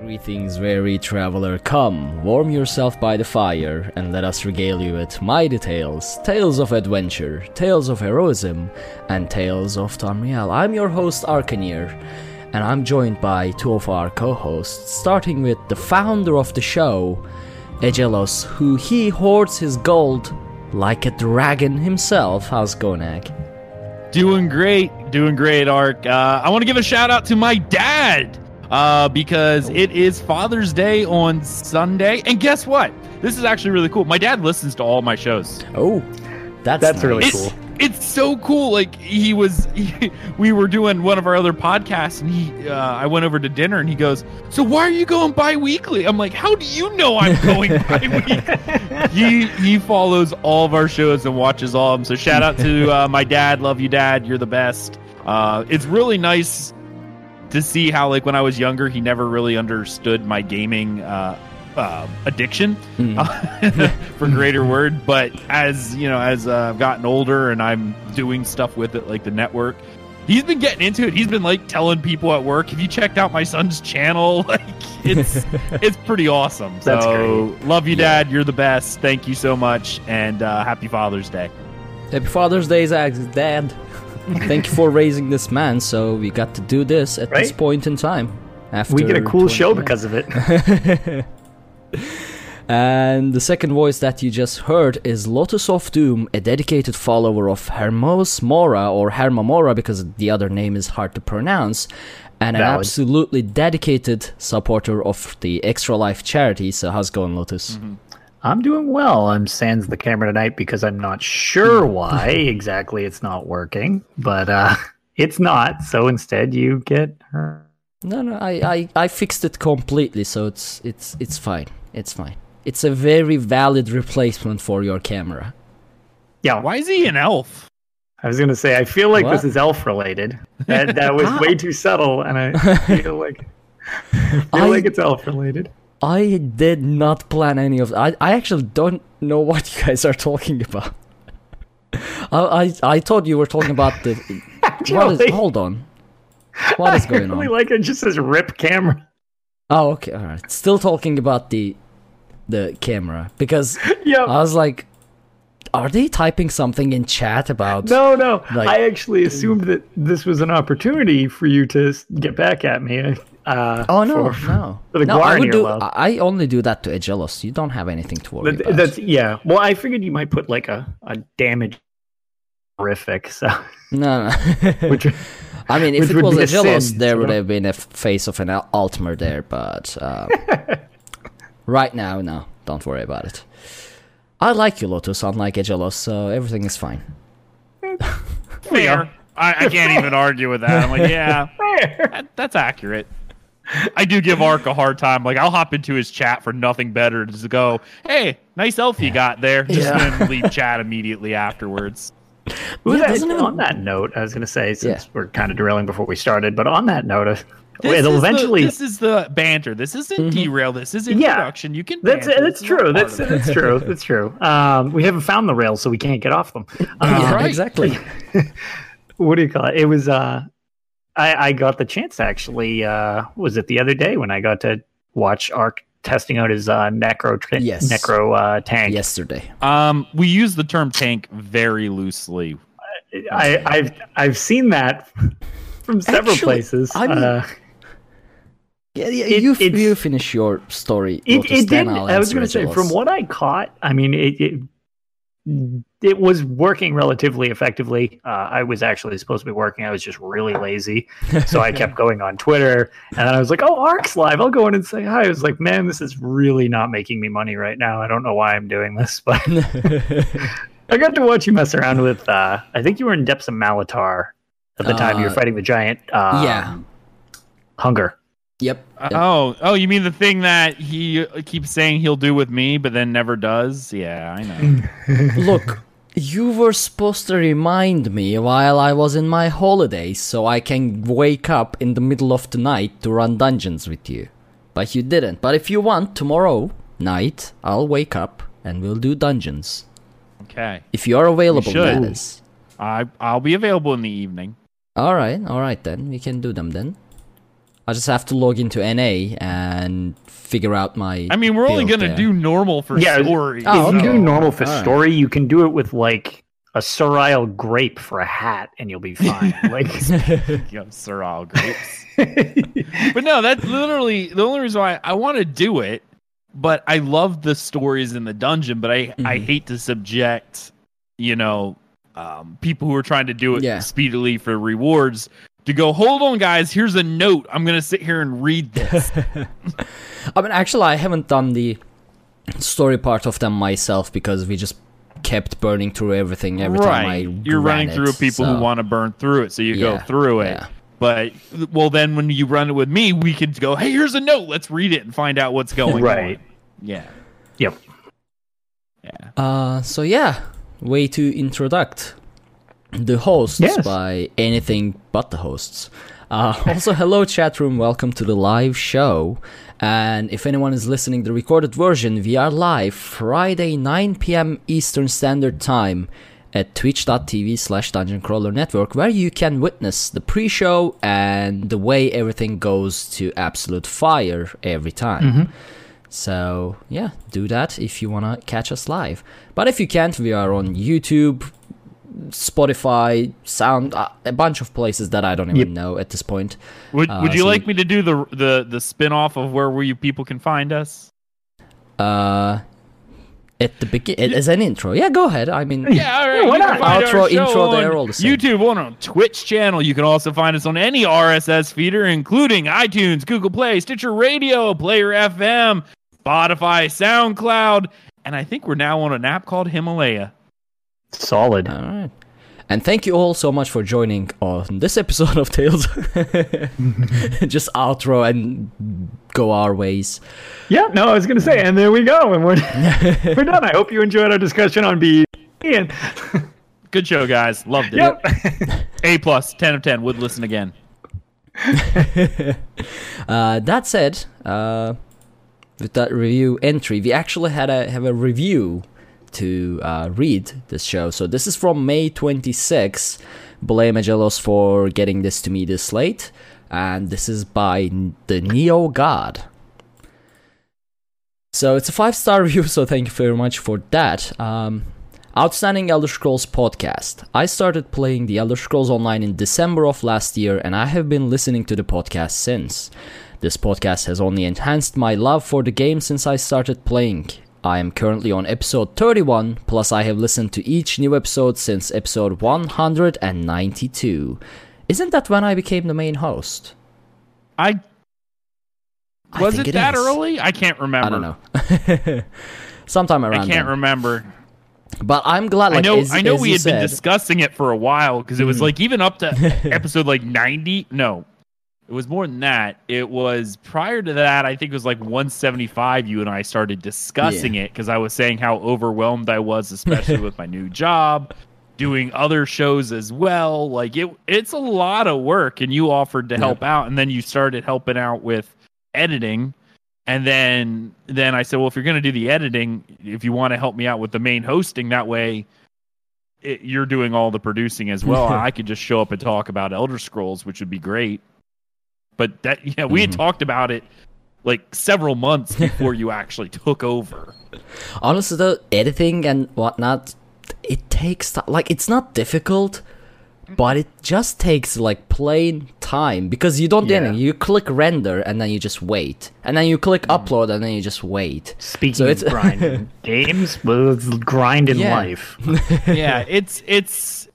Greetings, weary traveler, come, warm yourself by the fire, and let us regale you with mighty tales, tales of adventure, tales of heroism, and tales of Tamriel. I'm your host, Arkhaniir, and I'm joined by two of our co-hosts, starting with the founder of the show, Agelos, who he hoards his gold like a dragon himself. How's Gonag? Doing great, Ark. I want to give a shout out to my dad! Because it is Father's Day on Sunday, and guess what? This is actually really cool. My dad listens to all my shows. Oh, that's nice. Really cool. It's so cool. Like we were doing one of our other podcasts, and I went over to dinner, and he goes, "So why are you going bi-weekly?" I'm like, "How do you know I'm going bi-weekly?" He follows all of our shows and watches all of them. So shout out to my dad. Love you, Dad. You're the best. It's really nice to see how, like, when I was younger, he never really understood my gaming addiction, for greater word. But as you know, as I've gotten older and I'm doing stuff with it, like the network, he's been getting into it. He's been like telling people at work, "Have you checked out my son's channel?" Like, it's pretty awesome. So that's great. Love you, Dad. You're the best. Thank you so much, and happy Father's Day. Happy Father's Day, Dad. Thank you for raising this man, so we got to do this at this point in time. After we get a cool show because of it. And the second voice that you just heard is Lotus of Doom, a dedicated follower of Hermos Mora, or Hermamora, because the other name is hard to pronounce, and an absolutely dedicated supporter of the Extra Life charity. So how's it going, Lotus? Mm-hmm. I'm doing well. I'm sans the camera tonight because I'm not sure why exactly it's not working, but it's not. So instead, you get her. No, I fixed it completely, so it's fine. It's fine. It's a very valid replacement for your camera. Yeah. Why is he an elf? I was gonna say I feel like this is elf related. That was way too subtle, and I feel like I feel like it's elf related. I did not plan any of that. I actually don't know what you guys are talking about. I thought you were talking about the... hold on. What is going on? I really like it. It just says RIP camera. Oh, okay. All right. Still talking about the camera. Because I was like, are they typing something in chat about... No. Like, I actually assumed that this was an opportunity for you to get back at me. I only do that to Agelos. You don't have anything to worry about. Well, I figured you might put like a damage horrific. So no. If it was Agelos, there would have been a face of an Altmer there. But right now, no, don't worry about it. I like you, Lotus, unlike Agelos, so everything is fine. Fair. I can't even argue with that. I'm like, yeah, that's accurate. I do give Ark a hard time. Like, I'll hop into his chat for nothing better just to go, "Hey, nice elf you got there." Just then leave chat immediately afterwards. On that note, I was going to say, since we're kind of derailing before we started, but on that note, this is the banter. This isn't derail. This is introduction. Yeah, you can. That's true. That's true. That's true. We haven't found the rails, so we can't get off them. Exactly. What do you call it? It was. I got the chance to actually, was it the other day when I got to watch Ark testing out his necro tank? Yesterday. We use the term tank very loosely. I've seen that from several places. You finish your story. I was going to say, from what I caught, it was working relatively effectively. I was actually supposed to be working. I was just really lazy. So I kept going on Twitter. And I was like, oh, Ark's live. I'll go in and say hi. I was like, man, this is really not making me money right now. I don't know why I'm doing this. But I got to watch you mess around with, I think you were in Depths of Malatar at the time you were fighting the giant hunger. Yep. Oh, you mean the thing that he keeps saying he'll do with me, but then never does? Yeah, I know. Look, you were supposed to remind me while I was in my holidays, so I can wake up in the middle of the night to run dungeons with you. But you didn't. But if you want, tomorrow night, I'll wake up and we'll do dungeons. Okay. If you're available, that is. I'll be available in the evening. All right then. We can do them then. I just have to log into NA and figure out my... I mean, we're only going to do normal for story. Oh, if you do normal for story, you can do it with, like, a Cyrodiil grape for a hat, and you'll be fine. Like, you have Cyrodiil grapes. But no, that's literally... The only reason why I want to do it, but I love the stories in the dungeon, but I hate to subject, people who are trying to do it speedily for rewards... to go, hold on, guys, here's a note. I'm going to sit here and read this. I mean, actually, I haven't done the story part of them myself because we just kept burning through everything every time I ran. You're running through people who want to burn through it, so you go through it. Yeah. But, well, then when you run it with me, we could go, hey, here's a note. Let's read it and find out what's going on. Yeah. Yep. Yeah. Way to introduct the hosts by anything but the hosts. Also, hello chat room, welcome to the live show. And if anyone is listening the recorded version, we are live Friday 9 p.m. Eastern Standard Time at twitch.tv/Dungeon Crawler Network, where you can witness the pre-show and the way everything goes to absolute fire every time. Mm-hmm. So, yeah, do that if you want to catch us live. But if you can't, we are on YouTube, Spotify, Sound, a bunch of places that I don't even know at this point. Would you like me to do the spin-off of where you people can find us? At the beginning, as an intro. Yeah, go ahead. I mean, why not? Outro, intro, they're all the same. YouTube, on Twitch channel. You can also find us on any RSS feeder, including iTunes, Google Play, Stitcher Radio, Player FM, Spotify, SoundCloud, and I think we're now on an app called Himalaya. Solid. All right. And thank you all so much for joining on this episode of Tales. Just outro and go our ways. Yeah, no, I was going to say, and there we go. And we're done. I hope you enjoyed our discussion on BE3. Good show, guys. Loved it. Yep. A+, 10 of 10. Would listen again. That said, with that review entry, we actually have a review to read this show. So this is from May 26. Blame Agelos for getting this to me this late. And this is by the Neo God. So it's a 5-star review, so thank you very much for that. Outstanding Elder Scrolls podcast. I started playing the Elder Scrolls Online in December of last year, and I have been listening to the podcast since. This podcast has only enhanced my love for the game since I started playing. I am currently on episode 31, plus I have listened to each new episode since episode 192. Isn't that when I became the main host? Was it that early? I can't remember. I don't know. Sometime around I can't remember. But I'm glad. Like, I know we had been discussing it for a while, because it was like even up to episode like 90. No, it was more than that. It was prior to that, I think it was like 175, you and I started discussing it, because I was saying how overwhelmed I was, especially with my new job, doing other shows as well. Like, it's a lot of work, and you offered to help out, and then you started helping out with editing. And then I said, well, if you're going to do the editing, if you want to help me out with the main hosting, that way... you're doing all the producing as well. I could just show up and talk about Elder Scrolls, which would be great. But we had talked about it like several months before you actually took over. Honestly, though, editing and whatnot, it takes time. Like, it's not difficult, but it just takes like plain time, because you don't do anything. You click render and then you just wait, and then you click upload and then you just wait. Speaking of grinding games, well, it's grind in life. Yeah, it's.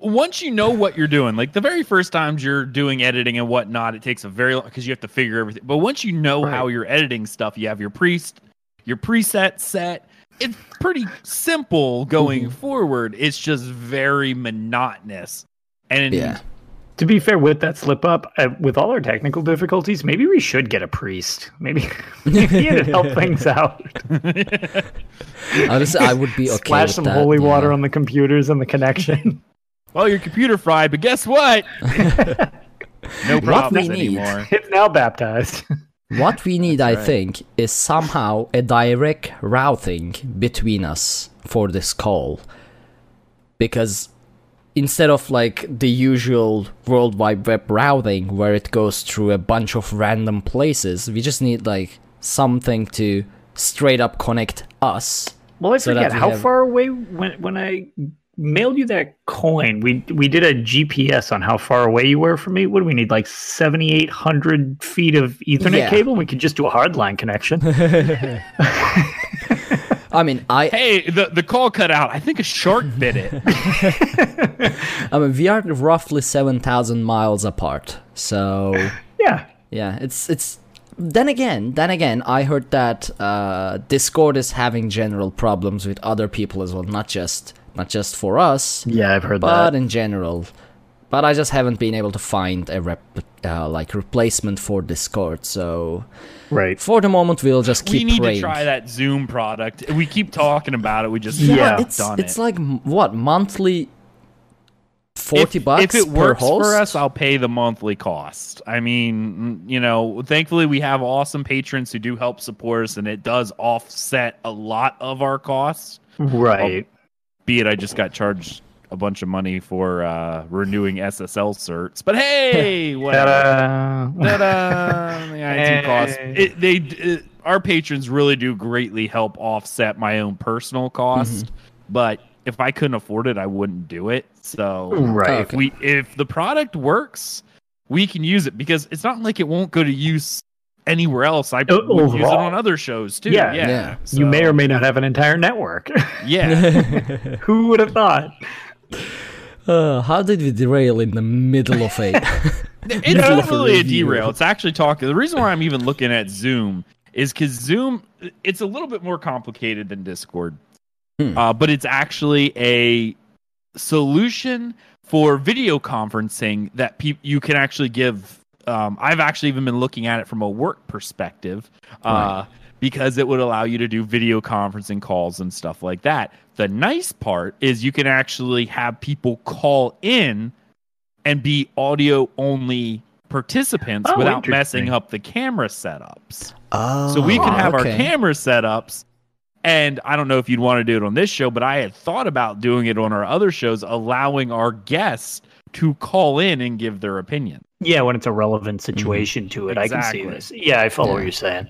Once you know what you're doing, like the very first times you're doing editing and whatnot, it takes a very long, because you have to figure everything. But once you know how you're editing stuff, you have your presets set, it's pretty simple going forward. It's just very monotonous. And to be fair, with that slip up, with all our technical difficulties, maybe we should get a priest. Maybe it'd help things out. Honestly, I would be okay. Splash with some holy water on the computers and the connection. Well, your computer fried, but guess what? No problems anymore. It's now baptized. What we need, I think, is somehow a direct routing between us for this call. Because instead of like the usual World Wide Web routing where it goes through a bunch of random places, we just need like something to straight up connect us. Well, I forget how far away when I mailed you that coin, we did a GPS on how far away you were from me. What do we need, like 7,800 feet of Ethernet cable? We could just do a hardline connection. I mean, hey, the call cut out. I think a shark bit it. I mean, we are roughly 7,000 miles apart. So yeah, it's. Then again, I heard that Discord is having general problems with other people as well, not just for us. Yeah, I've heard that. But in general, I just haven't been able to find a replacement for Discord. So, for the moment, we'll just keep. We need to try that Zoom product. We keep talking about it. We just haven't done it. It's like what, monthly? $40 if it works per host? For us, I'll pay the monthly cost. I mean, you know, thankfully we have awesome patrons who do help support us, and it does offset a lot of our costs. Right. Be it I just got charged a bunch of money for renewing SSL certs, but hey, whatever. Ta-da. The IT cost. Our patrons really do greatly help offset my own personal cost, but if I couldn't afford it, I wouldn't do it. So if the product works, we can use it because it's not like it won't go to use anywhere else. I would use it on other shows too. Yeah. So, you may or may not have an entire network. Who would have thought? How did we derail in the middle of it? It's not really a derail. It's actually talking. The reason why I'm even looking at Zoom is because Zoom, it's a little bit more complicated than Discord. But it's actually a solution for video conferencing that you can actually give. I've actually even been looking at it from a work perspective because it would allow you to do video conferencing calls and stuff like that. The nice part is you can actually have people call in and be audio only participants without messing up the camera setups. Oh, so we can have our camera setups. And I don't know if you'd want to do it on this show, but I had thought about doing it on our other shows, allowing our guests to call in and give their opinion. Yeah, when it's a relevant situation to it, exactly. I can see this. Yeah, I follow what you're saying.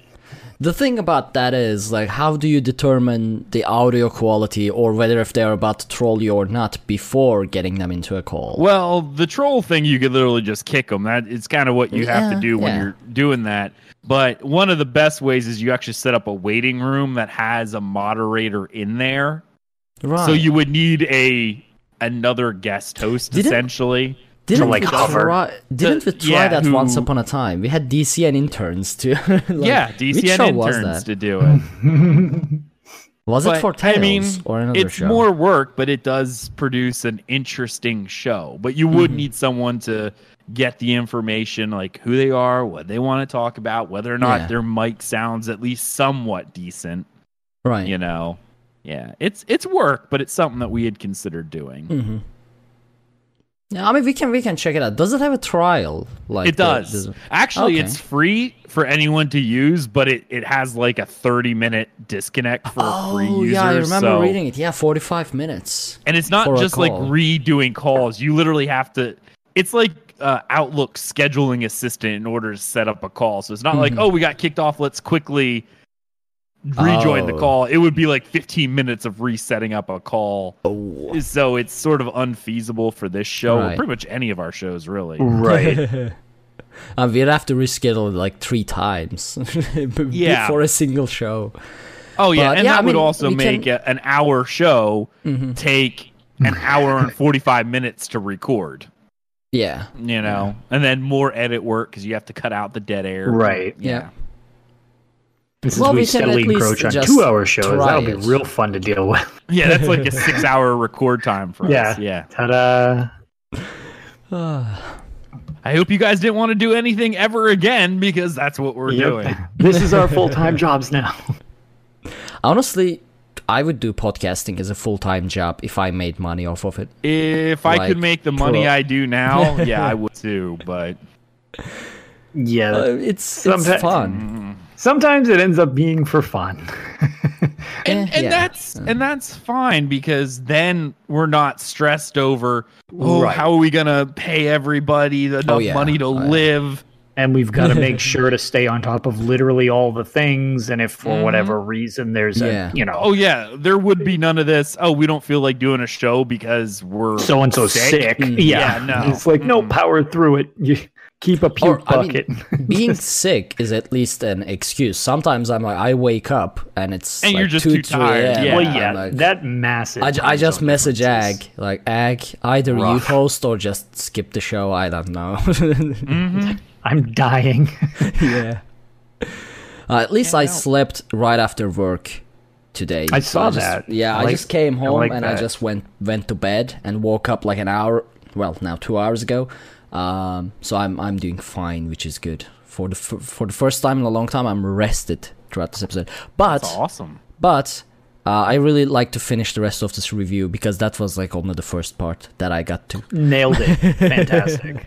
The thing about that is, like, how do you determine the audio quality or whether if they're about to troll you or not before getting them into a call? Well, the troll thing, you could literally just kick them. It's kind of what you have to do when you're doing that. But one of the best ways is you actually set up a waiting room that has a moderator in there. Right. So you would need another guest host, essentially. Didn't we try that once upon a time? We had DCN interns to... DCN interns to do it. It for Tales or another show? It's more work, but it does produce an interesting show. But you would need someone to get the information, like who they are, what they want to talk about, whether or not their mic sounds at least somewhat decent. Right. You know? Yeah. It's work, but it's something that we had considered doing. Mm-hmm. Yeah, I mean, we can check it out. Does it have a trial? Like it does. It's free for anyone to use, but it has like a 30-minute disconnect for free users. Yeah, I remember reading it. Yeah, 45 minutes. And it's not just like redoing calls. You literally have to... It's like Outlook scheduling assistant in order to set up a call. So it's not like, we got kicked off. Let's quickly rejoin the call. It would be like 15 minutes of resetting up a call. Oh. So it's sort of unfeasible for this show, or pretty much any of our shows, really. Right. We'd have to reschedule like 3 times before a single show. Oh, yeah. But, and that would also make an hour show take an hour and 45 minutes to record. Yeah. You know, and then more edit work because you have to cut out the dead air. Right. Yeah. Well, we steadily encroach on 2-hour shows. That'll be real fun to deal with. Yeah, that's like a 6-hour record time for us. Yeah. Ta-da. I hope you guys didn't want to do anything ever again, because that's what we're doing. This is our full-time jobs now. Honestly, I would do podcasting as a full-time job if I made money off of it. If I could make the money I do now, yeah, I would too, but... Yeah. It's fun. Sometimes it ends up being for fun. and that's fine, because then we're not stressed over, how are we going to pay everybody enough money to live? And we've got to make sure to stay on top of literally all the things. And if for whatever reason there's there would be none of this. Oh, we don't feel like doing a show because we're so-and-so sick. It's like, no, power through it. Keep a puke bucket. I mean, being sick is at least an excuse. Sometimes I'm like, I wake up and it's and like you're just too tired. Yeah. Well, yeah, like, that massive. I just message Ag like, Ag, either you host or just skip the show. I don't know. I'm dying. At least I slept right after work today. I saw that. Yeah, I just came home and I just went to bed and woke up like 2 hours ago. So I'm doing fine, which is good. For the first time in a long time, I'm rested throughout this episode. But that's awesome. But I really like to finish the rest of this review, because that was like only the first part that I got to. Nailed it. Fantastic.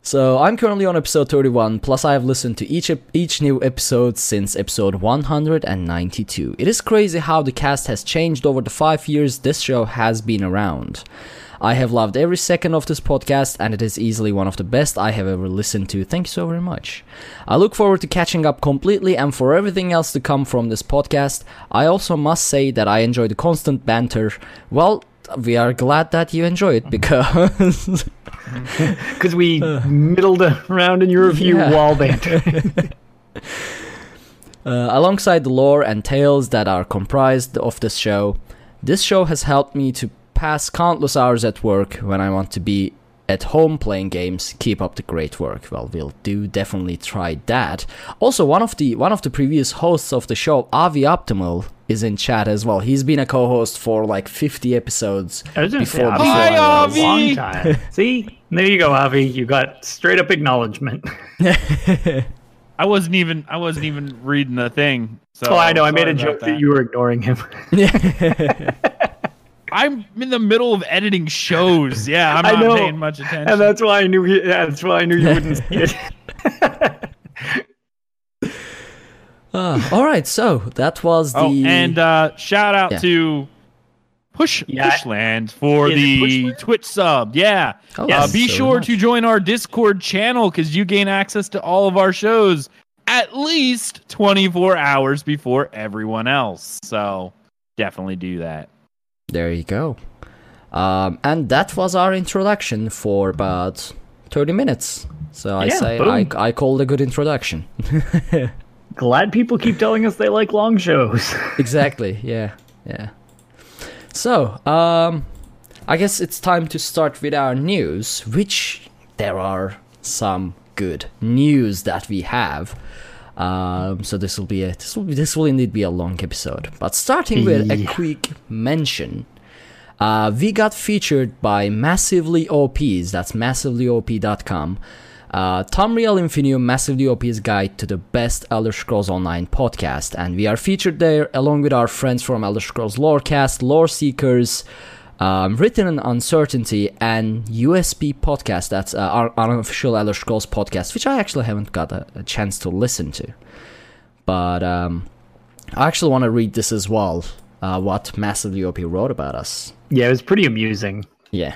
So I'm currently on episode 31, plus I have listened to each new episode since episode 192. It is crazy how the cast has changed over the 5 years this show has been around. I have loved every second of this podcast, and it is easily one of the best I have ever listened to. Thank you so very much. I look forward to catching up completely and for everything else to come from this podcast. I also must say that I enjoy the constant banter. Well, we are glad that you enjoy it, because we middled around in your review while bantering. Alongside the lore and tales that are comprised of this show, has helped me to pass countless hours at work when I want to be at home playing games. Keep up the great work. Well, we'll definitely try that. Also, one of the previous hosts of the show, Avi Optimal, is in chat as well. He's been a co-host for like 50 episodes Hi, Avi! Long time. See? There you go, Avi. You got straight up acknowledgement. I wasn't even reading the thing. So I know. I made a joke that you were ignoring him. I'm in the middle of editing shows. Yeah, I'm not paying much attention, and that's why I knew. That's why I knew you wouldn't see it. All right, so that was the. Oh, and shout out to Pushland for the Pushland? Twitch sub. Yeah, be sure to join our Discord channel, because you gain access to all of our shows at least 24 hours before everyone else. So definitely do that. There you go. And that was our introduction for about 30 minutes. So I say I called a good introduction. Glad people keep telling us they like long shows. Exactly, yeah. So, I guess it's time to start with our news, which there are some good news that we have. So this will indeed be a long episode. But starting with a quick mention, we got featured by Massively OPs. That's massivelyoP.com. Tom Riel Infinium, Massively OP's Guide to the Best Elder Scrolls Online Podcast, and we are featured there along with our friends from Elder Scrolls Lorecast, Lore Seekers, Written in Uncertainty, and USP Podcast. That's our unofficial Elder Scrolls podcast, which I actually haven't got a chance to listen to. But I actually want to read this as well, what Massively OP wrote about us. Yeah, it was pretty amusing. Yeah.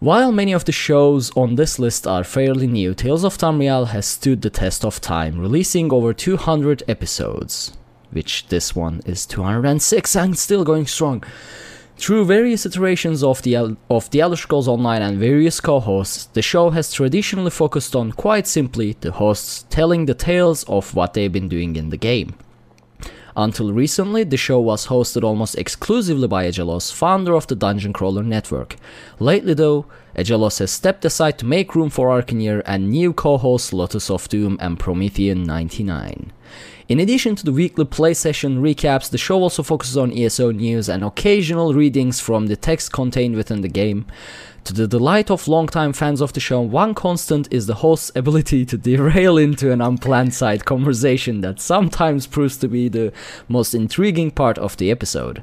While many of the shows on this list are fairly new, Tales of Tamriel has stood the test of time, releasing over 200 episodes. Which this one is 206 and still going strong. Through various iterations of the Elder Scrolls Online and various co-hosts, the show has traditionally focused on, quite simply, the hosts telling the tales of what they've been doing in the game. Until recently, the show was hosted almost exclusively by Agelos, founder of the Dungeon Crawler Network. Lately though, Agelos has stepped aside to make room for Arkhaniir and new co-hosts Lotus of Doom and Promethean99. In addition to the weekly play session recaps, the show also focuses on ESO news and occasional readings from the text contained within the game. To the delight of longtime fans of the show, one constant is the host's ability to derail into an unplanned side conversation that sometimes proves to be the most intriguing part of the episode.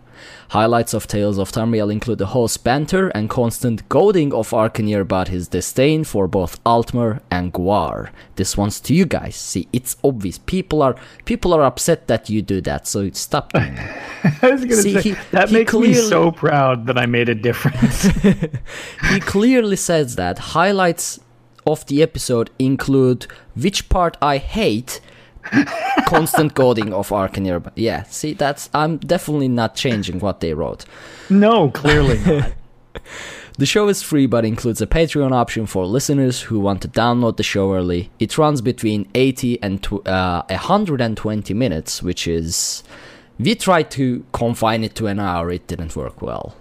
Highlights of Tales of Tamriel include the host's banter and constant goading of Arkhaniir about his disdain for both Altmer and Gwar. This one's to you guys. See, it's obvious. People are upset that you do that, so stop doing that. I was going to say, that makes me so proud that I made a difference. He clearly says that highlights of the episode include which part I hate, constant goading of Arkhaniir. Yeah, see, I'm definitely not changing what they wrote. No, clearly not. The show is free but includes a Patreon option for listeners who want to download the show early. It runs between 80 and 120 minutes, which is... We tried to confine it to an hour, it didn't work well.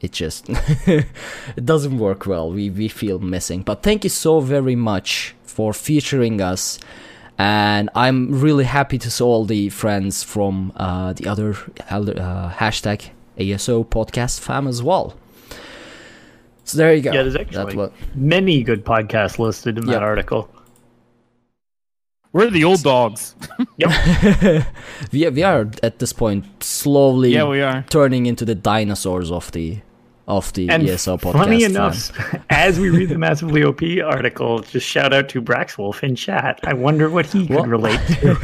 It just it doesn't work well, we feel missing. But thank you so very much for featuring us. And I'm really happy to see all the friends from the other hashtag ASO podcast fam as well. So there you go. Yeah, there's actually many good podcasts listed in that article. We're the old dogs. Yep. we are at this point slowly turning into the dinosaurs of the ESO podcast. Funny enough, as we read the Massively OP article, just shout out to Braxwolf in chat. I wonder what he could relate to.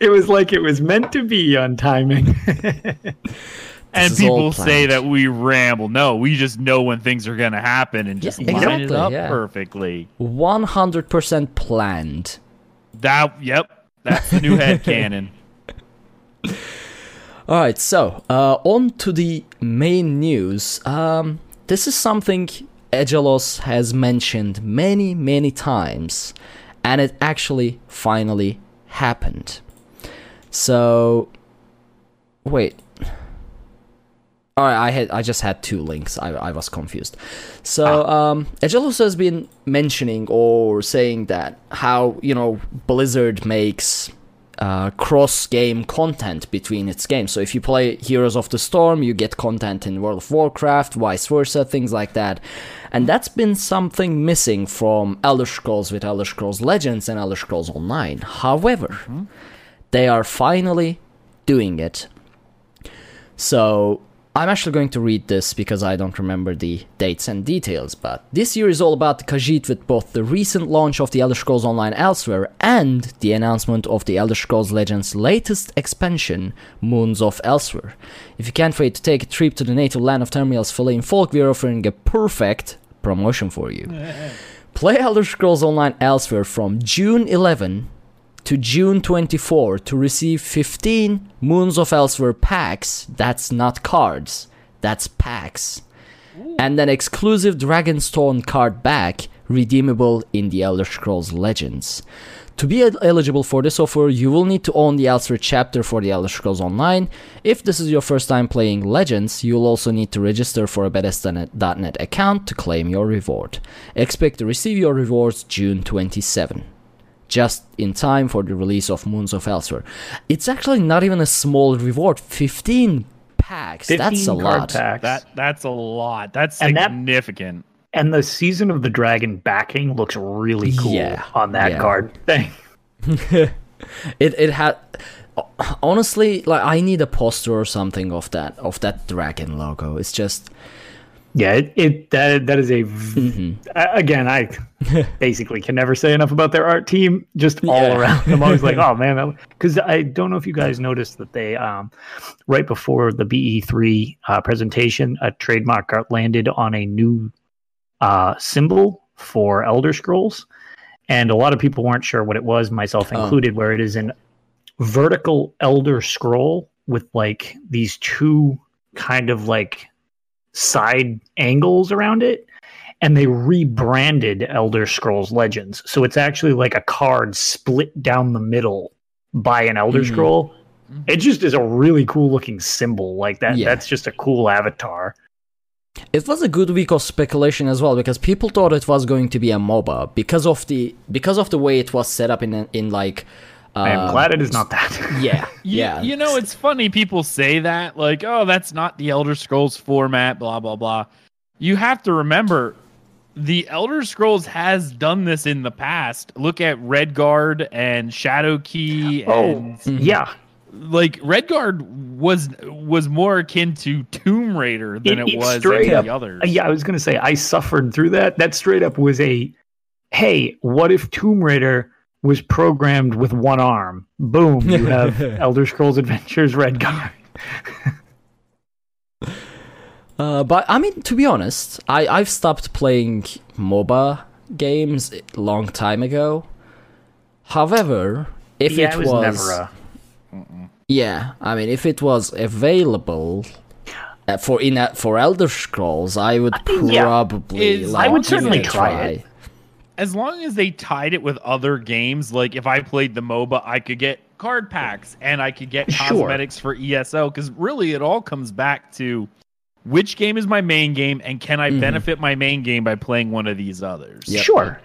It was like it was meant to be on timing. And people say that we ramble. No, we just know when things are going to happen and just line it up perfectly. 100% planned. That's the new headcanon. All right, so on to the main news. This is something Agelos has mentioned many, many times, and it actually finally happened. So, wait. All right, I just had two links. I was confused. So Agelos has been mentioning or saying that how Blizzard makes cross-game content between its games. So if you play Heroes of the Storm, you get content in World of Warcraft, vice versa, things like that. And that's been something missing from Elder Scrolls with Elder Scrolls Legends and Elder Scrolls Online. However, they are finally doing it. So... I'm actually going to read this because I don't remember the dates and details, but this year is all about the Khajiit with both the recent launch of the Elder Scrolls Online Elsweyr and the announcement of the Elder Scrolls Legends' latest expansion, Moons of Elsweyr. If you can't wait to take a trip to the native land of Tamriel's Falean folk, we're offering a perfect promotion for you. Play Elder Scrolls Online Elsweyr from June 11 to June 24 to receive 15 Moons of Elsweyr packs. That's not cards, that's packs. And an exclusive Dragonstone card back, redeemable in the Elder Scrolls Legends. To be eligible for this offer, you will need to own the Elsweyr chapter for the Elder Scrolls Online. If this is your first time playing Legends, you'll also need to register for a Bethesda.net account to claim your reward. Expect to receive your rewards June 27. Just in time for the release of Moons of Elsweyr. It's actually not even a small reward. 15 packs. 15 that's a lot. Packs. That's a lot. That's significant. And the Season of the Dragon backing looks really cool on that card thing. It had honestly, like, I need a poster or something of that dragon logo. It's just. Yeah, that is a... Again, I basically can never say enough about their art team, just all around. I'm always like, oh, man. Because I don't know if you guys noticed that they, right before the BE3 presentation, a trademark art landed on a new symbol for Elder Scrolls. And a lot of people weren't sure what it was, myself included, where it is an vertical Elder Scroll with, like, these two kind of, like... side angles around it, and they rebranded Elder Scrolls Legends, so it's actually like a card split down the middle by an Elder Scroll. It just is a really cool looking symbol like that. Yeah. That's just a cool avatar. It was a good week of speculation as well, because people thought it was going to be a MOBA because of the way it was set up in like. I am glad it is not that. Yeah. You know, it's funny people say that, like, oh, that's not the Elder Scrolls format, blah blah blah. You have to remember, the Elder Scrolls has done this in the past. Look at Redguard and Shadow Key. Like Redguard was more akin to Tomb Raider than it was any other. Yeah, I was gonna say I suffered through that. That straight up was a, hey, what if Tomb Raider was programmed with one arm? Boom, you have Elder Scrolls Adventures Redguard. But I mean, to be honest, I've stopped playing MOBA games a long time ago. However, if it was available for Elder Scrolls, I would probably I would certainly try it. As long as they tied it with other games, like if I played the MOBA, I could get card packs and I could get cosmetics for ESO, because really it all comes back to which game is my main game and can I benefit my main game by playing one of these others. Yep. Sure.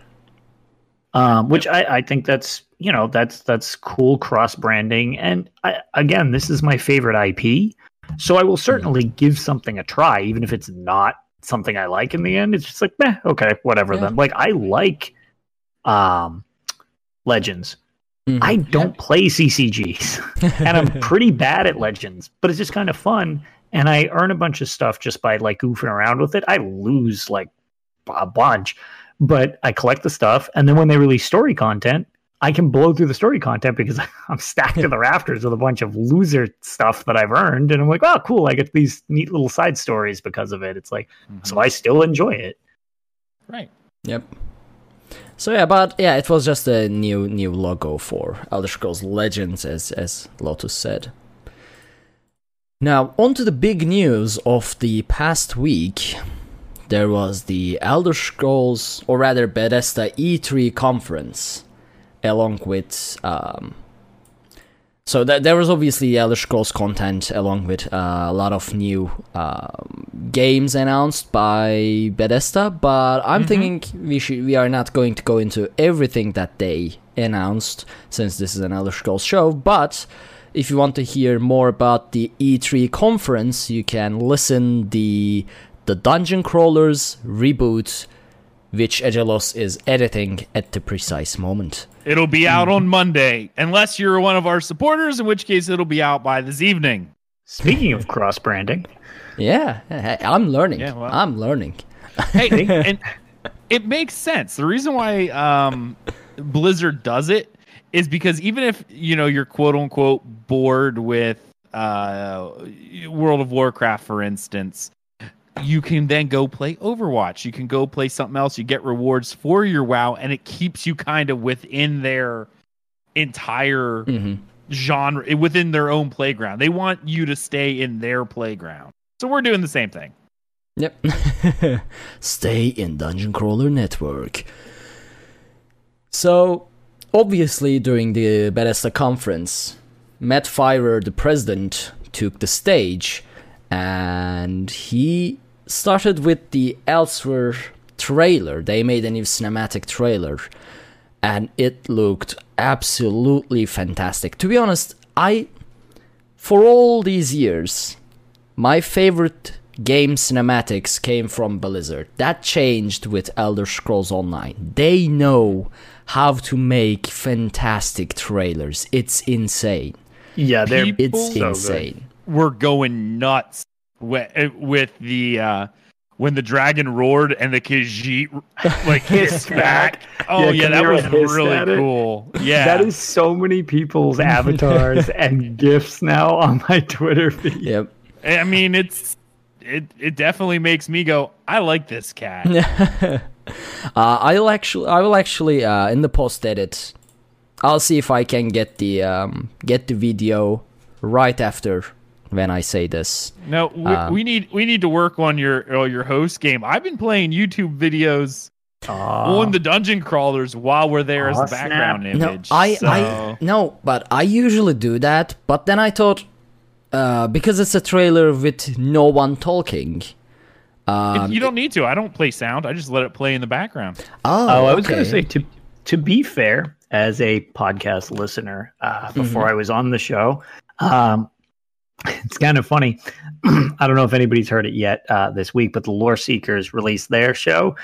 I think that's, you know, that's cool cross branding. And again, this is my favorite IP, so I will certainly give something a try, even if it's not something I like in the end. It's just like, meh, okay, whatever then. Like, I like Legends. I don't play CCGs, and I'm pretty bad at Legends, but it's just kind of fun, and I earn a bunch of stuff just by, like, goofing around with it. I lose, like, a bunch, but I collect the stuff, and then when they release story content, I can blow through the story content because I'm stacked to the rafters with a bunch of loser stuff that I've earned, and I'm like, oh, cool, I get these neat little side stories because of it. It's like, so I still enjoy it. Right. Yep. So yeah, but yeah, it was just a new logo for Elder Scrolls Legends, as Lotus said. Now, on to the big news of the past week. There was the Elder Scrolls, or rather Bethesda E3 conference, along with there was obviously Elder Scrolls content, along with a lot of new games announced by Bethesda. But I'm thinking we are not going to go into everything that they announced, since this is an Elder Scrolls show. But if you want to hear more about the E3 conference, you can listen the Dungeon Crawlers reboot, which Agelos is editing at the precise moment. It'll be out on Monday, unless you're one of our supporters, in which case it'll be out by this evening. Speaking of cross-branding. Yeah, I'm learning. Yeah, well. I'm learning. Hey, and it makes sense. The reason why Blizzard does it is because even if, you know, you're quote-unquote bored with World of Warcraft, for instance, you can then go play Overwatch. You can go play something else. You get rewards for your WoW, and it keeps you kind of within their entire genre, within their own playground. They want you to stay in their playground. So we're doing the same thing. Yep. Stay in Dungeon Crawler Network. So, obviously, during the Bethesda conference, Matt Firer, the president, took the stage, and he started with the Elsweyr trailer. They made a new cinematic trailer, and it looked absolutely fantastic. To be honest, for all these years, my favorite game cinematics came from Blizzard. That changed with Elder Scrolls Online. They know how to make fantastic trailers. It's insane. Yeah, it's so insane. Good. We're going nuts with the when the dragon roared and the Khajiit like hissed back. Oh yeah, that was really cool. Yeah, that is so many people's avatars and GIFs now on my Twitter feed. Yep. I mean, it definitely makes me go, I like this cat. I will actually in the post edit, I'll see if I can get the video right after. When I say this, no, we need to work on your host game. I've been playing YouTube videos on the dungeon crawlers while we're there as the background image. No, but I usually do that. But then I thought, because it's a trailer with no one talking. You don't need to. I don't play sound. I just let it play in the background. I was going to say, to be fair, as a podcast listener, before I was on the show, it's kind of funny. I don't know if anybody's heard it yet this week, but the Lore Seekers released their show.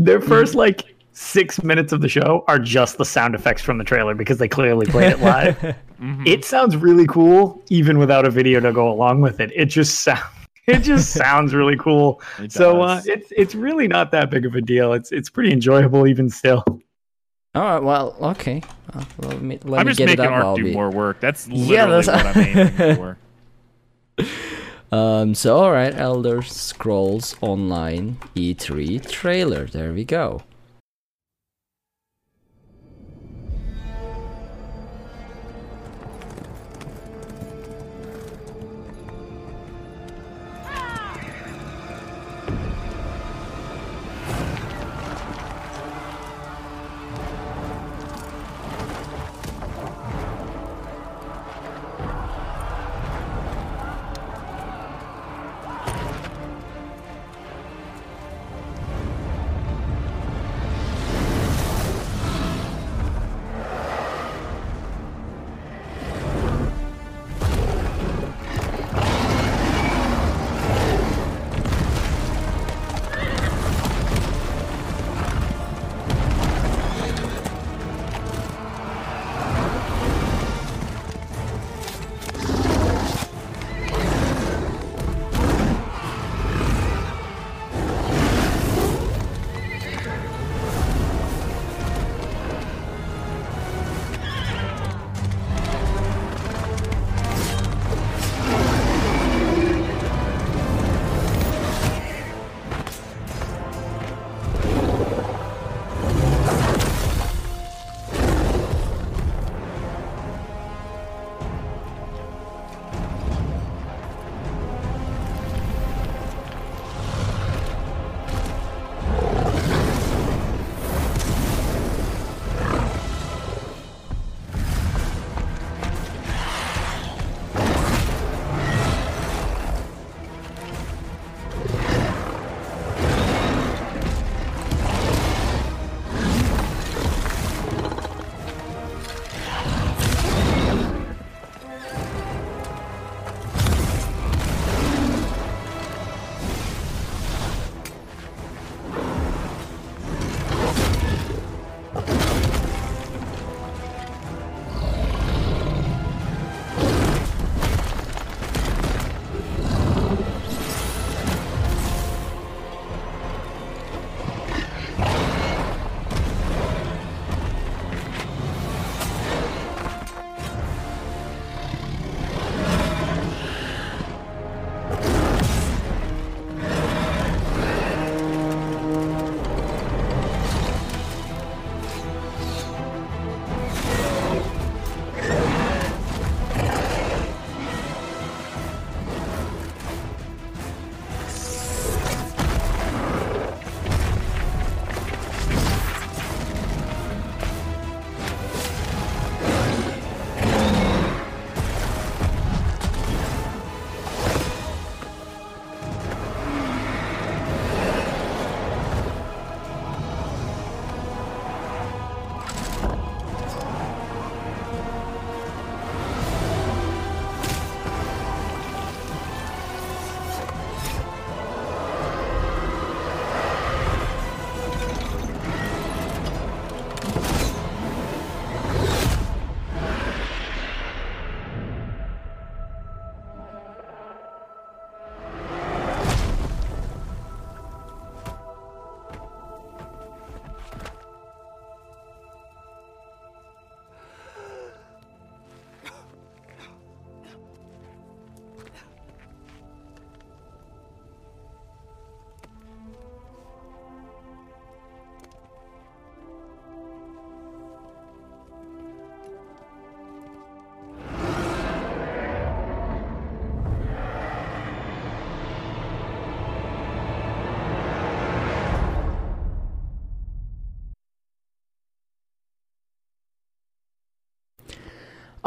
Their first, like, 6 minutes of the show are just the sound effects from the trailer because they clearly played it live. It sounds really cool, even without a video to go along with it. It just sounds really cool. So it's really not that big of a deal. It's pretty enjoyable even still. All right. Well, okay. Let me get it up. I'm just making Ark do more work. That's literally what I'm aiming for. All right, Elder Scrolls Online E3 trailer. There we go.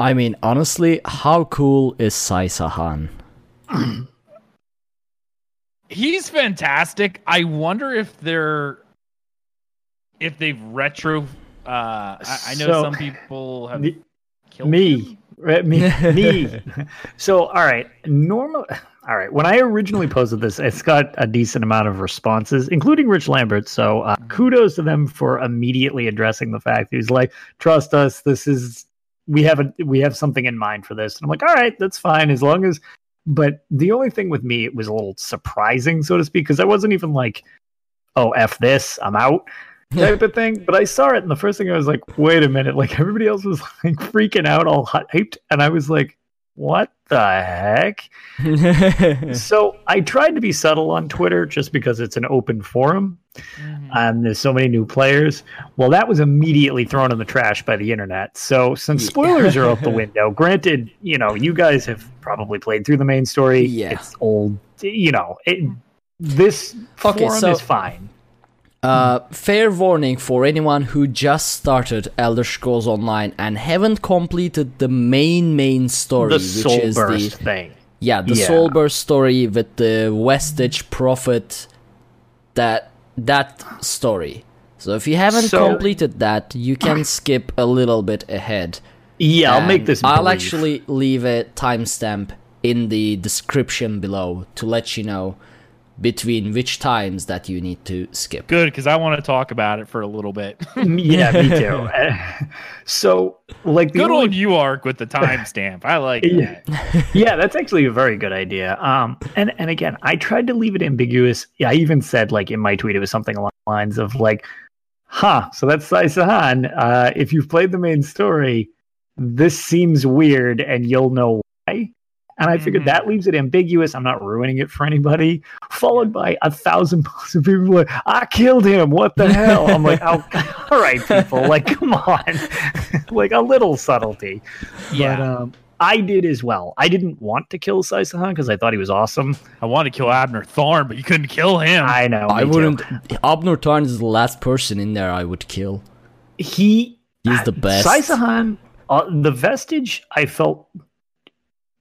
I mean, honestly, how cool is Sai Sahan? He's fantastic. I wonder if they're they've retro. I know some people have killed me. Me. So, all right, normal. All right, when I originally posted this, it's got a decent amount of responses, including Rich Lambert. So, kudos to them for immediately addressing the fact that he's like, "Trust us, this is we have something in mind for this." And I'm like, "All right, that's fine, as long as." But the only thing with me, it was a little surprising, so to speak, because I wasn't even like, "Oh, F this, I'm out." Type of thing, but I saw it, and the first thing I was like, "Wait a minute!" Like everybody else was like freaking out, all hyped, and I was like, "What the heck?" So I tried to be subtle on Twitter, just because it's an open forum, and there's so many new players. Well, that was immediately thrown in the trash by the internet. So since spoilers are out the window, granted, you know, you guys have probably played through the main story. Yeah. It's old, you know. This forum is fine. Fair warning for anyone who just started Elder Scrolls Online and haven't completed the main story, which is the Soulburst thing. Yeah, the Soulburst story with the Westich Prophet, that story. So if you haven't completed that, you can skip a little bit ahead. Yeah, I'll make this brief. I'll actually leave a timestamp in the description below to let you know between which times that you need to skip. Good, because I want to talk about it for a little bit. Yeah, me too. So, like, good old UARC with the timestamp. I like that. Yeah, that's actually a very good idea. And again, I tried to leave it ambiguous. Yeah, I even said, like, in my tweet, it was something along the lines of, like, so that's Sai Sahan. If you've played the main story, this seems weird, and you'll know why. And I figured that leaves it ambiguous. I'm not ruining it for anybody. Followed by 1,000 posts of people like, "I killed him. What the hell?" I'm like, "Oh, all right, people. Like, come on. Like a little subtlety." Yeah. But I did as well. I didn't want to kill Sai Sahan because I thought he was awesome. I wanted to kill Abner Tharn, but you couldn't kill him. I know. I wouldn't. Too. Abner Tharn is the last person in there I would kill. He's the best. Sai Sahan, the vestige. I felt.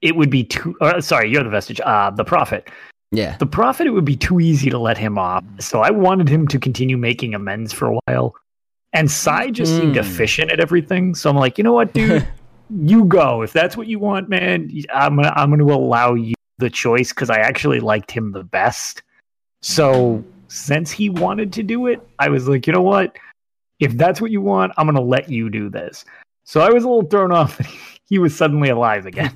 It would be too... sorry, you're the vestige. The Prophet. Yeah. The Prophet, it would be too easy to let him off. So I wanted him to continue making amends for a while. And Sai just seemed efficient at everything. So I'm like, you know what, dude? You go. If that's what you want, man, I'm gonna allow you the choice because I actually liked him the best. So since he wanted to do it, I was like, you know what? If that's what you want, I'm going to let you do this. So I was a little thrown off that he was suddenly alive again.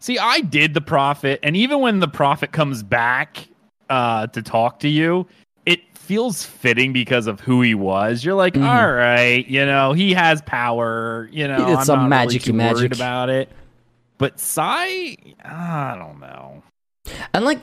See, I did the Prophet, and even when the Prophet comes back to talk to you, it feels fitting because of who he was. You're like, all right, you know, he has power. You know, it's I'm not magic, really too worried about it. But Sai, I don't know. And like,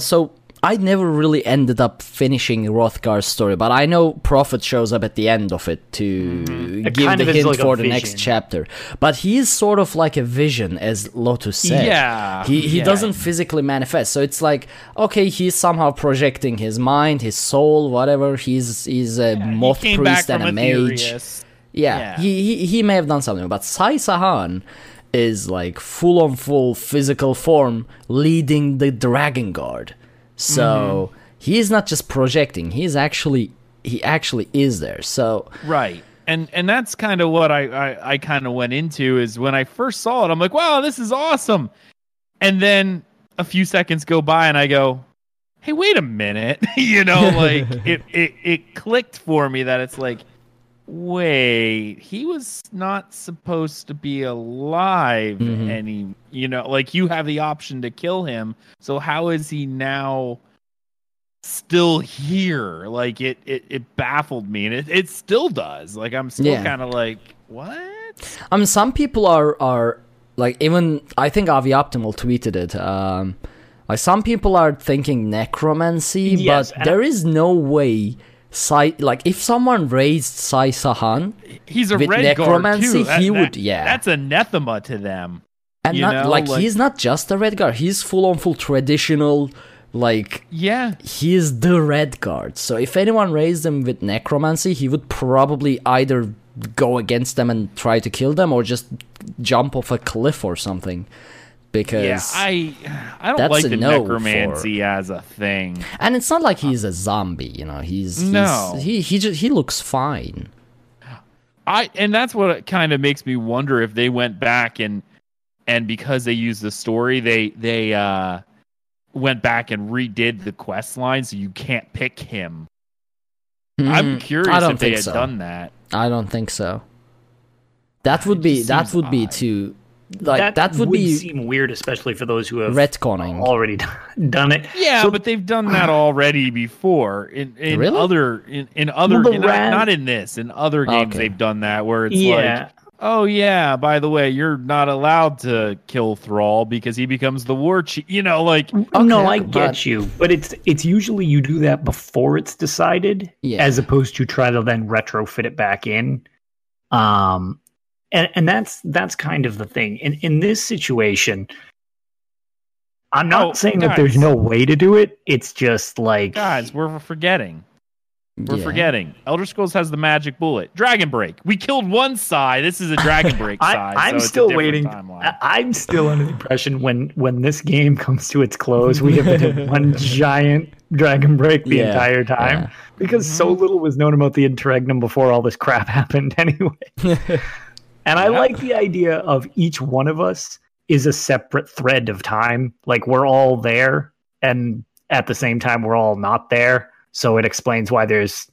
so I never really ended up finishing Hrothgar's story, but I know Prophet shows up at the end of it to give the hint like for the next chapter. But he is sort of like a vision, as Lotus said. Yeah. He doesn't physically manifest. So it's like, okay, he's somehow projecting his mind, his soul, whatever. He's a moth priest and a mage. Yeah. He may have done something, but Sai Sahan is like full physical form leading the Dragon Guard. So he is not just projecting; he actually is there. So right, and that's kind of what I kind of went into is when I first saw it, I'm like, wow, this is awesome. And then a few seconds go by, and I go, hey, wait a minute, you know, like it clicked for me that it's like, wait, he was not supposed to be alive any, you know, like you have the option to kill him. So how is he now still here? Like it baffled me, and it still does. Like I'm still kind of like, what? I mean, some people are like, even I think Avi Optimal tweeted it. Like some people are thinking necromancy, but there is no way. Like if someone raised Sai Sahan, he's a Redguard too. That's anathema to them. And he's not just a Redguard. He's full traditional. Like he's the Redguard. So if anyone raised him with necromancy, he would probably either go against them and try to kill them, or just jump off a cliff or something. Because I don't like the necromancy as a thing. And it's not like he's a zombie, you know. He looks fine. And that's what kind of makes me wonder if they went back and because they used the story, they went back and redid the quest line so you can't pick him. I'm curious if they had done that. I don't think so. That would be too. Like that would seem weird, especially for those who have retconning already done it. Yeah, so, but they've done that already before in other games. Okay. They've done that where it's like, oh yeah, by the way, you're not allowed to kill Thrall because he becomes the war chief. You know, like I get you, but it's usually you do that before it's decided, as opposed to try to then retrofit it back in. And that's kind of the thing. In this situation, I'm not saying that there's no way to do it. It's just like... Guys, we're forgetting. We're forgetting. Elder Scrolls has the magic bullet. Dragon Break. We killed one Sai. This is a Dragon Break Sai. I'm still waiting. I'm still under the impression when this game comes to its close, we have been one giant Dragon Break the entire time. Yeah. Because so little was known about the interregnum before all this crap happened anyway. And I like the idea of each one of us is a separate thread of time. Like, we're all there, and at the same time, we're all not there. So it explains why there's,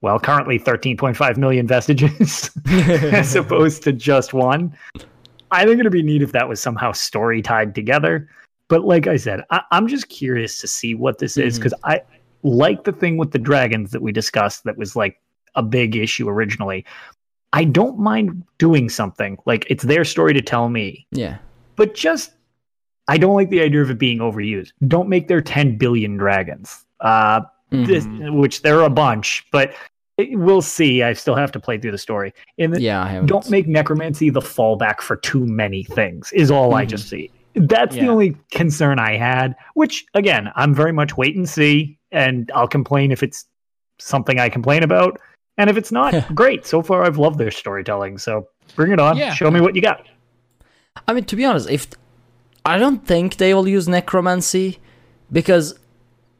well, currently 13.5 million vestiges as opposed to just one. I think it'd be neat if that was somehow story tied together. But like I said, I'm just curious to see what this is, because I like the thing with the dragons that we discussed that was like a big issue originally. I don't mind doing something. Like, it's their story to tell me. Yeah. But just, I don't like the idea of it being overused. Don't make there 10 billion dragons, which there are a bunch, but we'll see. I still have to play through the story. Don't make necromancy the fallback for too many things is all I just see. That's the only concern I had, which, again, I'm very much wait and see, and I'll complain if it's something I complain about. And if it's not, great. So far, I've loved their storytelling. So bring it on. Yeah. Show me what you got. I mean, to be honest, I don't think they will use necromancy, because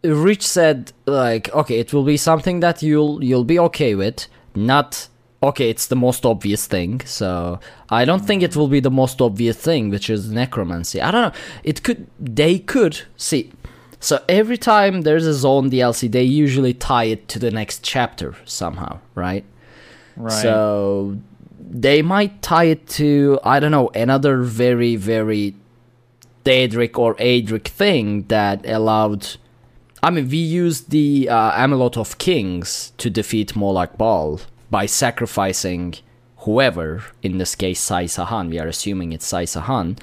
Rich said, like, okay, it will be something that you'll be okay with. Not, okay, it's the most obvious thing. So I don't think it will be the most obvious thing, which is necromancy. I don't know. They could see. So every time there's a zone DLC, they usually tie it to the next chapter somehow, right? Right. So they might tie it to, I don't know, another very, very Daedric or Aedric thing that allowed... I mean, we used the Amulet of Kings to defeat Moloch Baal by sacrificing whoever, in this case Sai Sahan, we are assuming it's Sai Sahan.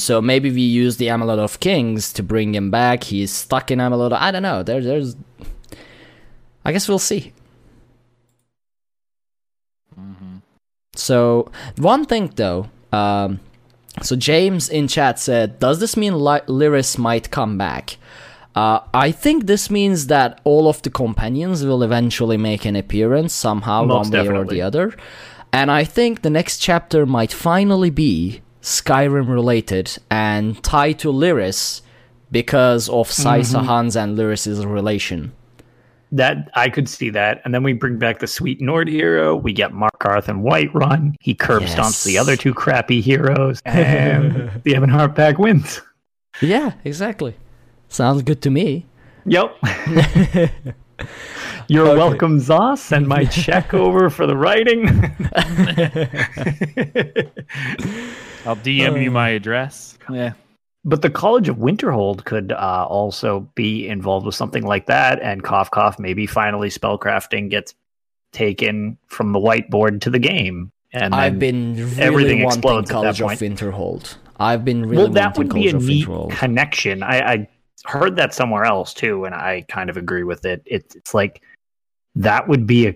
So maybe we use the Amulet of Kings to bring him back. He's stuck in Amulet. I don't know. There's. I guess we'll see. Mm-hmm. So one thing though. So James in chat said, "Does this mean Lyris might come back?" I think this means that all of the companions will eventually make an appearance somehow, one way or the other. And I think the next chapter might finally be Skyrim related and tied to Lyris because of Sai Sahan's and Lyris's relation. That I could see that. And then we bring back the sweet Nord hero. We get Markarth and Whiterun. He curb stomps the other two crappy heroes, and the Ebonheart pack wins. Yeah, exactly. Sounds good to me. Yep. You're welcome, Zoss. Send my check over for the writing. I'll DM you my address. Yeah. But the College of Winterhold could also be involved with something like that. And cough, cough, maybe finally spellcrafting gets taken from the whiteboard to the game. And I've been really wanting College of Winterhold. That would be a neat connection. I heard that somewhere else too, and I kind of agree with it. It's like that would be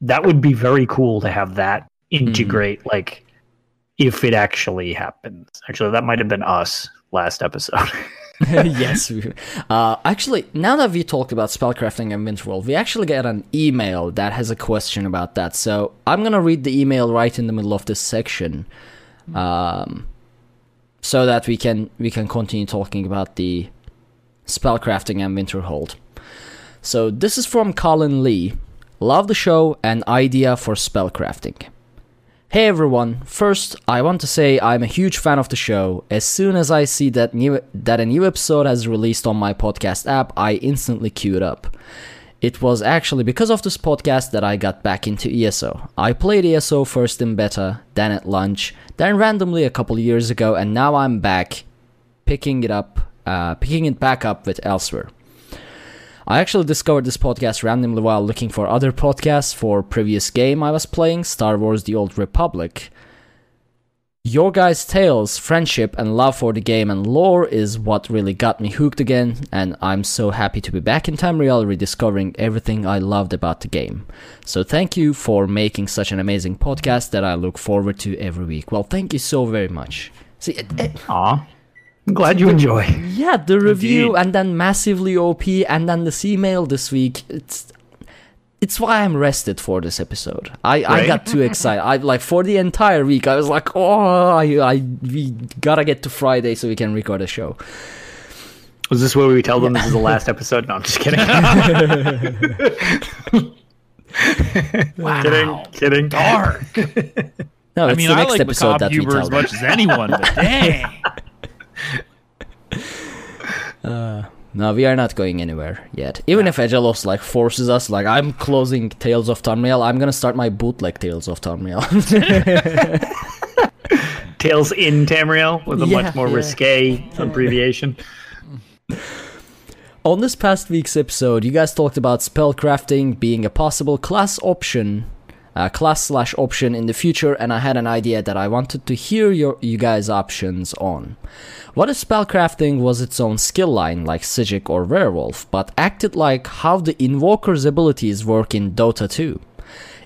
very cool to have that integrate. Like if it actually happens. Actually, that might have been us last episode. Yes. Actually, now that we talked about spellcrafting and Winterworld, we actually get an email that has a question about that. So I'm going to read the email right in the middle of this section, so that we can continue talking about the spellcrafting and Winterhold. So this is from Colin Lee. Love the show and idea for spellcrafting. Hey everyone, first I want to say I'm a huge fan of the show. As soon as I see that a new episode has released on my podcast app, I instantly queue it up. It was actually because of this podcast that I got back into ESO. I played ESO first in beta, then at lunch, then randomly a couple years ago, and now I'm back picking it back up with Elsweyr. I actually discovered this podcast randomly while looking for other podcasts for previous game I was playing, Star Wars The Old Republic. Your guys' tales, friendship, and love for the game and lore is what really got me hooked again, and I'm so happy to be back in Tamriel rediscovering everything I loved about the game. So thank you for making such an amazing podcast that I look forward to every week. Well, thank you so very much. See, I'm glad you enjoy. Yeah, the review Indeed. And then Massively OP and then this email this week. It's why I'm rested for this episode. I got too excited. For the entire week I was like, we gotta get to Friday so we can record a show. Is this where we tell them this is the last episode? No, I'm just kidding. Wow. Kidding. Dark. No, it's the next episode that we tell them. I mean, I like macabre humor as much as anyone, but dang. No, we are not going anywhere yet. Even if Agelos forces us, I'm closing Tales of Tamriel, I'm gonna start my bootleg Tales of Tamriel. Tales in Tamriel with a much more risque abbreviation. On this past week's episode, you guys talked about spellcrafting being a possible class/option in the future, and I had an idea that I wanted to hear you guys' options on. What if spellcrafting was its own skill line, like Psijic or Werewolf, but acted like how the Invoker's abilities work in Dota 2?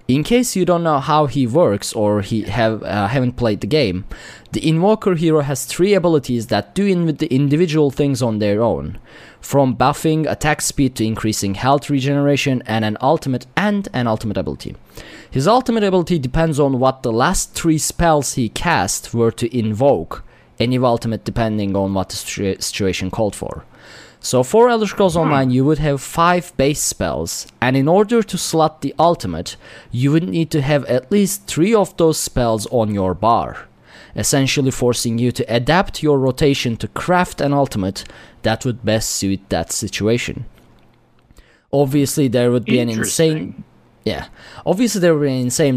In case you don't know how he works or haven't played the game, the Invoker hero has 3 abilities that do individual things on their own, from buffing attack speed to increasing health regeneration and an ultimate ability. His ultimate ability depends on what the last 3 spells he cast were to invoke, any ultimate depending on what the situation called for. So for Elder Scrolls Online, you would have 5 base spells, and in order to slot the ultimate, you would need to have at least 3 of those spells on your bar, essentially forcing you to adapt your rotation to craft an ultimate that would best suit that situation. Obviously, there would be insane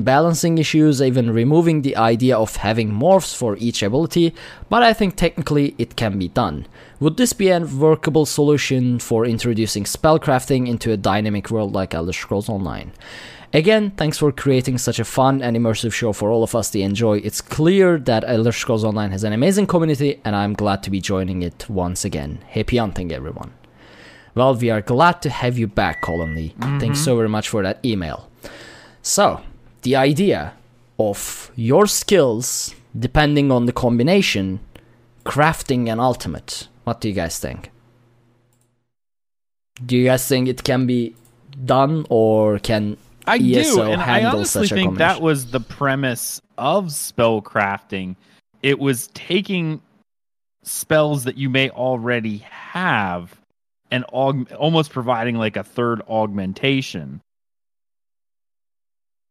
balancing issues, even removing the idea of having morphs for each ability, but I think technically it can be done. Would this be a workable solution for introducing spellcrafting into a dynamic world like Elder Scrolls Online? Again, thanks for creating such a fun and immersive show for all of us to enjoy. It's clear that Elder Scrolls Online has an amazing community, and I'm glad to be joining it once again. Happy hunting, everyone. Well, we are glad to have you back, Colin Lee. Mm-hmm. Thanks so very much for that email. So, the idea of your skills, depending on the combination, crafting an ultimate. What do you guys think? Do you guys think it can be done, or can ESO handle such a combination? I honestly think that was the premise of spellcrafting. It was taking spells that you may already have and almost providing a third augmentation.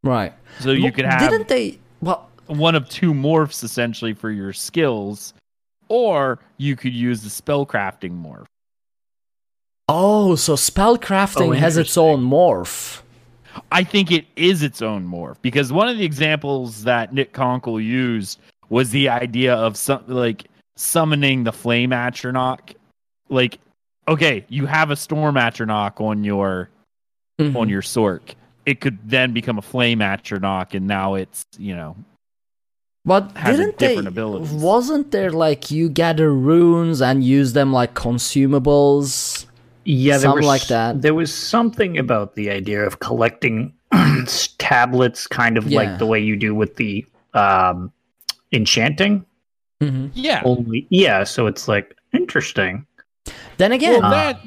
Right. So you could have one of 2 morphs essentially for your skills, or you could use the spellcrafting morph. Oh, so spellcrafting has its own morph. I think it is its own morph, because one of the examples that Nick Conkle used was the idea of something summoning the Flame Atronach. Okay, you have a Storm Atronach on your on your Sorc. It could then become a Flame Atronach, and now it's But wasn't there you gather runes and use them like consumables? Yeah, there was something about the idea of collecting tablets, like the way you do with the enchanting. Mm-hmm. Yeah. So it's interesting. Then again, well,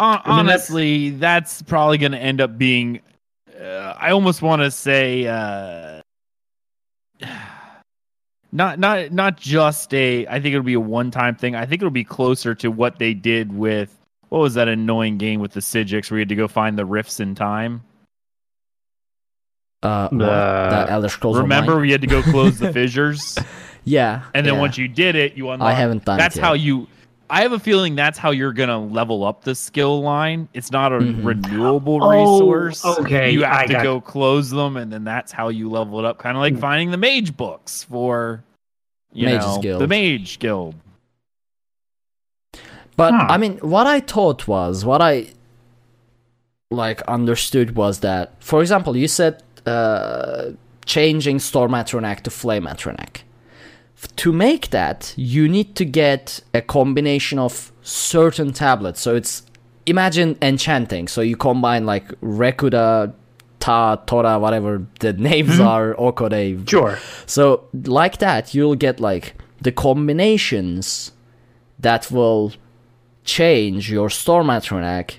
honestly, that's probably going to end up being. I almost want to say not just a. I think it'll be a one-time thing. I think it'll be closer to what they did with what was that annoying game with the Psijics where you had to go find the rifts in time. The Elder Scrolls. Remember, Online. We had to go close the fissures. Yeah, and then once you did it, you unlock. I haven't done. That's it how you. I have a feeling that's how you're gonna level up the skill line. It's not a renewable resource. Okay, you have to go close them, and then that's how you level it up. Kind of like finding the mage books for, the mage guild. But I mean, what I understood was that, for example, you said. Changing Storm Atronach to Flame Atronach. To make that, you need to get a combination of certain tablets. So it's, imagine enchanting. So you combine like Rekuda, Ta, Tora, whatever the names are, Okode. Sure. So like that, you'll get like the combinations that will change your Storm Atronach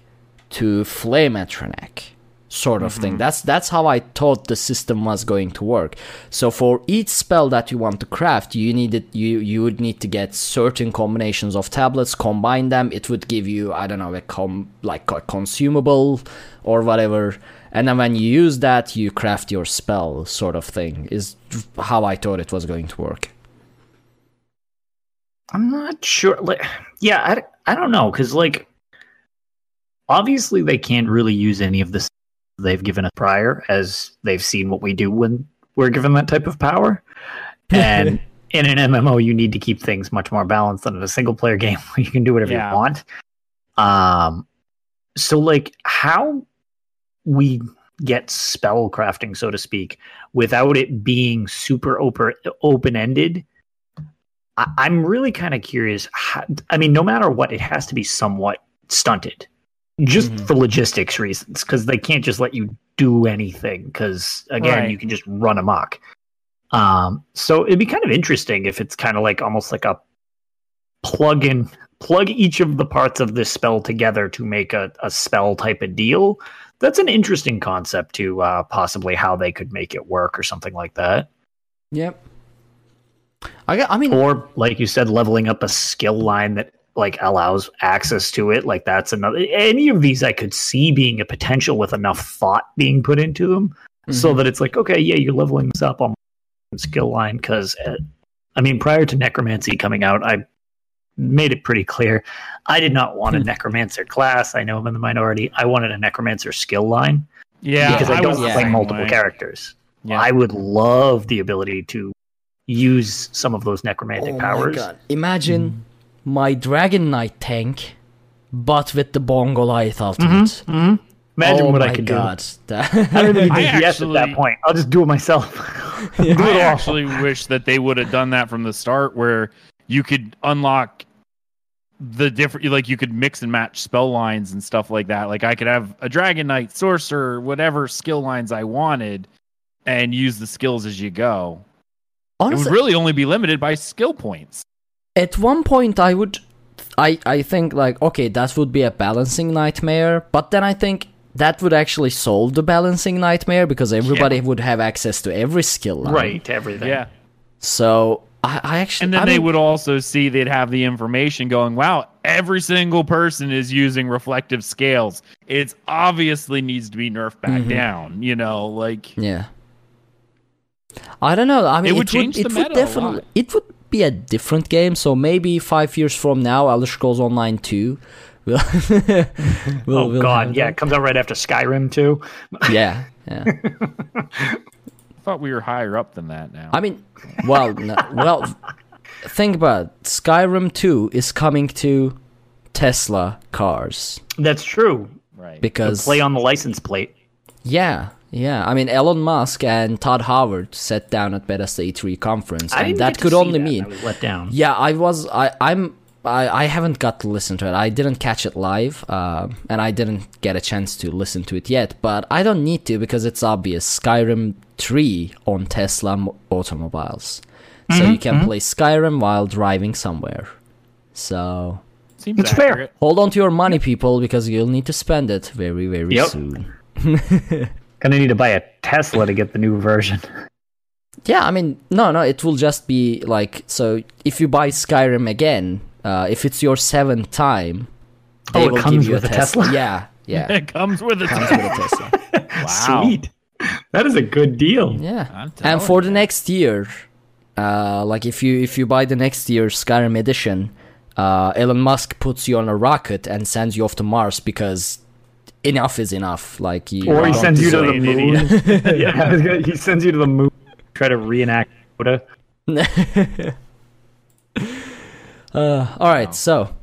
to Flame Atronach. Sort of thing. That's how I thought the system was going to work. So for each spell that you want to craft, you would need to get certain combinations of tablets, combine them. It would give you a consumable or whatever. And then when you use that, you craft your spell. Sort of thing is how I thought it was going to work. I'm not sure. I don't know because obviously they can't really use any of this. They've given us prior, as they've seen what we do when we're given that type of power. And in an MMO, you need to keep things much more balanced than in a single-player game where you can do whatever you want. So how we get spell crafting, so to speak, without it being super open-ended, I'm really kind of curious. No matter what, it has to be somewhat stunted. Just for logistics reasons, because they can't just let you do anything, because, again, you can just run amok. So it'd be kind of interesting if it's kind of like almost like a plug each of the parts of this spell together to make a spell type of deal. That's an interesting concept to possibly how they could make it work or something like that. Yep. Or, like you said, leveling up a skill line that allows access to it. That's another. Any of these I could see being a potential with enough thought being put into them, so that it's you're leveling this up on skill line. Because prior to Necromancy coming out, I made it pretty clear I did not want a Necromancer class. I know I'm in the minority. I wanted a Necromancer skill line. Yeah, because I don't play multiple characters. Yeah. I would love the ability to use some of those necromantic powers. My God. Imagine. My Dragon Knight tank, but with the Bone Goliath ultimate. Imagine what I could do. I don't even think yes at that point. I'll just do it myself. I actually wish that they would have done that from the start, where you could unlock the different, you could mix and match spell lines and stuff like that. I could have a Dragon Knight, Sorcerer, whatever skill lines I wanted, and use the skills as you go. Honestly, it would really only be limited by skill points. At one point, I think that would be a balancing nightmare. But then I think that would actually solve the balancing nightmare because everybody would have access to every skill line. Right, to everything. Yeah. So they would also see they'd have the information going, wow, every single person is using reflective scales. It obviously needs to be nerfed back down, Yeah. I don't know. I mean, it would be a different game, so maybe 5 years from now Elder Scrolls Online 2 will it comes out right after Skyrim 2. I thought we were higher up than that now. I mean, think about it. Skyrim 2 is coming to Tesla cars. That's true. Right. Because play on the license plate. Yeah. Yeah, I mean, Elon Musk and Todd Howard sat down at Bethesda E3 conference, and that could only mean I was let down. Yeah, I haven't got to listen to it. I didn't catch it live, and I didn't get a chance to listen to it yet. But I don't need to because it's obvious. Skyrim 3 on Tesla automobiles, so you can play Skyrim while driving somewhere. So seems it's fair. Hold on to your money, people, because you'll need to spend it very, very soon. Gonna need to buy a Tesla to get the new version. Yeah, I mean, no, it will just be like, so if you buy Skyrim again, if it's your 7th time, they will give you a Tesla. Yeah. It comes with a Tesla. Wow. Sweet. That is a good deal. Yeah. And for the next year, like if you buy the next year's Skyrim edition, Elon Musk puts you on a rocket and sends you off to Mars because enough is enough. Like, or he sends you to the moon. He sends you to the moon. Try to reenact Yoda. All right, so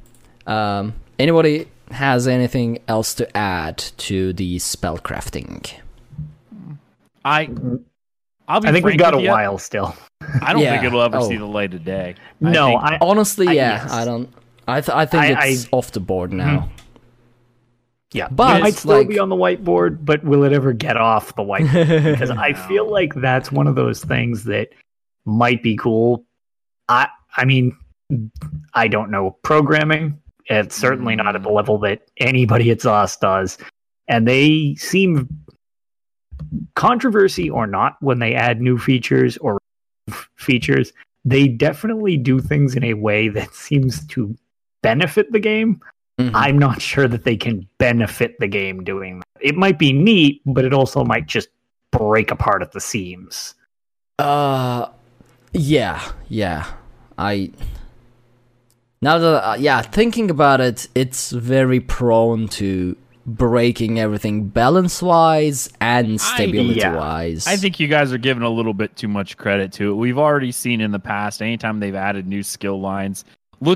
anybody has anything else to add to the spellcrafting? I think we got a while still. I don't think it'll ever see the light of day. No, I honestly, I don't. I think it's off the board now. Mm-hmm. Yeah, but it might still be on the whiteboard, but will it ever get off the whiteboard? Because I feel like that's one of those things that might be cool. I mean, I don't know programming. It's certainly not at the level that anybody at SOS does. And they seem, controversy or not, when they add new features or features, they definitely do things in a way that seems to benefit the game. Mm-hmm. I'm not sure that they can benefit the game doing that. It might be neat, but it also might just break apart at the seams. Thinking about it, it's very prone to breaking everything balance-wise and stability-wise. I think you guys are giving a little bit too much credit to it. We've already seen in the past, anytime they've added new skill lines, the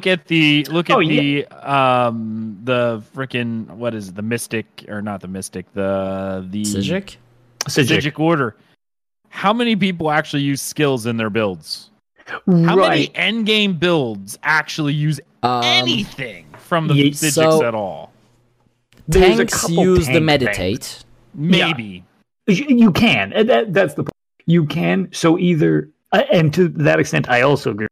freaking, what is it, the mystic, or not the mystic, the Psijic Order. How many people actually use skills in their builds? Right. How many end game builds actually use anything from the Psijics at all? Tanks use the meditate. Things. Maybe. Yeah. You can. That's the point. You can. So either, and to that extent, I also agree.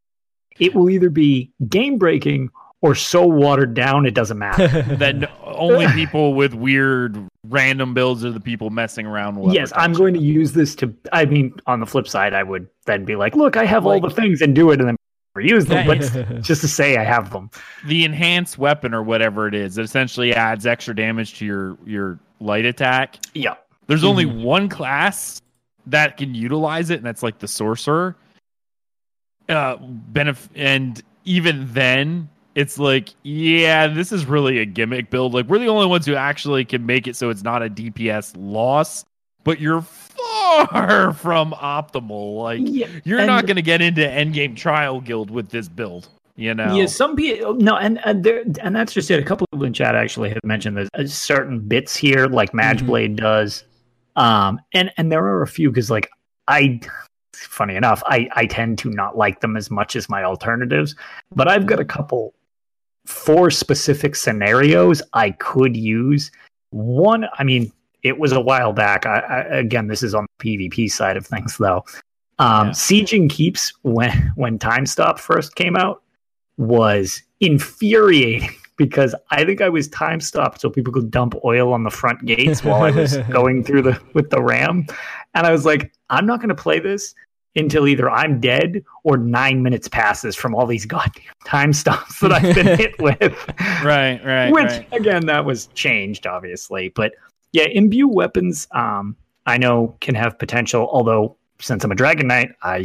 It will either be game-breaking or so watered down it doesn't matter. That only people with weird random builds are the people messing around with. Yes, I'm going to use this to... I mean, on the flip side, I would then be like, look, I have all the things and do it and then reuse them, but just to say I have them. The enhanced weapon or whatever it is, it essentially adds extra damage to your light attack. Yeah. There's only one class that can utilize it, and that's like the Sorcerer. And even then, it's like, yeah, this is really a gimmick build. Like, we're the only ones who actually can make it so it's not a DPS loss, but you're far from optimal. Like, you're not going to get into endgame trial guild with this build, you know? Yeah, some people, and that's just it. A couple of people in chat actually have mentioned there's certain bits here, like Magblade does. And there are a few, because, like, funny enough, I tend to not like them as much as my alternatives, but I've got a couple for specific scenarios I could use. One, I mean, it was a while back. Again, this is on the PvP side of things, though. Sieging Keeps, when Time Stop first came out, was infuriating because I think I was time stopped so people could dump oil on the front gates while I was going through with the RAM. And I was like, I'm not going to play this until either I'm dead or 9 minutes passes from all these goddamn time stops that I've been hit with. Right. Again, that was changed, obviously. But yeah, imbue weapons, I know can have potential. Although, since I'm a Dragon Knight, I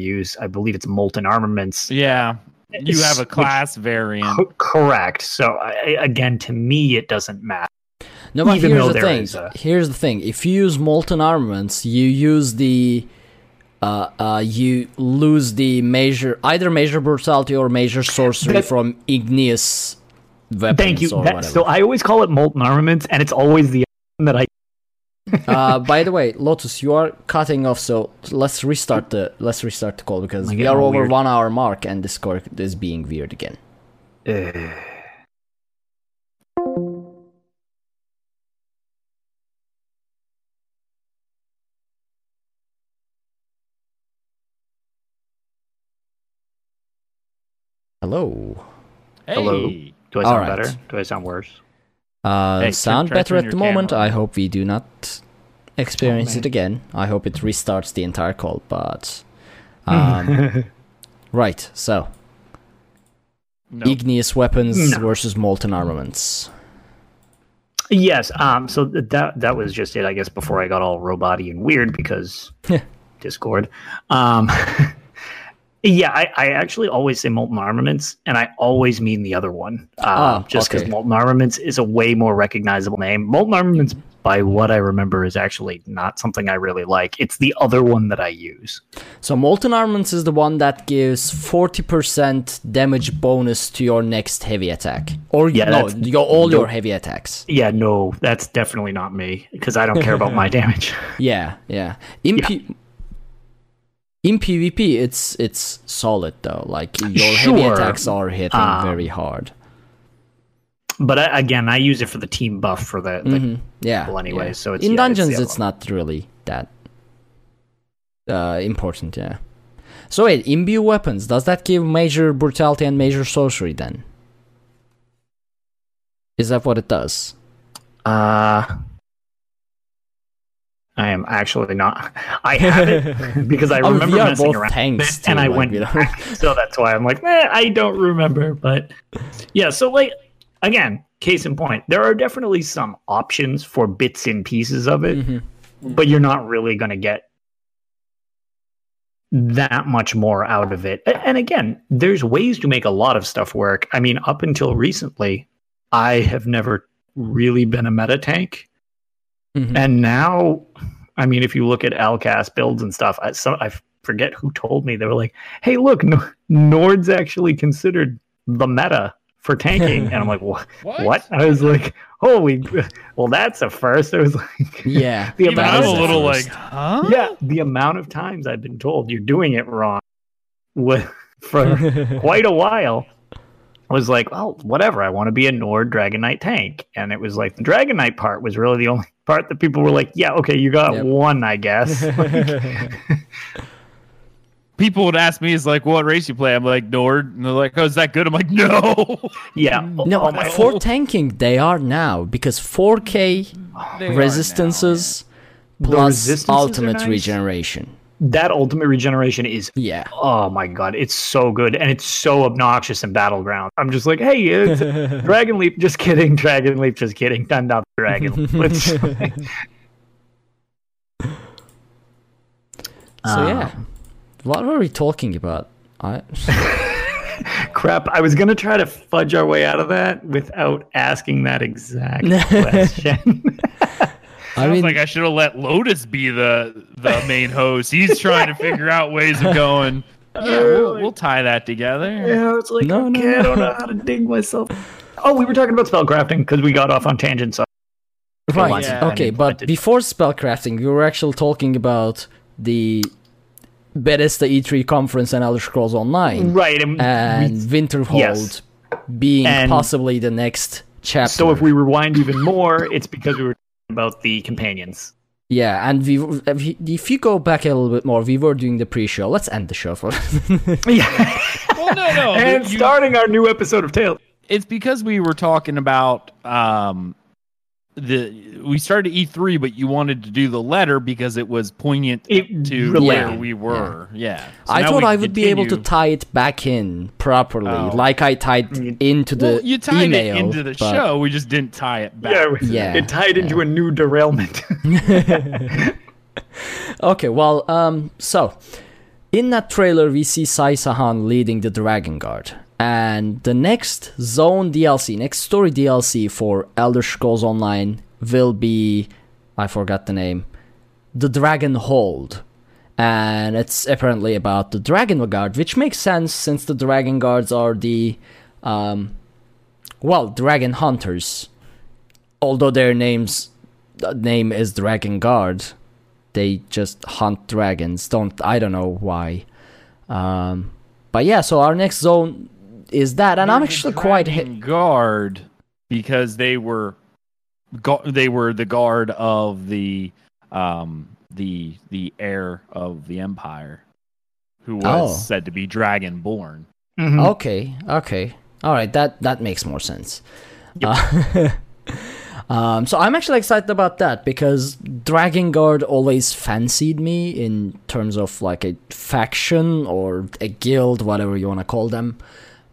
believe it's Molten Armaments. Yeah, you have a class variant. Correct. So, again, to me, it doesn't matter. No, but here's the thing. If you use Molten Armaments, you use the... you lose the either major brutality or major sorcery from igneous weapons. Thank you. So I always call it Molten Armaments, and it's always the one that I... by the way, Lotus, you are cutting off, so let's restart the call, because we are over 1 hour mark, and Discord is being weird again. Hello. Hey. Hello. Do I sound better? Do I sound worse? Sound better at the moment. I hope we do not experience it again. I hope it restarts the entire call, but... right, so... No. Igneous weapons versus molten armaments. Yes, so that was just it, I guess, before I got all robot-y and weird, because Discord. Yeah, I actually always say molten armaments, and I always mean the other one. Just because molten armaments is a way more recognizable name. Molten armaments, by what I remember, is actually not something I really like. It's the other one that I use. So molten armaments is the one that gives 40% damage bonus to your next heavy attack. Or your heavy attacks. Yeah, no, that's definitely not me, because I don't care about my damage. Yeah. In PvP, it's solid, though. Like, your heavy attacks are hitting very hard. But I use it for the team buff for the people anyway. Yeah. So it's, in dungeons, it's not really that important, yeah. So wait, imbue weapons, does that give major brutality and major sorcery then? Is that what it does? I am actually not. I have it because I remember messing around tanks too, and I went back. So that's why I'm like, I don't remember. But yeah, so like, again, case in point, there are definitely some options for bits and pieces of it, but you're not really going to get that much more out of it. And again, there's ways to make a lot of stuff work. I mean, up until recently, I have never really been a meta tank. Mm-hmm. And now, I mean, if you look at Alcast builds and stuff, I forget who told me, they were like, hey, look, Nord's actually considered the meta for tanking. And I'm like, what? I was like, holy, well, that's a first. I was like, yeah, the amount of, a little like, huh? Yeah, the amount of times I've been told you're doing it wrong for quite a while. I was like, well, whatever, I want to be a Nord Dragon Knight tank. And it was like, the Dragon Knight part was really the only part that people were like, yeah, okay, you got one, I guess. People would ask me, is like, what race you play? I'm like, Nord. And they're like, oh, is that good? I'm like, no. Yeah. No, for tanking, they are now, because 4K resistances plus ultimate regeneration. That ultimate regeneration is, oh my god, it's so good, and it's so obnoxious in Battleground. I'm just like, hey, it's Dragon Leap, just kidding, Dragon Leap, just kidding, done up Dragon. What were we talking about? Crap, I was gonna try to fudge our way out of that without asking that exact question. Sounds like I should have let Lotus be the main host. He's trying to figure out ways of going. Yeah, we'll tie that together. Yeah, it's like, I don't know how to dig myself. Oh, we were talking about spellcrafting because we got off on tangents. Right. Yeah. Okay, but before spellcrafting, we were actually talking about the Bethesda E3 conference and Elder Scrolls Online. Right. And Winterhold being possibly the next chapter. So if we rewind even more, it's because we were about the companions. Yeah, and we if you go back a little bit more, we were doing the pre-show. Let's end the show for yeah. Well, no. And starting our new episode of Tales. It's because we were talking about we started E3, but you wanted to do the letter because it was poignant to where we were. Yeah. So I thought I would be able to tie it back in properly, like I tied into the email. You tied it into the show, we just didn't tie it back. Yeah, it tied into a new derailment. Okay, well, so in that trailer, we see Sai Sahan leading the Dragon Guard. And the next zone DLC, next story DLC for Elder Scrolls Online will be, I forgot the name, the Dragon Hold. And it's apparently about the Dragon Guard, which makes sense since the Dragon Guards are the, Dragon Hunters. Although their name is Dragon Guard, they just hunt dragons. I don't know why. But yeah, so our next zone is that, and I'm actually quite guard because they were the guard of the heir of the empire, who was said to be dragonborn. Mm-hmm. Okay. All right, that makes more sense. Yep. So I'm actually excited about that, because Dragon Guard always fancied me in terms of like a faction or a guild, whatever you want to call them.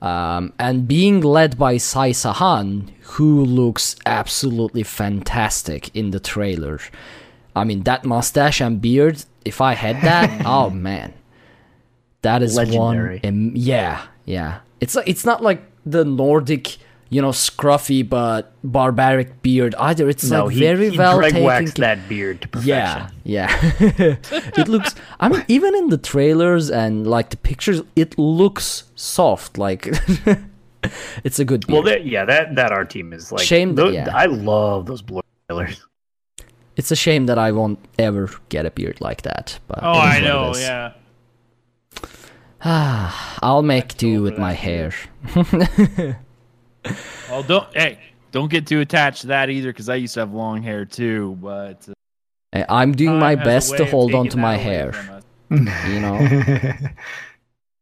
And being led by Sai Sahan, who looks absolutely fantastic in the trailer. I mean, that mustache and beard, if I had that, oh man. That is legendary. Yeah. It's not like the Nordic, you know, scruffy but barbaric beard either. It's no, like he well taken. He drag-waxed that beard to perfection. Yeah. It looks, I mean, even in the trailers and like the pictures, it looks soft. Like it's a good beard. Well, that our team is like. Shame. I love those blue trailers. It's a shame that I won't ever get a beard like that. But oh, I know. Yeah. I'll make do with my hair. Well, don't get too attached to that either, because I used to have long hair too. But I'm doing my best to hold on to my hair. You know,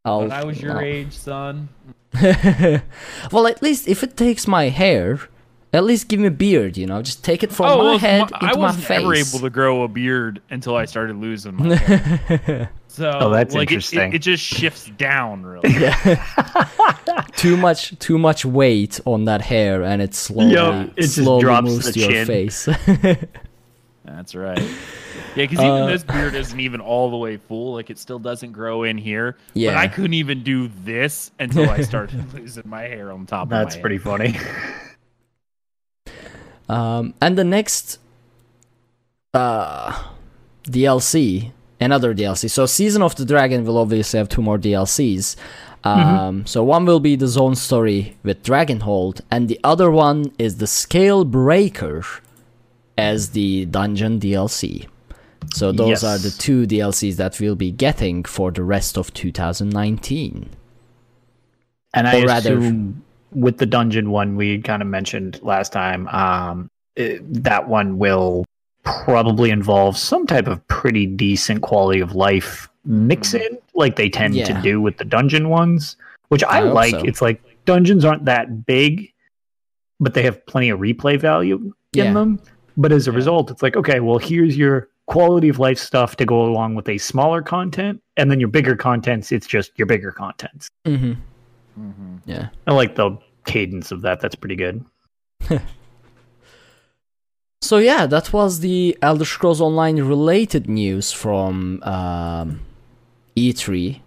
when I was your age, son. Well, at least if it takes my hair, at least give me a beard. You know, just take it from my head into my face. I was never able to grow a beard until I started losing my hair. So, that's like, interesting. It just shifts down, really. Yeah. too much weight on that hair, and it slowly, it drops moves to your face. That's right. Yeah, because even this beard isn't even all the way full. Like, it still doesn't grow in here. Yeah. But I couldn't even do this until I started losing my hair on top of my head. That's pretty funny. And the next DLC... Another DLC. So Season of the Dragon will obviously have two more DLCs. So one will be the Zone Story with Dragonhold, and the other one is the Scale Breaker as the Dungeon DLC. So those are the two DLCs that we'll be getting for the rest of 2019. And I assume with the Dungeon one we kind of mentioned last time, that one will... probably involves some type of pretty decent quality of life mix-in, like they tend to do with the dungeon ones, which I like. So. It's like dungeons aren't that big, but they have plenty of replay value in them. But as a result, it's like, okay, well, here's your quality of life stuff to go along with a smaller content, and then your bigger contents, it's just your bigger contents. Yeah. I like the cadence of that. That's pretty good. So yeah, that was the Elder Scrolls Online related news from E3.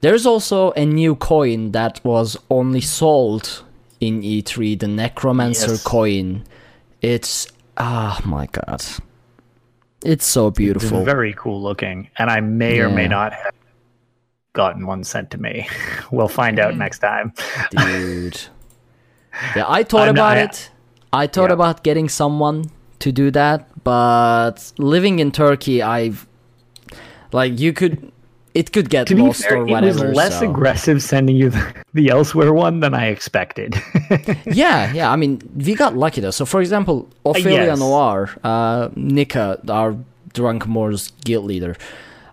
There's also a new coin that was only sold in E3, the Necromancer coin. It's, oh my god. It's so beautiful. It's very cool looking, and I may or may not have gotten one sent to me. We'll find out next time. Dude. Yeah, I thought about getting someone to do that, but living in Turkey, it could get lost or whatever. It was less aggressive sending you the Elsweyr one than I expected. Yeah. I mean, we got lucky though. So, for example, Ophelia Noir, Nika, our Drunk Moors guild leader,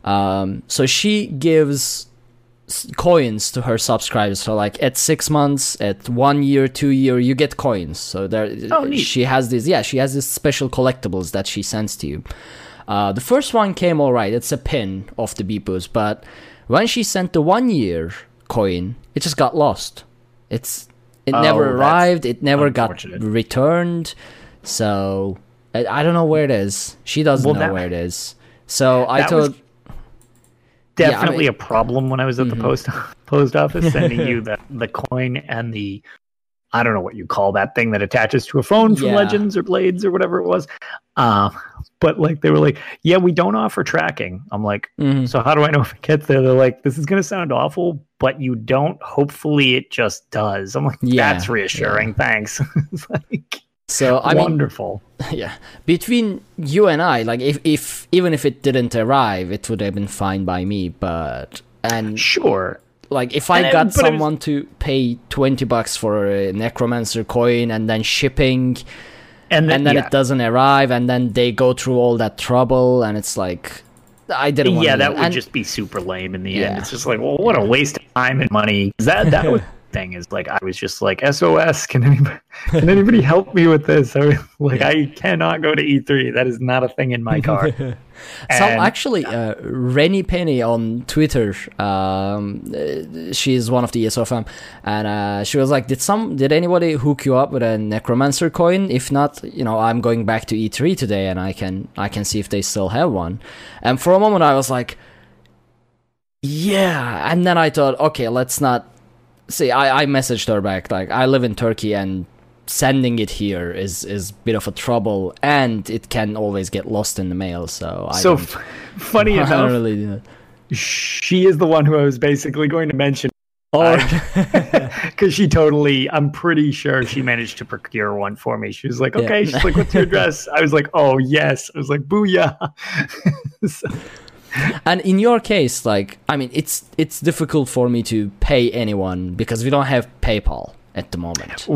so she gives coins to her subscribers. So, like, at 6 months, at 1 year, 2 year, you get coins. So there, she has these special collectibles that she sends to you. The first one came all right. It's a pin of the Beepus, but when she sent the 1 year coin, it just got lost. It never arrived. It never got returned. So I don't know where it is. She doesn't know where it is. So I thought. Definitely a problem when I was at the post office sending you the coin and the, I don't know what you call that thing that attaches to a phone from Legends or Blades or whatever it was. But like, they were like, yeah, we don't offer tracking. I'm like, so how do I know if it gets there? They're like, this is going to sound awful, but you don't. Hopefully it just does. I'm like, that's reassuring. Thanks. It's like... So I mean, wonderful. Yeah, between you and I, like if even if it didn't arrive, it would have been fine by me. But like if I got someone to pay $20 for a Necromancer coin and then shipping, and then it doesn't arrive, and then they go through all that trouble, and it's like I didn't. Yeah, that would just be super lame in the end. It's just like, well, what a waste of time and money. That would. thing is like I was just like, SOS, can anybody help me with this? I cannot go to E3. That is not a thing in my car. And, Renny Penny on Twitter, she's one of the ESO fam, and she was like, did anybody hook you up with a Necromancer coin? If not, you know, I'm going back to E3 today, and I can see if they still have one. And for a moment I was like, yeah, and then I thought, okay, let's not see. I messaged her back, like, I live in Turkey and sending it here is a bit of a trouble, and it can always get lost in the mail. So funny enough, she is the one who I was basically going to mention. Oh, because I'm pretty sure she managed to procure one for me. She was like, okay, she's like, what's your address? I was like, oh yes. I was like, booyah. So. And in your case, like, I mean, it's difficult for me to pay anyone because we don't have PayPal at the moment.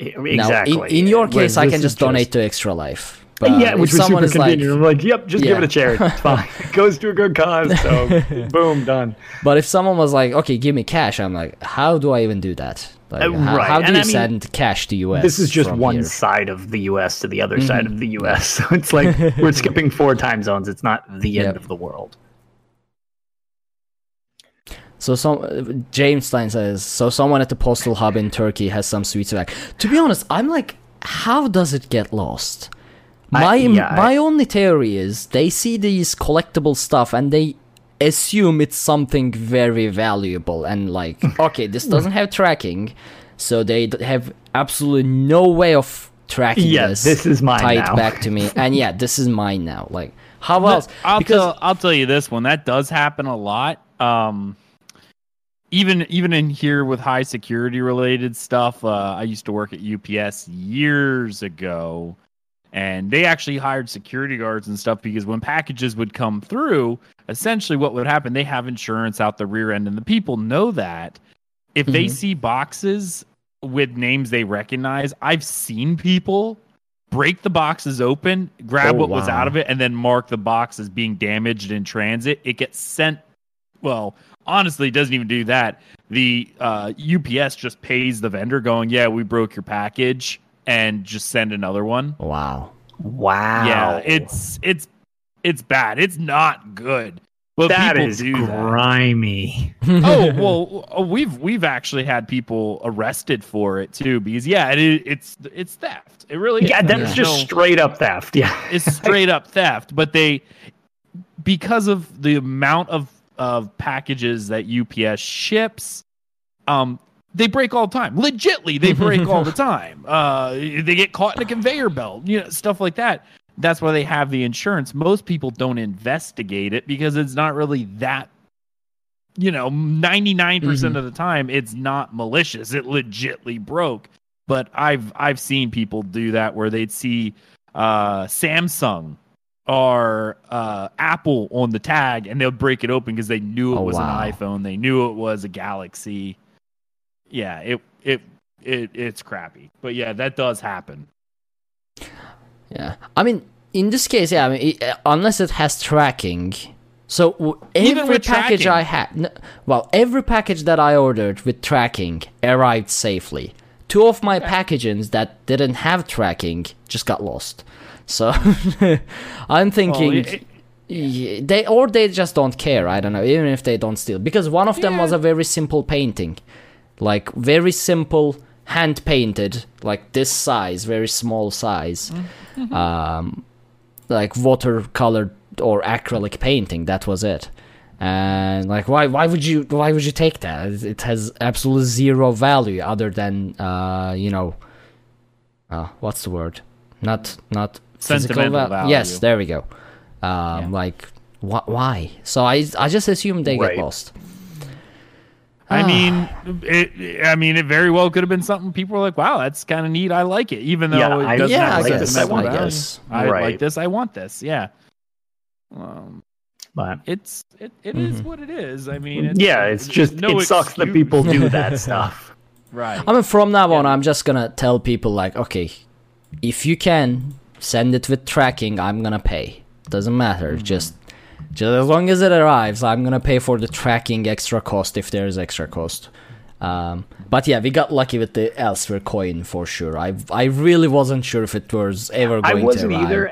Exactly. Now, in your case, I can just donate to Extra Life. But yeah, which was super convenient. Like, I'm like, yep, just give it a charity. It's fine. It goes to a good cause, so boom, done. But if someone was like, okay, give me cash, I'm like, how do I even do that? Like, right. How do you send cash to U.S.? This is just one side of the U.S. to the other side of the U.S. So it's like we're skipping 4 time zones. It's not the end of the world. So James Stein says, so someone at the postal hub in Turkey has some sweets back. To be honest, I'm like, how does it get lost? My only theory is they see these collectible stuff and they assume it's something very valuable, and like, okay, this doesn't have tracking, so they have absolutely no way of tracking this is mine tied now. Back to me, and this is mine now. Like, how else? I'll tell you this one, that does happen a lot. Even in here with high security related stuff, I used to work at UPS years ago. And they actually hired security guards and stuff because when packages would come through, essentially what would happen, they have insurance out the rear end, and the people know that. If they see boxes with names they recognize, I've seen people break the boxes open, grab what was out of it, and then mark the box as being damaged in transit. It gets sent. Well, honestly, it doesn't even do that. The UPS just pays the vendor going, yeah, we broke your package. And just send another one. Wow. Yeah, it's bad. It's not good. But that is grimy. Oh well, we've actually had people arrested for it too. Because it's theft. It really is. That's just straight up theft. Yeah, it's straight up theft. But because of the amount of packages that UPS ships, they break all the time. Legitly, they break all the time. They get caught in a conveyor belt, stuff like that. That's why they have the insurance. Most people don't investigate it because it's not really that, 99% of the time it's not malicious. It legitly broke. But I've seen people do that where they'd see Samsung or Apple on the tag, and they'll break it open because they knew it was an iPhone. They knew it was a Galaxy. Yeah, it's crappy, but that does happen. Yeah, I mean, in this case, unless it has tracking. So every package I had, every package that I ordered with tracking arrived safely. 2 of my packages that didn't have tracking just got lost. So I'm thinking. They just don't care. I don't know. Even if they don't steal, because one of them was a very simple painting. Like, very simple, hand-painted, like this size, very small size, like watercolor or acrylic painting. That was it. And like, why would you take that? It has absolutely zero value other than what's the word? Not physical value. Yes, there we go. Like, why? So I just assume they get lost. I mean, it very well could have been something people were like, wow, that's kind of neat. I like it, even though it doesn't have this. I like this. I want this. Yeah. But it is what it is. I mean, it sucks that people do that stuff. Right. I mean, from now on, I'm just going to tell people, like, okay, if you can send it with tracking, I'm going to pay. Doesn't matter. Just as long as it arrives, I'm going to pay for the tracking extra cost if there is extra cost. But yeah, we got lucky with the Elsweyr coin for sure. I really wasn't sure if it was ever going to arrive,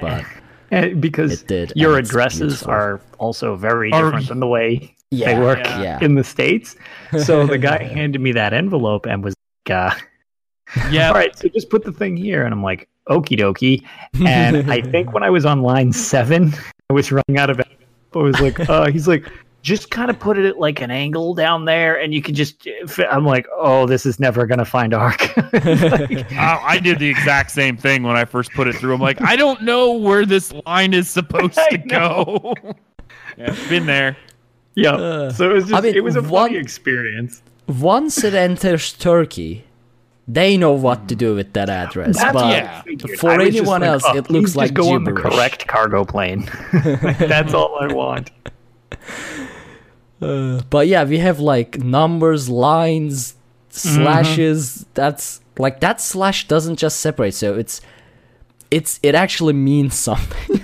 but because your addresses are also very different than the way they work in the States. So the guy handed me that envelope and was like, all right, so just put the thing here. And I'm like, okie dokie. And I think when I was on line 7, I was running out of envelope. I was like, he's like, just kind of put it at like an angle down there and you can just, I'm like, oh, this is never going to find Ark. Like, I did the exact same thing when I first put it through. I'm like, I don't know where this line is supposed to go. Yeah, been there. Yeah. So it was just, I mean, it was a funny experience. Once it enters Turkey, they know what to do with that address. That's, but for anyone else, like, it looks like go on the correct cargo plane. Like, that's all I want. But yeah, we have like numbers, lines, slashes. That's like, that slash doesn't just separate, so it actually means something.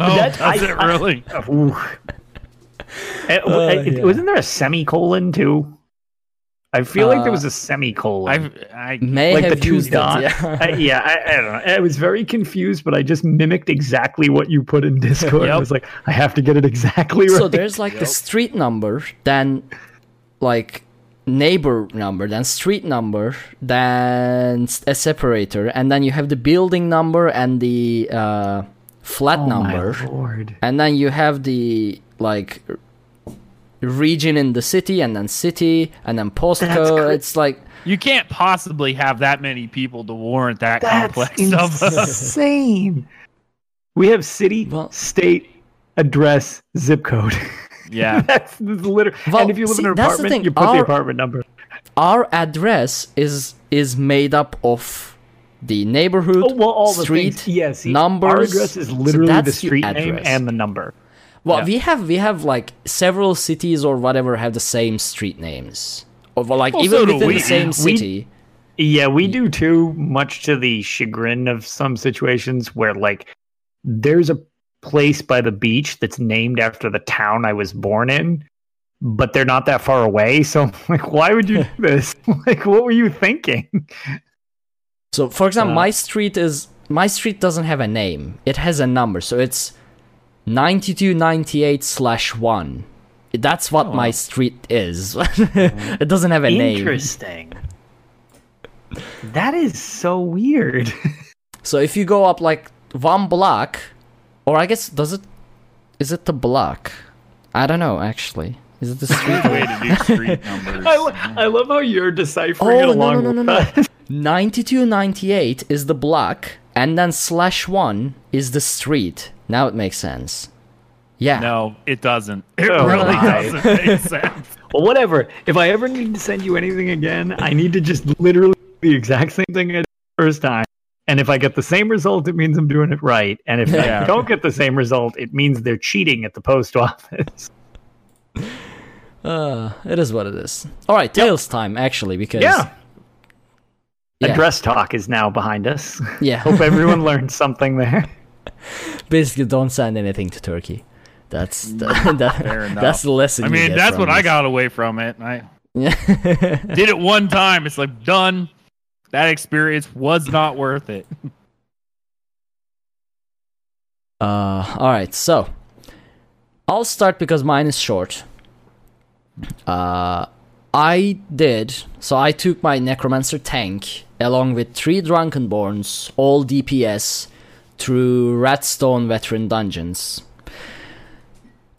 Oh, does it really? Wasn't there a semicolon too? I feel like there was a semicolon. I may like have the used dot. I don't know. I was very confused, but I just mimicked exactly what you put in Discord. I was like, I have to get it exactly right. So there's like the street number, then like neighbor number, then street number, then a separator, and then you have the building number and the flat number. My Lord. And then you have the like region in the city, and then postcode. It's like, you can't possibly have that many people to warrant that complex stuff. That's insane. We have city, state, address, zip code. Yeah, that's literally. Well, and if you live in an apartment, you put the apartment number. Our address is made up of the neighborhood, all street, the numbers. Our address is literally the street name and the number. Well, we have like several cities or whatever have the same street names, or like even within the same city. We do too, much to the chagrin of some situations where like there's a place by the beach that's named after the town I was born in, but they're not that far away. So I'm like, why would you do this? Like, what were you thinking? So, for example, my street doesn't have a name; it has a number, so it's 9298/1. That's what my street is. It doesn't have a name. Interesting. That is so weird. So if you go up like one block, or I guess is it the block? I don't know actually. Is it the street? Way to do street numbers. I love how you're deciphering it along with us. 9298 is the block, and then /1 is the street. Now it makes sense. Yeah. No, it doesn't. It really doesn't make sense. Well, whatever. If I ever need to send you anything again, I need to just literally do the exact same thing I did the first time. And if I get the same result, it means I'm doing it right. And if I don't get the same result, it means they're cheating at the post office. It is what it is. All right, Tales time, actually, because... Address talk is now behind us. Yeah. Hope everyone learned something there. Basically, don't send anything to Turkey. That's the lesson. I mean, you get that's what this. I got away from it. I did it one time. It's like done. That experience was not worth it. All right. So I'll start because mine is short. I took my Necromancer tank along with 3 Drunkenborns, all DPS, through Ratstone Veteran Dungeons.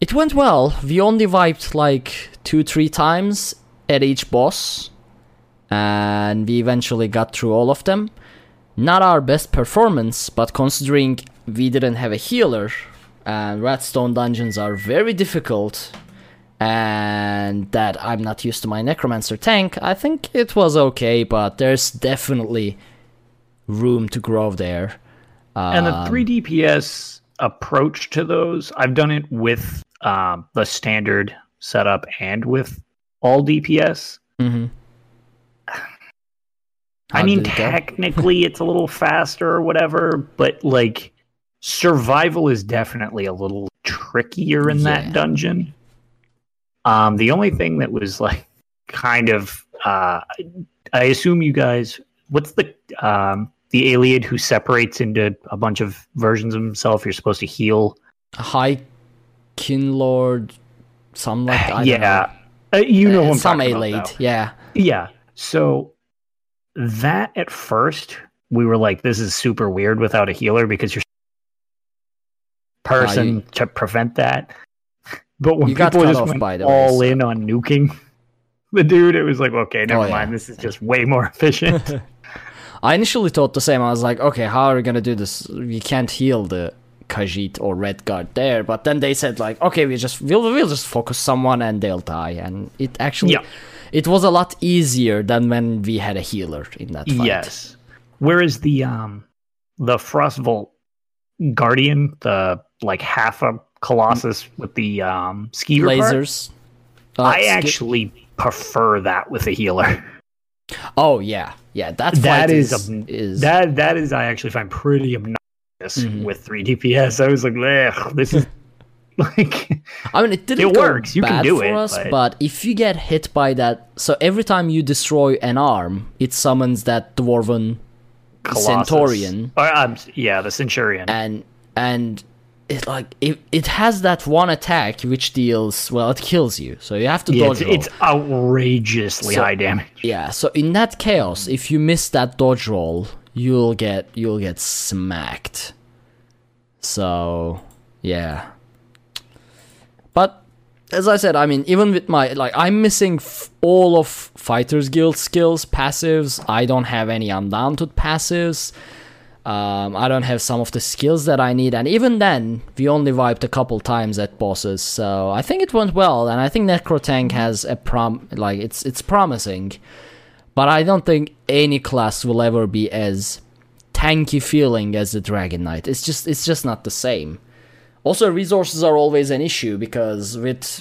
It went well. We only wiped like 2-3 times at each boss, and we eventually got through all of them. Not our best performance, but considering we didn't have a healer, and Ratstone Dungeons are very difficult, and that I'm not used to my Necromancer tank, I think it was okay, but there's definitely room to grow there. And the 3 DPS approach to those, I've done it with the standard setup and with all DPS. Mm-hmm. I mean, technically it's a little faster or whatever, but like survival is definitely a little trickier in that dungeon. The only thing that was like kind of I assume you guys, what's the alien who separates into a bunch of versions of himself? You're supposed to heal. High Kinlord, some like I yeah, don't know. You know, some alien, yeah, yeah. So that at first we were like, this is super weird without a healer because you're person to prevent that. But when people just went all in on nuking the dude, it was like, okay, never mind. This is just way more efficient. I initially thought the same. I was like, okay, how are we going to do this? You can't heal the Khajiit or Redguard there. But then they said, like, okay, we'll just focus someone and they'll die. And it actually, it was a lot easier than when we had a healer in that fight. Yes. Whereas the Frostvolt Guardian, the like half a Colossus with the ski lasers. I actually prefer that with a healer. Oh yeah. That is I actually find pretty obnoxious with 3 DPS. I was like, this is like. I mean, it didn't. It works. You can do it. But if you get hit by that, so every time you destroy an arm, it summons that dwarven Colossus. Centurion. The Centurion. And it like it has that one attack which deals it kills you, so you have to dodge roll. It's outrageously high damage. Yeah, so in that chaos, if you miss that dodge roll, you'll get smacked. So yeah. But as I said, I mean, even with my I'm missing all of Fighters Guild skills, passives. I don't have any undaunted passives. I don't have some of the skills that I need, and even then, we only wiped a couple times at bosses, so I think it went well, and I think Necrotank has a it's promising, but I don't think any class will ever be as tanky feeling as the Dragon Knight. It's just not the same. Also, resources are always an issue, because with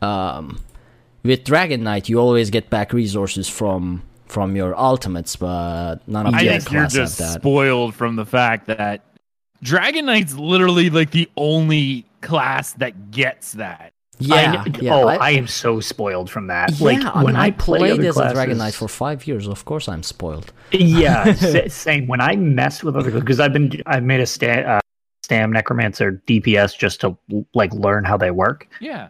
Dragon Knight, you always get back resources from your ultimates, but none of the other classes have that. I think you're just spoiled from the fact that Dragon Knight's literally like the only class that gets that. Yeah. I am so spoiled from that. Yeah, like when I played as a Dragon Knight for 5 years, of course I'm spoiled. Yeah, same. When I mess with other, because I've made a Stam Necromancer DPS just to like learn how they work. Yeah.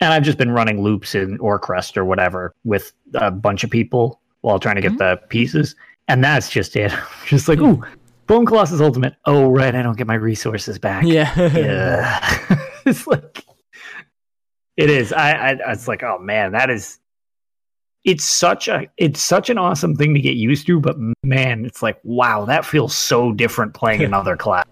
And I've just been running loops in Orcrust or whatever with a bunch of people, while trying to get the pieces, and that's just it. Just like, ooh, Bone Colossus Ultimate. Oh, right, I don't get my resources back. Yeah. It's like, it is. I it's like, oh man, that is. It's such an awesome thing to get used to, but man, it's like, wow, that feels so different playing another class.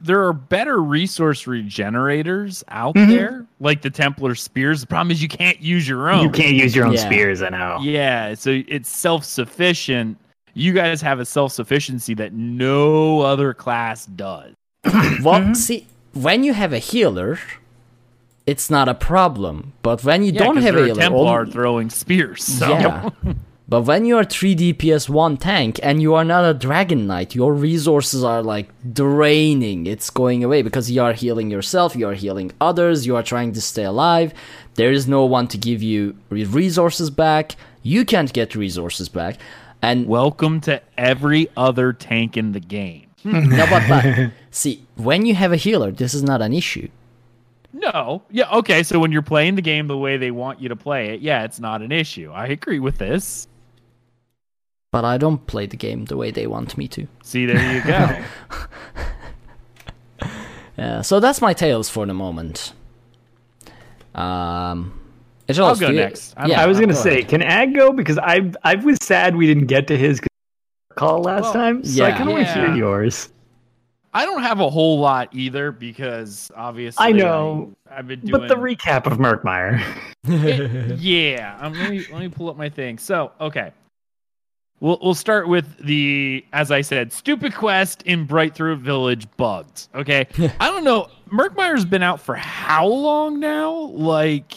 There are better resource regenerators out there, like the Templar Spears. The problem is you can't use your own. You can't use your own spears, I know. Yeah, so it's self-sufficient. You guys have a self-sufficiency that no other class does. See, when you have a healer, it's not a problem. But when you don't have a healer... Templar throwing spears. So. Yeah. But when you are 3 DPS 1 tank and you are not a Dragon Knight, your resources are like draining. It's going away because you are healing yourself, you are healing others, you are trying to stay alive. There is no one to give you resources back. You can't get resources back. And welcome to every other tank in the game. No, but see, when you have a healer, this is not an issue. No. Yeah, okay, so when you're playing the game the way they want you to play it, it's not an issue. I agree with this. But I don't play the game the way they want me to. See, there you go. So that's my tales for the moment. Agelos, I'll go next. I was going to say, can Ag go? Because I was sad we didn't get to his call last time, so I kind of want to hear yours. I don't have a whole lot either, because obviously... I know, I've been doing... but the recap of Murkmire. Let me pull up my thing. So, okay. We'll start with the, as I said, stupid quest in Brightthrough Village bugged. Okay, I don't know. Murkmire's been out for how long now? Like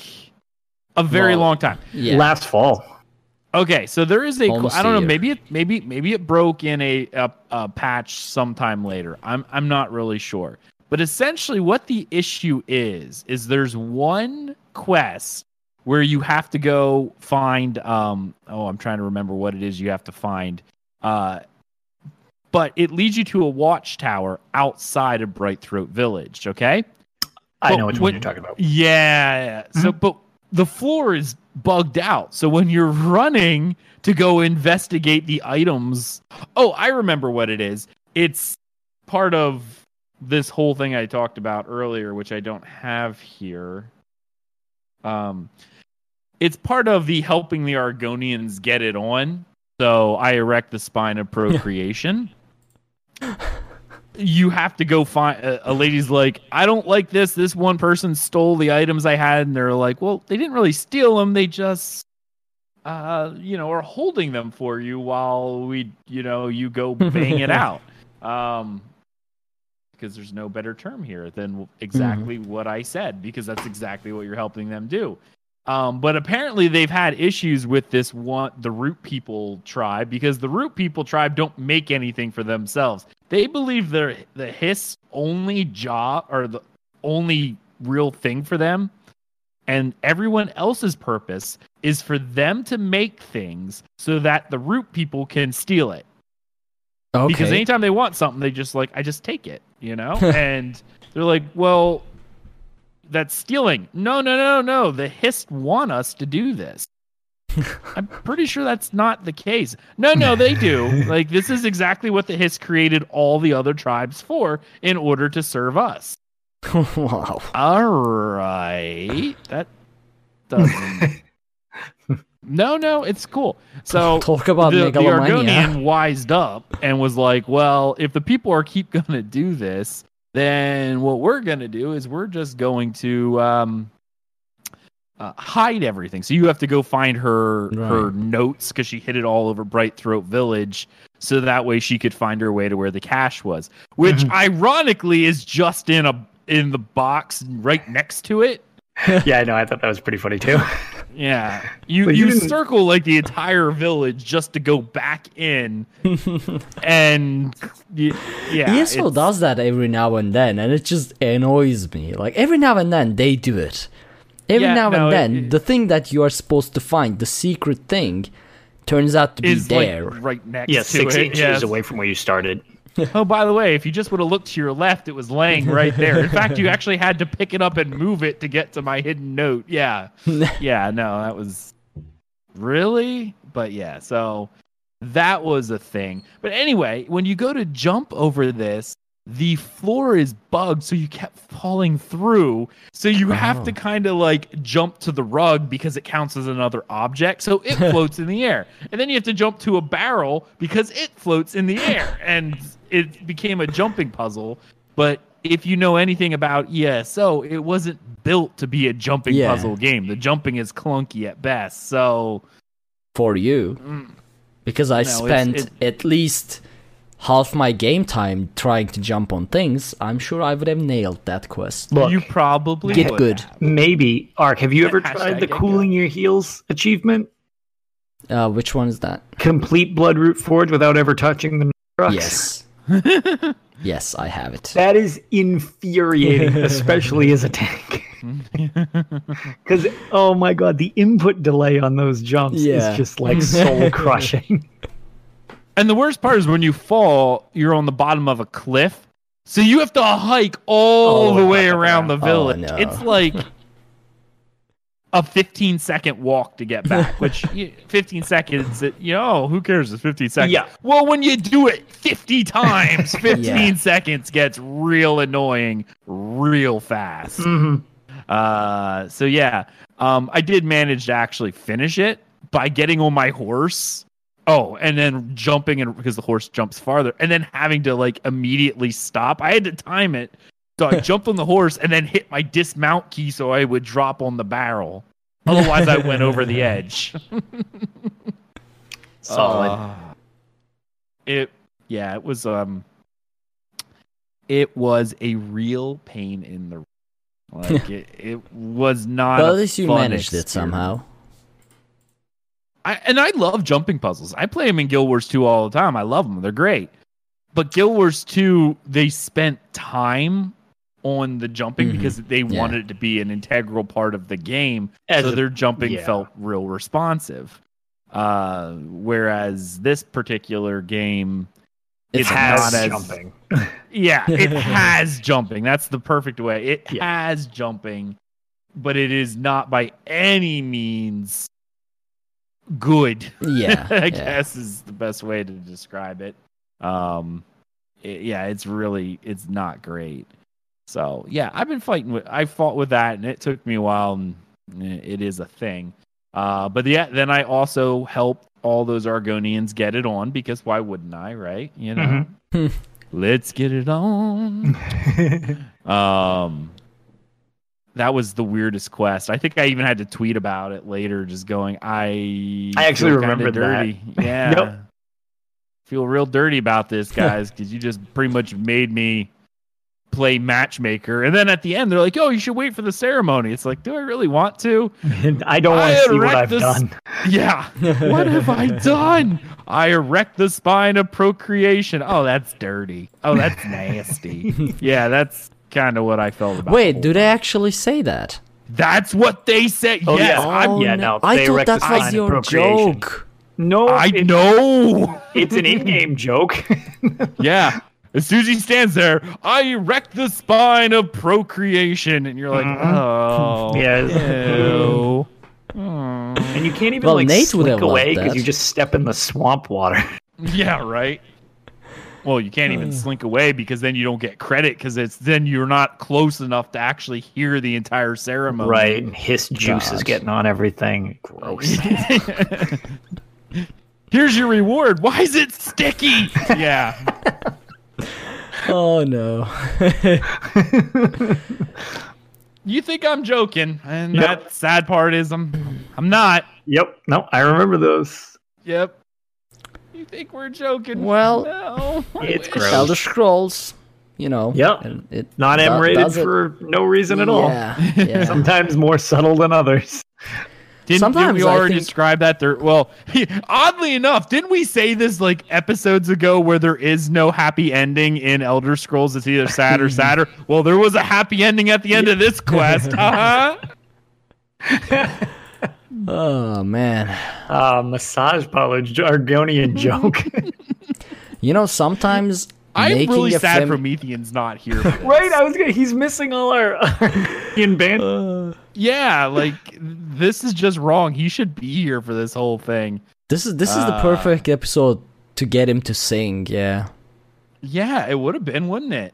a very long time. Yeah. Last fall. Okay, so there is I don't know. Maybe it broke in a patch sometime later. I'm not really sure. But essentially, what the issue is there's one quest where you have to go find, I'm trying to remember what it is you have to find. But it leads you to a watchtower outside of Brightthroat Village, okay? I know which one you're talking about. Yeah. Mm-hmm. So, but the floor is bugged out. So when you're running to go investigate the items... Oh, I remember what it is. It's part of this whole thing I talked about earlier, which I don't have here. It's part of the helping the Argonians get it on. So I erect the spine of procreation. You have to go find a lady's like, I don't like this. This one person stole the items I had. And they're like, well, they didn't really steal them. They just, are holding them for you while we, you go bang it out. Because there's no better term here than exactly what I said, because that's exactly what you're helping them do. But apparently they've had issues with this the Root People tribe, because the Root People tribe don't make anything for themselves. They believe they're the Hiss only job, or the only real thing for them, and everyone else's purpose is for them to make things so that the Root People can steal it. Okay. Because anytime they want something, they just like, I just take it, and they're like, well, that's stealing. No. The Hiss want us to do this. I'm pretty sure that's not the case. No, they do. Like, this is exactly what the Hiss created all the other tribes for, in order to serve us. Wow. All right. That doesn't... No, it's cool. So talk about the Argonian wised up and was like, well, if the people are going to do this, then what we're going to do is we're just going to hide everything. So you have to go find her notes, because she hid it all over Brightthroat Village. So that way she could find her way to where the cache was, which ironically is just in the box right next to it. Yeah, I know. I thought that was pretty funny too. Yeah, you circle like the entire village just to go back in, and yeah. ESO does that every now and then, and it just annoys me. Like, every now and then they do it. The thing that you are supposed to find, the secret thing, turns out to be there, like, right next to it. 6 inches away from where you started. Oh, by the way, if you just would have looked to your left, it was laying right there. In fact, you actually had to pick it up and move it to get to my hidden note. Yeah. Yeah, no, that was... Really? But yeah, so that was a thing. But anyway, when you go to jump over this, the floor is bugged, so you kept falling through. So you have to kind of like jump to the rug, because it counts as another object, so it floats in the air. And then you have to jump to a barrel, because it floats in the air. And it became a jumping puzzle. But if you know anything about ESO, it wasn't built to be a jumping puzzle game. The jumping is clunky at best. So for you, because I spent at least half my game time trying to jump on things, I'm sure I would have nailed that quest. Look, you probably get good. Have. Maybe. Ark, have you ever tried the cooling your heels achievement? Which one is that? Complete Bloodroot Forge without ever touching the trucks? Yes. Yes, I have it. That is infuriating, especially as a tank. Because, oh my god, the input delay on those jumps is just like soul-crushing. And the worst part is when you fall, you're on the bottom of a cliff. So you have to hike all the way around the village. Oh, no. It's like a 15-second walk to get back, which 15 seconds, who cares? It's 15 seconds. Yeah. Well, when you do it 50 times, 15 seconds gets real annoying real fast. Mm-hmm. I did manage to actually finish it by getting on my horse. Oh, and then jumping, and because the horse jumps farther, and then having to like immediately stop. I had to time it, so I jumped on the horse and then hit my dismount key so I would drop on the barrel. Otherwise, I went over the edge. Solid. It was a real pain in the like. it was not. But at least you managed it somehow. I love jumping puzzles. I play them in Guild Wars 2 all the time. I love them. They're great. But Guild Wars 2, they spent time on the jumping because they wanted it to be an integral part of the game. As so their jumping felt real responsive. Whereas this particular game, it has jumping. Yeah, it has jumping. That's the perfect way. It has jumping, but it is not by any means good. Yeah, I guess is the best way to describe it. It's really, it's not great. So yeah, I've been I fought with that, and it took me a while. And it is a thing. But yeah, then I also helped all those Argonians get it on, because why wouldn't I, right? You know, let's get it on. That was the weirdest quest. I think I even had to tweet about it later, just going, I actually remember that. Yeah. Yep. Feel real dirty about this, guys, because you just pretty much made me play matchmaker, and then at the end they're like, "Oh, you should wait for the ceremony." It's like, do I really want to? I don't want to see what I've done. Yeah, what have I done? I erect the spine of procreation. Oh, that's dirty. Oh, that's nasty. Yeah, that's kind of what I felt about. Wait, do they actually say that? That's what they say. Oh, yes. I thought that was your joke. No, I know it's an in-game joke. Yeah. As soon as he stands there, I erect the spine of procreation, and you're like, oh, ew. And you can't even slink away because you just step in the swamp water. Yeah, right. Well, you can't even slink away because then you don't get credit, because then you're not close enough to actually hear the entire ceremony. Right, and his juice is getting on everything. Gross. Here's your reward. Why is it sticky? Yeah. Oh no. You think I'm joking, and that sad part is I'm not. Yep. No, I remember those. Yep. You think we're joking? Well, no. It's gross. Elder Scrolls, you know. Yep. It not M-rated for no reason at all. Yeah. Sometimes more subtle than others. Didn't we already describe that? Well, oddly enough, didn't we say this like episodes ago where there is no happy ending in Elder Scrolls? It's either sad or sadder. Well, there was a happy ending at the end of this quest. Uh-huh. Oh, man. Massage parlor Argonian joke. You know, sometimes... I'm really sad Promethean's not here. Right? He's missing all our Argonian band. Yeah, like this is just wrong. He should be here for this whole thing. This is the perfect episode to get him to sing. Yeah. Yeah, it would have been, wouldn't it?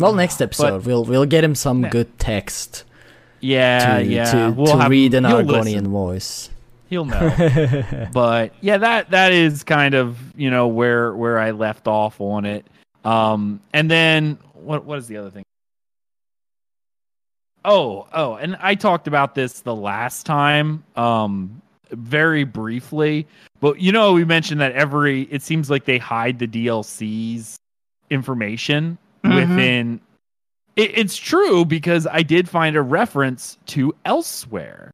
Well, next episode we'll get him some good text. Yeah, to read an Argonian voice. He'll know. But yeah, that is kind of, you know, where I left off on it. And then what is the other thing? Oh, and I talked about this the last time, very briefly. But you know, we mentioned that it seems like they hide the DLC's information within. It's true, because I did find a reference to Elsweyr,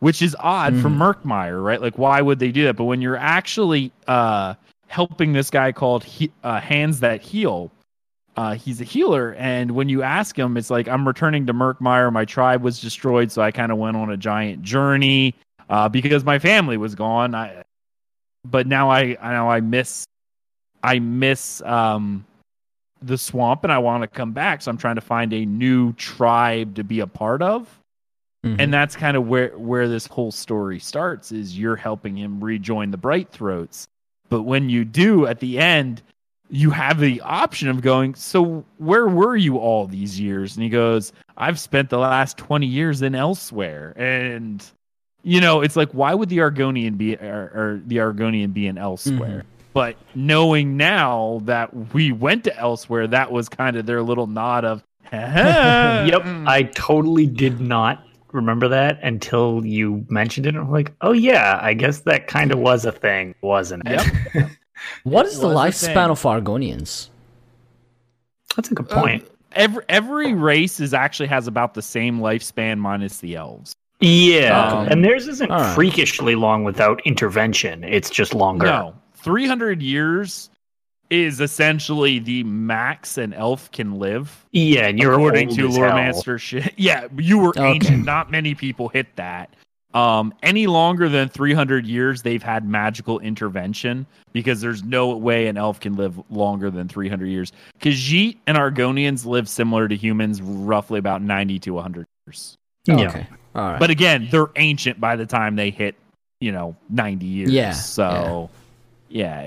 which is odd from Murkmire, right? Like, why would they do that? But when you're actually helping this guy called Hands That Heal, he's a healer, and when you ask him, it's like, I'm returning to Murkmire. My tribe was destroyed, so I kind of went on a giant journey because my family was gone. But now I miss the swamp, and I want to come back, so I'm trying to find a new tribe to be a part of. And that's kind of where this whole story starts, is you're helping him rejoin the Bright Throats. But when you do, at the end, you have the option of going, so where were you all these years? And he goes, I've spent the last 20 years in Elsweyr. And, you know, it's like, why would the Argonian be in Elsweyr? But knowing now that we went to Elsweyr, that was kind of their little nod of, Yep, I totally did not remember that until you mentioned it, and I'm like, oh yeah, I guess that kind of was a thing, wasn't it? Yep. What is the lifespan of Argonians? That's a good point. Every race has about the same lifespan minus the elves. Yeah, and theirs isn't freakishly long without intervention. It's just longer. No, 300 years is essentially the max an elf can live. Yeah, and you're according to Lore Master shit. Yeah, you were ancient. Not many people hit that. Any longer than 300 years, they've had magical intervention because there's no way an elf can live longer than 300 years. Khajiit and Argonians live similar to humans, roughly about 90 to 100 years. Oh, yeah. Okay. All right. But again, they're ancient by the time they hit, 90 years. Yeah. So, yeah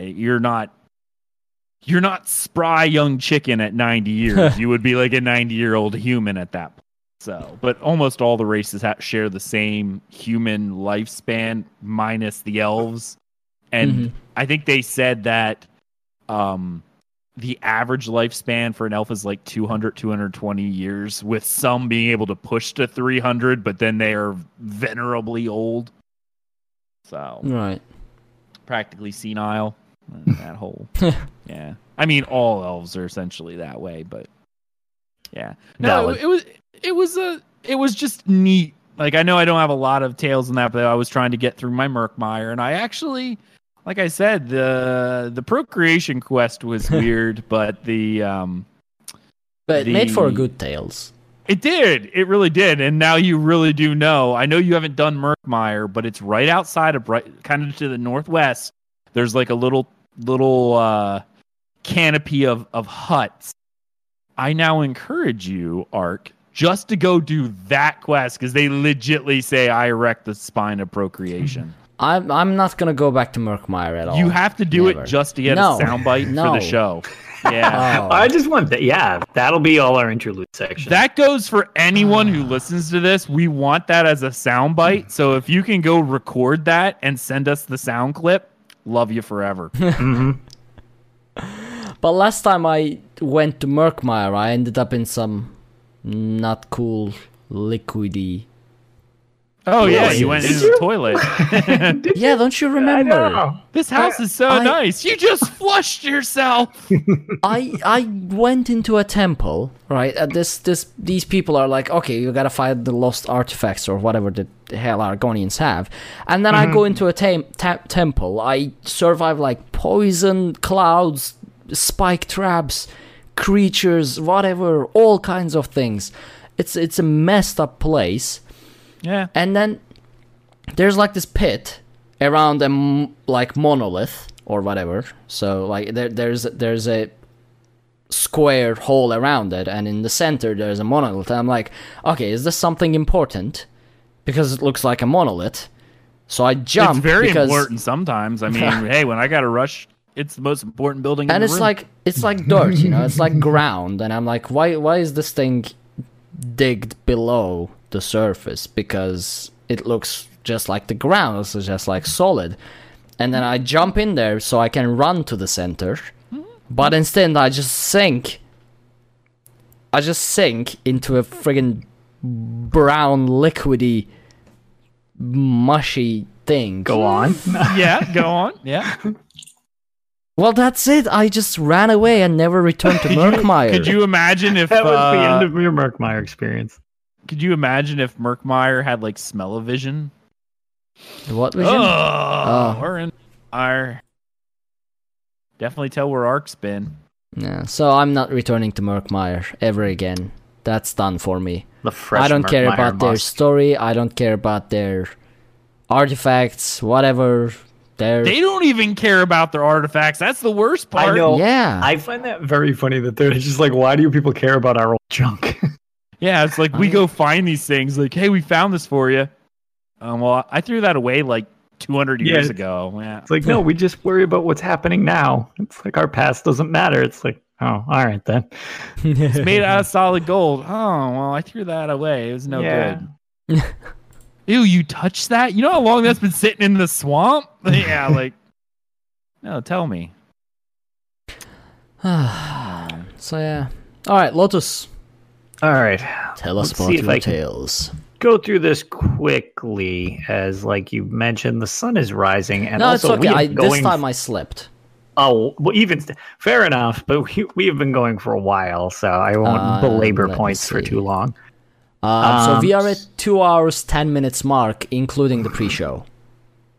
you're not spry young chicken at 90 years. You would be like a 90-year-old human at that point. So, but almost all the races share the same human lifespan minus the elves. And I think they said that the average lifespan for an elf is like 200, 220 years, with some being able to push to 300, but then they are venerably old. So, right. Practically senile. That whole yeah, I mean all elves are essentially that way, but yeah, no, it was just neat. Like, I know I don't have a lot of tales in that, but I was trying to get through my Murkmire, and I actually, like I said, the procreation quest was weird, but it made for good tales. It did. It really did. And now you really do know. I know you haven't done Murkmire, but it's right outside of, kind of to the northwest. There's like a little canopy of huts. I now encourage you, Ark, just to go do that quest, because they legitimately say, I erect the spine of procreation. I'm not going to go back to Murkmire at all. You have to do it just to get a soundbite for the show. Yeah, I just want that. Yeah, that'll be all our interlude section. That goes for anyone who listens to this. We want that as a soundbite. So if you can go record that and send us the sound clip, love you forever. But last time I went to Murkmire, I ended up in some not cool liquidy. Oh places. Yeah, you went into the toilet. Yeah, don't you remember? This house is so nice. You just flushed yourself. I went into a temple, right? These people are like, okay, you gotta find the lost artifacts or whatever the hell Argonians have, and then I go into a temple. I survive like poison clouds, spike traps, creatures, whatever, all kinds of things. It's a messed up place. Yeah. And then there's like this pit around a monolith or whatever. So like there's a square hole around it, and in the center there's a monolith. And I'm like, okay, is this something important? Because it looks like a monolith. So I jump. It's very important sometimes. I mean, hey, when I got to rush, it's the most important building in the room. And it's like dirt, It's like ground. And I'm like, why is this thing digged below the surface, because it looks just like the ground, it's just like solid. And then I jump in there so I can run to the center, but instead I just sink into a friggin' brown, liquidy, mushy thing. Go on. Yeah, go on. Yeah. Well, that's it. I just ran away and never returned to Murkmire. Could you imagine if that was the end of your Murkmire experience? Could you imagine if Murkmire had like smell-o-vision? What vision? Oh, we're in fire. Definitely tell where Ark's been. Yeah, so I'm not returning to Murkmire ever again. That's done for me. I don't care about their story. I don't care about their artifacts, whatever. They don't even care about their artifacts. That's the worst part. I know. Yeah. I find that very funny that they're just like, why do you people care about our old junk? Yeah, it's like, we go find these things. Like, hey, we found this for you. Well, I threw that away like 200 years ago. Yeah. It's like, no, we just worry about what's happening now. It's like our past doesn't matter. It's like, oh, all right then. It's made out of solid gold. Oh, well, I threw that away. It was no good. Ew, you touched that? You know how long that's been sitting in the swamp? Yeah, like, no, tell me. So, yeah. All right, Lotus. All right. Tell us about your tales. Go through this quickly, as like you mentioned, the sun is rising, and also it's okay. This time I slept. Oh, well, fair enough. But we have been going for a while, so I won't belabor points for too long. So we are at 2 hours 10 minutes mark, including the pre-show.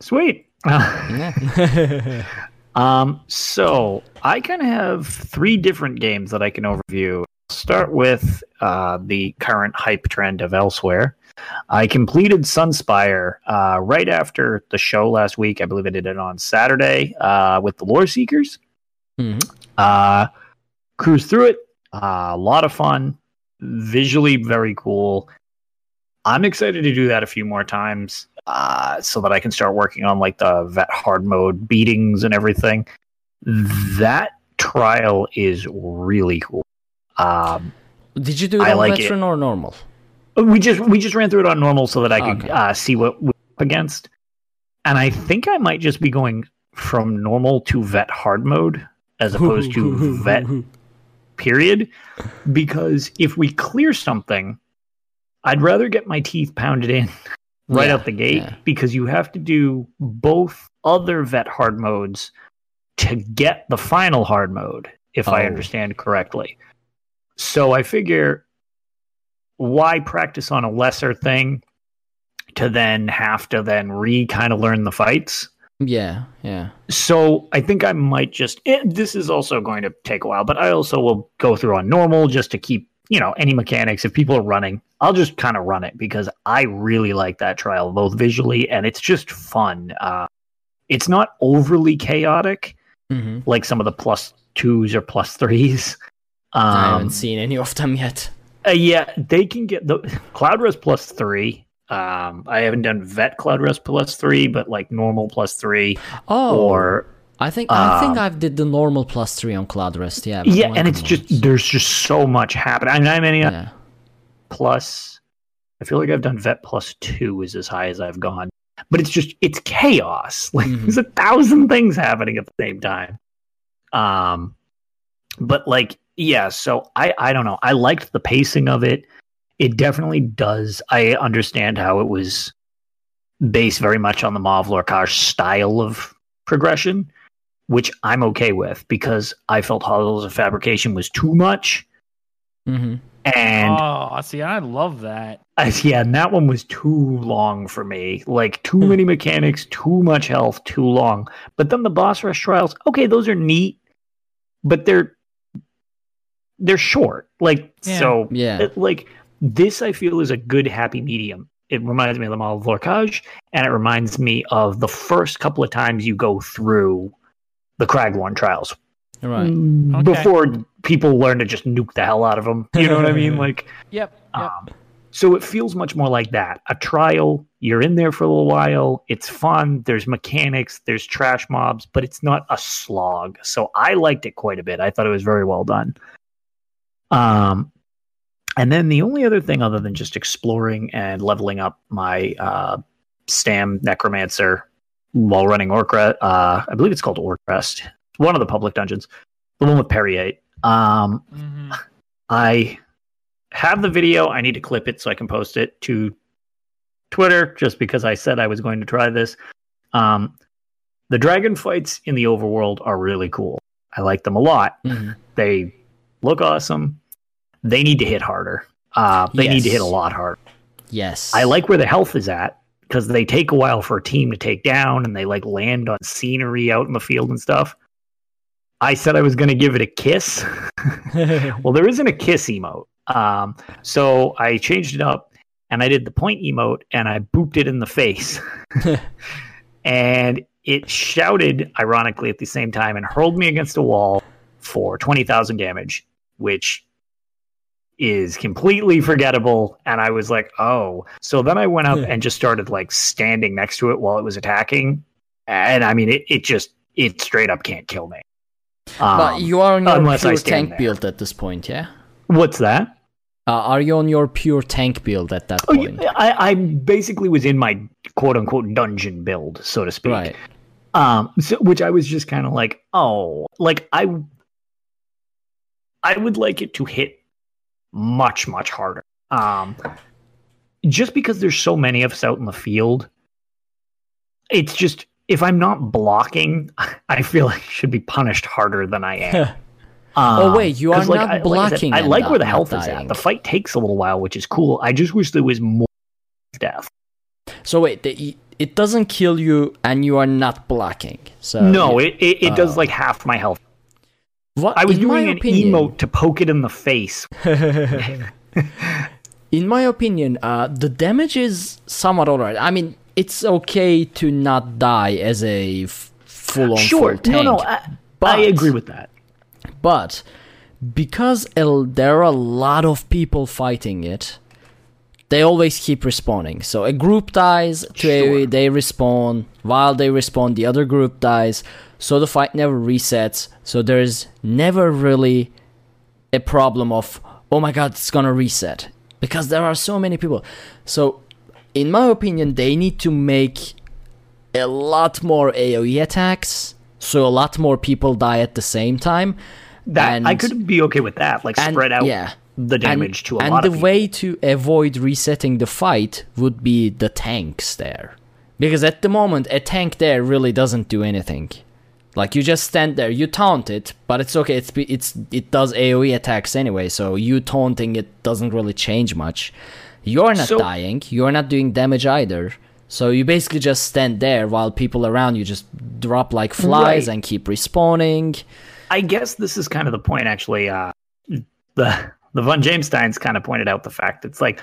Sweet. So I kind of have three different games that I can overview. I'll start with the current hype trend of Elsweyr. I completed Sunspire right after the show last week. I believe I did it on Saturday with the Lore Seekers. Mm-hmm. Cruised through it. A lot of fun. Visually very cool. I'm excited to do that a few more times so that I can start working on like the vet hard mode beatings and everything. That trial is really cool. Did you do it on veteran or normal? We just ran through it on normal so that I could see what we're up against. And I think I might just be going from normal to vet hard mode as opposed to vet period. Because if we clear something, I'd rather get my teeth pounded in right out the gate because you have to do both other vet hard modes to get the final hard mode, if I understand correctly. So I figure, why practice on a lesser thing to then have to kind of learn the fights? Yeah. So I think I might just, this is also going to take a while, but I also will go through on normal just to keep, any mechanics. If people are running, I'll just kind of run it because I really like that trial, both visually and it's just fun. It's not overly chaotic, like some of the +2s or +3s. I haven't seen any of them yet. Yeah, they can get the Cloud Rest +3. I haven't done Vet Cloud Rest +3, but like normal +3. I think I've did the normal +3 on Cloud Rest. Yeah, and it's just there's just so much happening. I mean, I feel like I've done Vet +2 is as high as I've gone, but it's chaos. Like there's 1,000 things happening at the same time. But like. Yeah, so I don't know. I liked the pacing of it. It definitely does. I understand how it was based very much on the Mav Lorkar style of progression, which I'm okay with because I felt Hollows of Fabrication was too much. Mm-hmm. And I love that. And that one was too long for me. Like too many mechanics, too much health, too long. But then the boss rush trials, okay, those are neat, but they're short. This I feel is a good happy medium. It reminds me of the Maw of Lorcaj, and it reminds me of the first couple of times you go through the Kraghorn trials. Right. Okay. Before people learn to just nuke the hell out of them. You know what I mean? Like, yep. So it feels much more like that. A trial, you're in there for a little while, it's fun, there's mechanics, there's trash mobs, but it's not a slog. So I liked it quite a bit. I thought it was very well done. And then the only other thing other than just exploring and leveling up my Stam Necromancer while running Orcrest, I believe it's called Orcrest, one of the public dungeons, the one with Perriate. I have the video. I need to clip it so I can post it to Twitter just because I said I was going to try this. The dragon fights in the overworld are really cool. I like them a lot. They look awesome. They need to hit harder. They need to hit a lot harder. Yes. I like where the health is at because they take a while for a team to take down and they like land on scenery out in the field and stuff. I said I was going to give it a kiss. Well, there isn't a kiss emote. So I changed it up and I did the point emote and I booped it in the face. And it shouted, ironically, at the same time and hurled me against a wall for 20,000 damage, which is completely forgettable. And I was like, oh. So then I went up and just started like standing next to it while it was attacking. And I mean, it straight up can't kill me. But you are on your pure tank build at this point, yeah? What's that? Are you on your pure tank build at that point? I basically was in my quote-unquote dungeon build, so to speak. Right. So, which I was just kind of like, oh. Like, I would like it to hit much, much harder. Just because there's so many of us out in the field, it's just, if I'm not blocking, I feel like I should be punished harder than I am. You are not blocking. I like where the health is at. The fight takes a little while, which is cool. I just wish there was more death. So wait, it doesn't kill you and you are not blocking. So no, it does like half my health. What, I was doing an emote to poke it in the face. In my opinion, the damage is somewhat alright. I mean, it's okay to not die as a full-on full tank. No, I agree with that. But because there are a lot of people fighting it, they always keep respawning. So a group dies, they respawn. While they respawn, the other group dies. So the fight never resets. So there's never really a problem of, oh my god, it's gonna reset. Because there are so many people. So, in my opinion, they need to make a lot more AoE attacks, so a lot more people die at the same time. I could be okay with that, spread out the damage to a lot of people. And the way to avoid resetting the fight would be the tanks there. Because at the moment, a tank there really doesn't do anything. Like, you just stand there, you taunt it, but it's okay, it does AoE attacks anyway, so you taunting it doesn't really change much. You're not dying, you're not doing damage either, so you basically just stand there while people around you just drop like flies and keep respawning. I guess this is kind of the point, actually. The Von Jamesteins kind of pointed out the fact, it's like,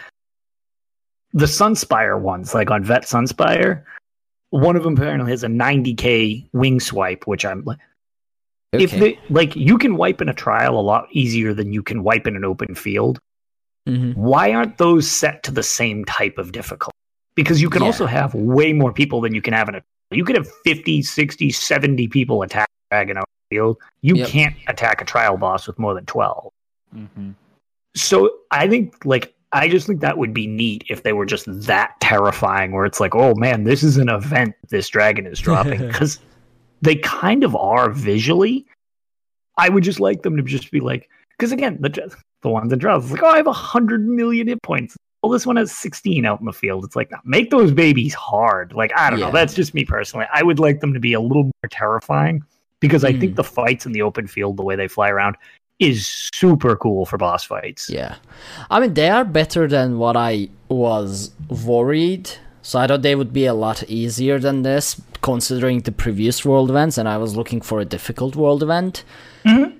the Sunspire ones, like on Vet Sunspire... One of them apparently has a 90k wing swipe, which I'm like... Okay. You can wipe in a trial a lot easier than you can wipe in an open field. Mm-hmm. Why aren't those set to the same type of difficulty? Because you can also have way more people than you can have in a... You could have 50, 60, 70 people attack a dragon out in a field. You can't attack a trial boss with more than 12. Mm-hmm. So I think, I just think that would be neat if they were just that terrifying, where it's like, oh man, this is an event this dragon is dropping, because they kind of are visually. I would just like them to just be like, because again, the ones that draws, it's like, oh, I have 100 million hit points. Well, this one has 16 out in the field. It's like, no, make those babies hard. Like, I don't know. That's just me personally. I would like them to be a little more terrifying, because I think the fights in the open field, the way they fly around, is super cool for boss fights. Yeah. I mean, they are better than what I was worried. So I thought they would be a lot easier than this, considering the previous world events, and I was looking for a difficult world event. Mm-hmm.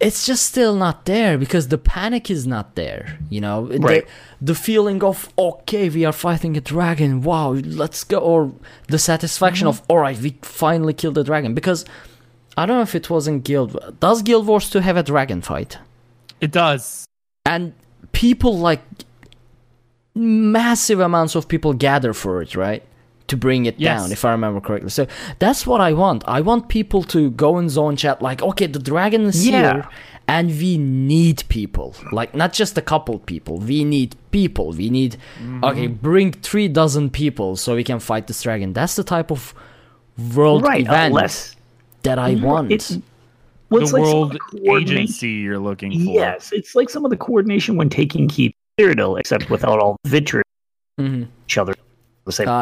It's just still not there, because the panic is not there, you know? Right. The feeling of, okay, we are fighting a dragon, wow, let's go, or the satisfaction of, alright, we finally killed the dragon, because... I don't know if it was in Guild Wars. Does Guild Wars 2 have a dragon fight? It does. And people, massive amounts of people gather for it, right? To bring it down, if I remember correctly. So that's what I want. I want people to go in zone chat okay, the dragon is here, and we need people. Not just a couple people. We need people. We need, okay, bring 3 dozen people so we can fight this dragon. That's the type of world event. That I want. The world agency you're looking for. Yes, it's like some of the coordination when taking Keep Cyrodiil, except without all vitriol each other.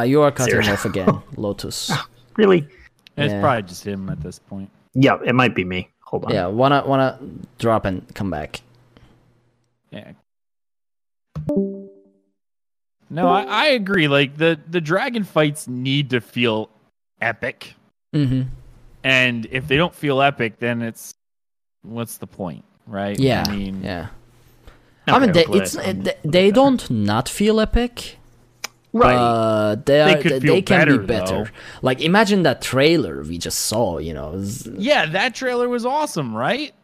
You are cutting off again, Lotus. Really? It's probably just him at this point. Yeah, it might be me. Hold on. Yeah, wanna drop and come back. Yeah. No, I agree. The dragon fights need to feel epic. Mm-hmm. And if they don't feel epic, then it's... What's the point, right? Yeah, I mean... Yeah. Okay, I mean, they don't not feel epic. Right. They can be better. Though. Imagine that trailer we just saw, you know. Yeah, that trailer was awesome, right?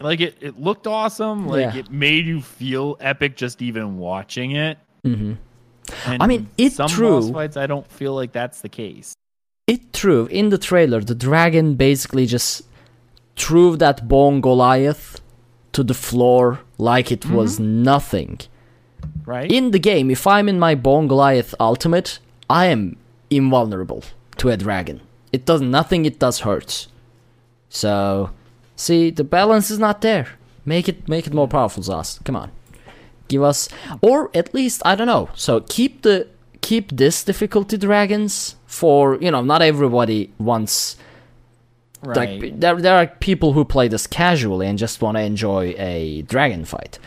It looked awesome. It made you feel epic just even watching it. Mm-hmm. And I mean, it's true. Some boss fights, I don't feel like that's the case. It threw, in the trailer, the dragon basically just threw that bone Goliath to the floor like it was nothing. Right. In the game, if I'm in my bone Goliath ultimate, I am invulnerable to a dragon. It does nothing, it does hurt. So, see, the balance is not there. Make it more powerful, Zaz. Come on. Give us, or at least, I don't know. So, keep this difficulty dragons for, not everybody wants... Right. There are people who play this casually and just want to enjoy a dragon fight.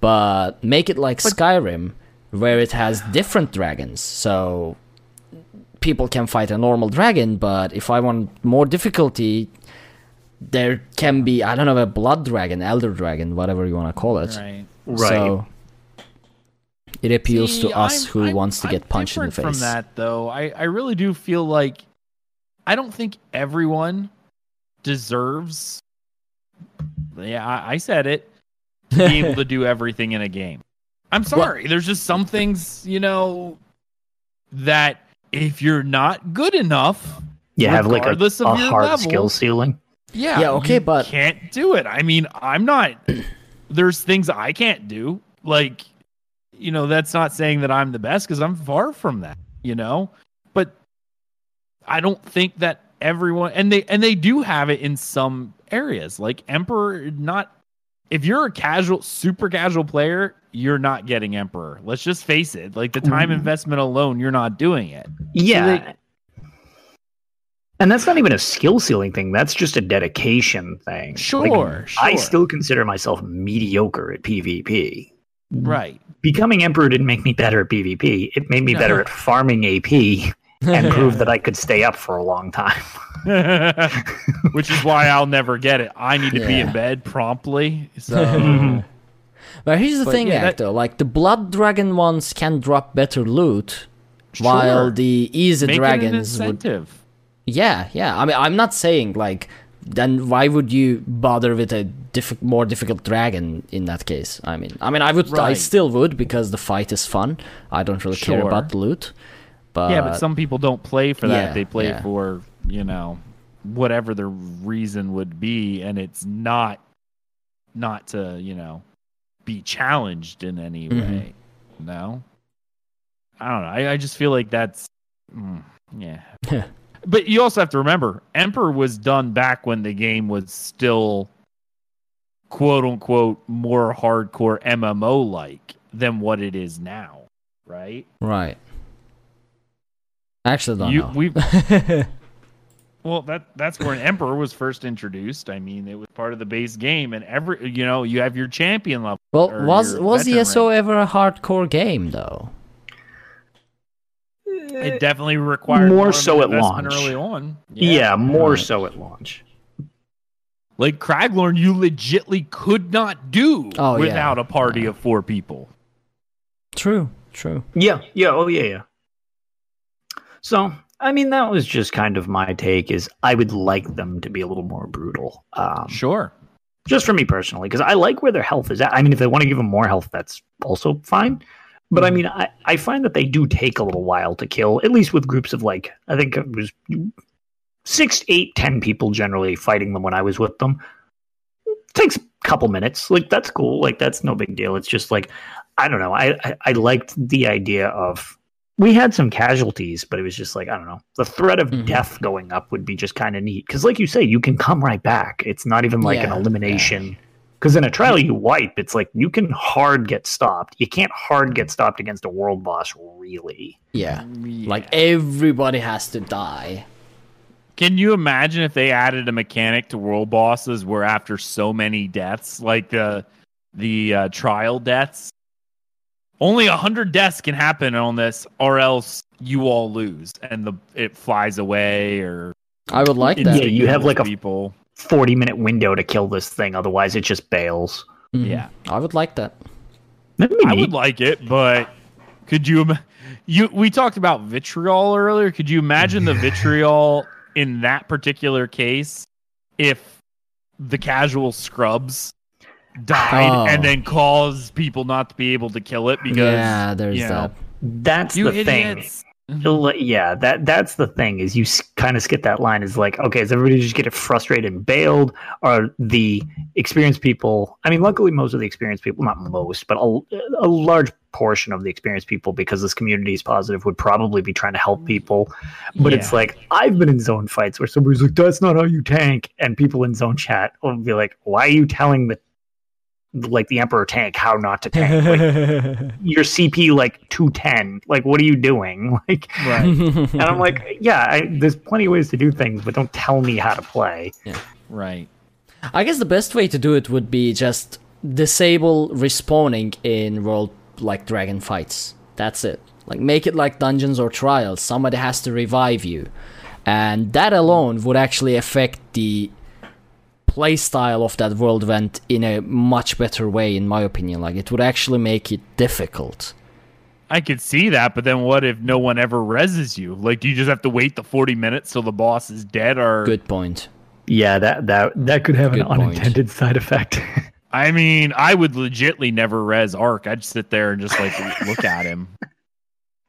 But make it like Skyrim, where it has different dragons. So people can fight a normal dragon, but if I want more difficulty, there can be, I don't know, a blood dragon, elder dragon, whatever you want to call it. Right. So it appeals to us who wants to get punched in the face. From that, though, I really do feel like I don't think everyone deserves, I said it, to be able to do everything in a game. I'm sorry. Well, there's just some things, you know, that if you're not good enough, you have like a hard skill ceiling. Yeah, okay, but can't do it. I mean, I'm not. There's things I can't do. Like, you know, that's not saying that I'm the best because I'm far from that. You know, but I don't think that everyone, and they do have it in some areas. Like Emperor, not if you're a casual, super casual player, you're not getting Emperor. Let's just face it. Like the time investment alone, you're not doing it. Yeah. So and that's not even a skill ceiling thing. That's just a dedication thing. Sure. I still consider myself mediocre at PvP. Right. Becoming Emperor didn't make me better at PvP. It made me better at farming AP and prove that I could stay up for a long time. Which is why I'll never get it. I need to be in bed promptly. So. But here's the thing, though. Like, the Blood Dragon ones can drop better loot, while the Easy Dragons would... Yeah. I mean, I'm not saying, like, then why would you bother with a more difficult dragon in that case? I mean, I would, I still would, because the fight is fun. I don't really care about the loot. But yeah, but some people don't play for that. They play for, you know, whatever the reason would be, and it's not to, you know, be challenged in any way. No? I don't know. I just feel like that's... Yeah. But you also have to remember, Emperor was done back when the game was still, quote unquote, more hardcore MMO-like than what it is now, right? Right. Actually, don't know. Well, that's where an Emperor was first introduced. I mean, it was part of the base game, and every, you know, you have your champion level. Well, was ESO ever a hardcore game though? It definitely required more so at launch early on. Yeah, more so at launch. Like Kraglorn, you legitly could not do without a party of four people. True. Yeah. So, I mean, that was just kind of my take. Is I would like them to be a little more brutal. Sure. Just for me personally, because I like where their health is at. I mean, if they want to give them more health, that's also fine. But I mean, I find that they do take a little while to kill, at least with groups of like, I think it was 6, 8, 10 people generally fighting them when I was with them. It takes a couple minutes. Like, that's cool. Like, that's no big deal. It's just like, I don't know. I liked the idea of, we had some casualties, but it was just like, I don't know. The threat of death going up would be just kind of neat. Because like you say, you can come right back. It's not even like an elimination. Because in a trial, you wipe. It's like you can hard get stopped. You can't hard get stopped against a world boss, really. Yeah. Like, everybody has to die. Can you imagine if they added a mechanic to world bosses where after so many deaths, like the trial deaths, only 100 deaths can happen on this, or else you all lose, and it flies away, or... I would like that. Yeah, you have like people. 40-minute window to kill this thing, otherwise it just bails. Yeah, I would like that. I would like it, but could you? We talked about vitriol earlier. Could you imagine the vitriol in that particular case if the casual scrubs died and then caused people not to be able to kill it? Because there's that. That's the idiots. Thing. Yeah, that's the thing, is you kind of skip that line. Is like, okay, is everybody just getting frustrated and bailed? Are the experienced people... I mean, luckily most of the experienced people, not most, but a large portion of the experienced people, because this community is positive, would probably be trying to help people. But it's like, I've been in zone fights where somebody's like, that's not how you tank. And people in zone chat will be like, why are you telling the Emperor tank how not to tank, like, your CP like 210, like, what are you doing? Like, right. And I'm like, there's plenty of ways to do things, but don't tell me how to play. Right. I guess the best way to do it would be just disable respawning in world like dragon fights. That's it. Like, make it like dungeons or trials. Somebody has to revive you. And that alone would actually affect the playstyle of that world event in a much better way, in my opinion. Like, it would actually make it difficult. I could see that, but then what if no one ever reses you? Like, do you just have to wait the 40 minutes till the boss is dead? Or good point. Yeah, that could have an unintended side effect. I mean, I would legitimately never res Ark. I'd sit there and just, like, look at him.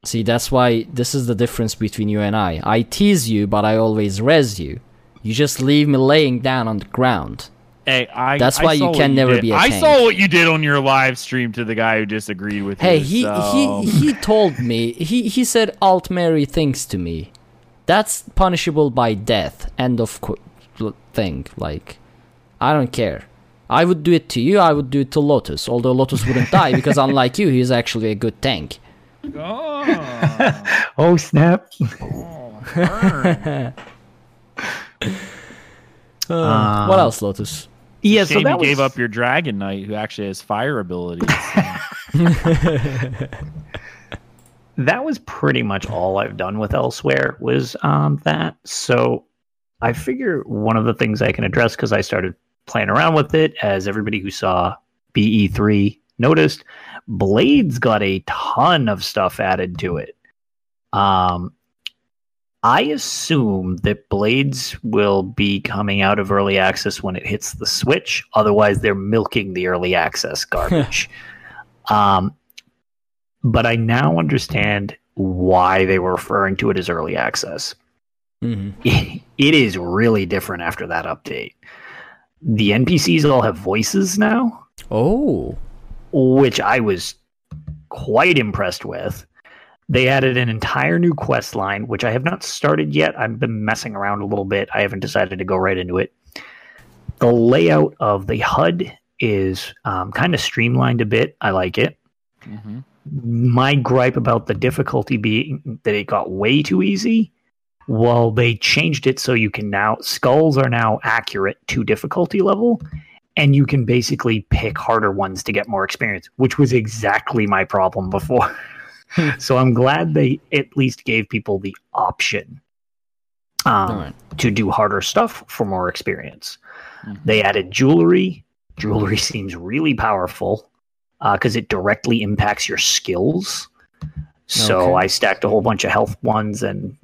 See, that's why this is the difference between you and I. I tease you, but I always res you. You just leave me laying down on the ground. Hey, that's why you can never be a tank. I saw what you did on your live stream to the guy who disagreed with you. Hey, he told me, he said Altmer thinks to me. That's punishable by death. End of thing. Like, I don't care. I would do it to you, I would do it to Lotus. Although Lotus wouldn't die because unlike you, he's actually a good tank. Oh, oh snap. Oh, what else, Lotus? Yeah, so that gave up your Dragon Knight, who actually has fire abilities. That was pretty much all I've done with Elsweyr was that. So I figure one of the things I can address, because I started playing around with it, as everybody who saw BE3 noticed, Blades got a ton of stuff added to it. I assume that Blades will be coming out of early access when it hits the Switch. Otherwise, they're milking the early access garbage. But I now understand why they were referring to it as early access. Mm-hmm. It is really different after that update. The NPCs all have voices now. Oh. Which I was quite impressed with. They added an entire new quest line, which I have not started yet. I've been messing around a little bit. I haven't decided to go right into it. The layout of the HUD is kind of streamlined a bit. I like it. Mm-hmm. My gripe about the difficulty being that it got way too easy. Well, they changed it so you can now... Skulls are now accurate to difficulty level, and you can basically pick harder ones to get more experience, which was exactly my problem before. So I'm glad they at least gave people the option to do harder stuff for more experience. Mm-hmm. They added jewelry. Jewelry seems really powerful because it directly impacts your skills. So I stacked a whole bunch of health ones, and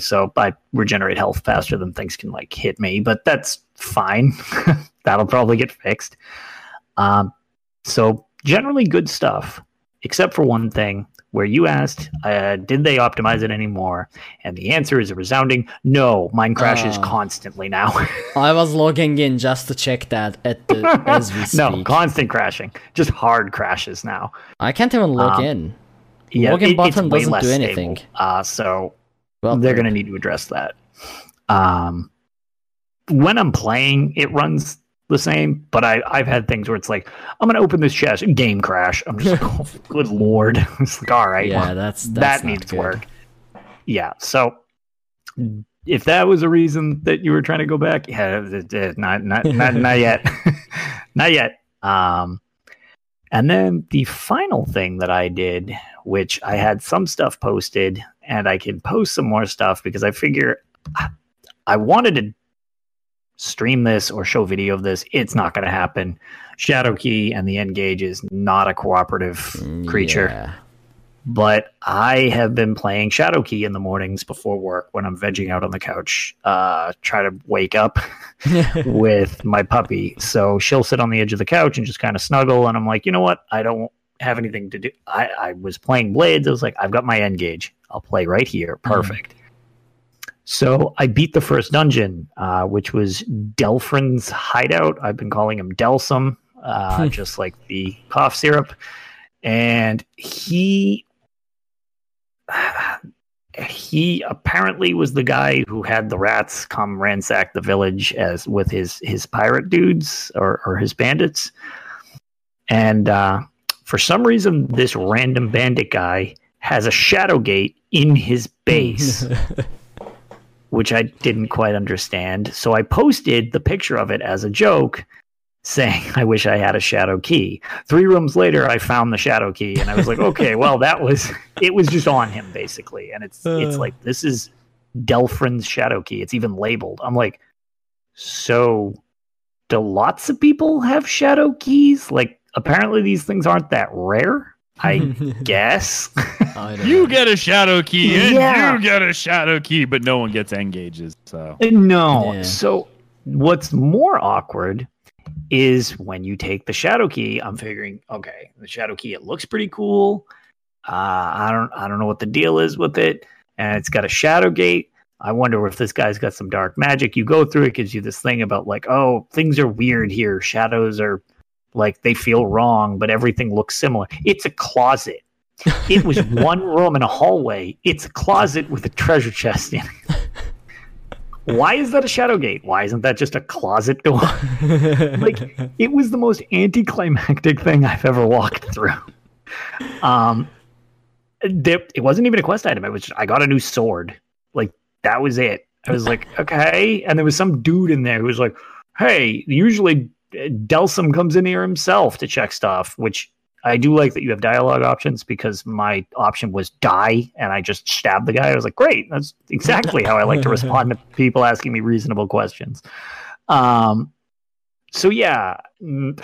so I regenerate health faster than things can like hit me, but that's fine. That'll probably get fixed. So generally good stuff, except for one thing. Where you asked, did they optimize it anymore? And the answer is a resounding no. Mine crashes constantly now. I was logging in just to check that as we speak. No, constant crashing. Just hard crashes now. I can't even log in. Yeah, login button doesn't do anything. Stable. They're going to need to address that. When I'm playing, it runs the same, but I've had things where it's like, I'm gonna open this chest, game crash. I'm just like, oh, good lord. It's like, all right, yeah, that's that needs good work. Yeah, so if that was a reason that you were trying to go back, not yet, not yet. And then the final thing that I did, which I had some stuff posted, and I can post some more stuff because I figure I wanted to stream this or show video of this. It's not going to happen. Shadow Key and the N-Gage is not a cooperative creature. Yeah. But I have been playing Shadow Key in the mornings before work when I'm vegging out on the couch, try to wake up with my puppy. So she'll sit on the edge of the couch and just kind of snuggle. And I'm like, you know what? I don't have anything to do. I was playing Blades. I was like, I've got my N-Gage. I'll play right here. Perfect. Mm. So I beat the first dungeon, which was Delphrin's Hideout. I've been calling him Delsum, just like the cough syrup. And he apparently was the guy who had the rats come ransack the village as with his pirate dudes or his bandits. And for some reason, this random bandit guy has a shadow gate in his base. Which I didn't quite understand. So I posted the picture of it as a joke saying, I wish I had a Shadow Key. 3 rooms later, I found the Shadow Key, and I was like, okay, well, that was, it was just on him, basically. And it's like, this is Delphrin's Shadow Key. It's even labeled. I'm like, so do lots of people have Shadow Keys? Like, apparently these things aren't that rare, I guess. You get a Shadow Key, and you get a Shadow Key, but no one gets engages. So no. Yeah. So what's more awkward is when you take the Shadow Key, I'm figuring, okay, the Shadow Key, it looks pretty cool. I don't know what the deal is with it. And it's got a Shadow Gate. I wonder if this guy's got some dark magic. You go through, it gives you this thing about like, oh, things are weird here. Shadows are like, they feel wrong, but everything looks similar. It's a closet. It was one room in a hallway. It's a closet with a treasure chest in it. Why is that a Shadow Gate? Why isn't that just a closet door? Like, it was the most anticlimactic thing I've ever walked through. It wasn't even a quest item. It was just, I got a new sword. Like, that was it. I was like, okay. And there was some dude in there who was like, hey, usually Delsum comes in here himself to check stuff, which I do like that you have dialogue options, because my option was die, and I just stabbed the guy. I was like, great. That's exactly how I like to respond to people asking me reasonable questions. So yeah, the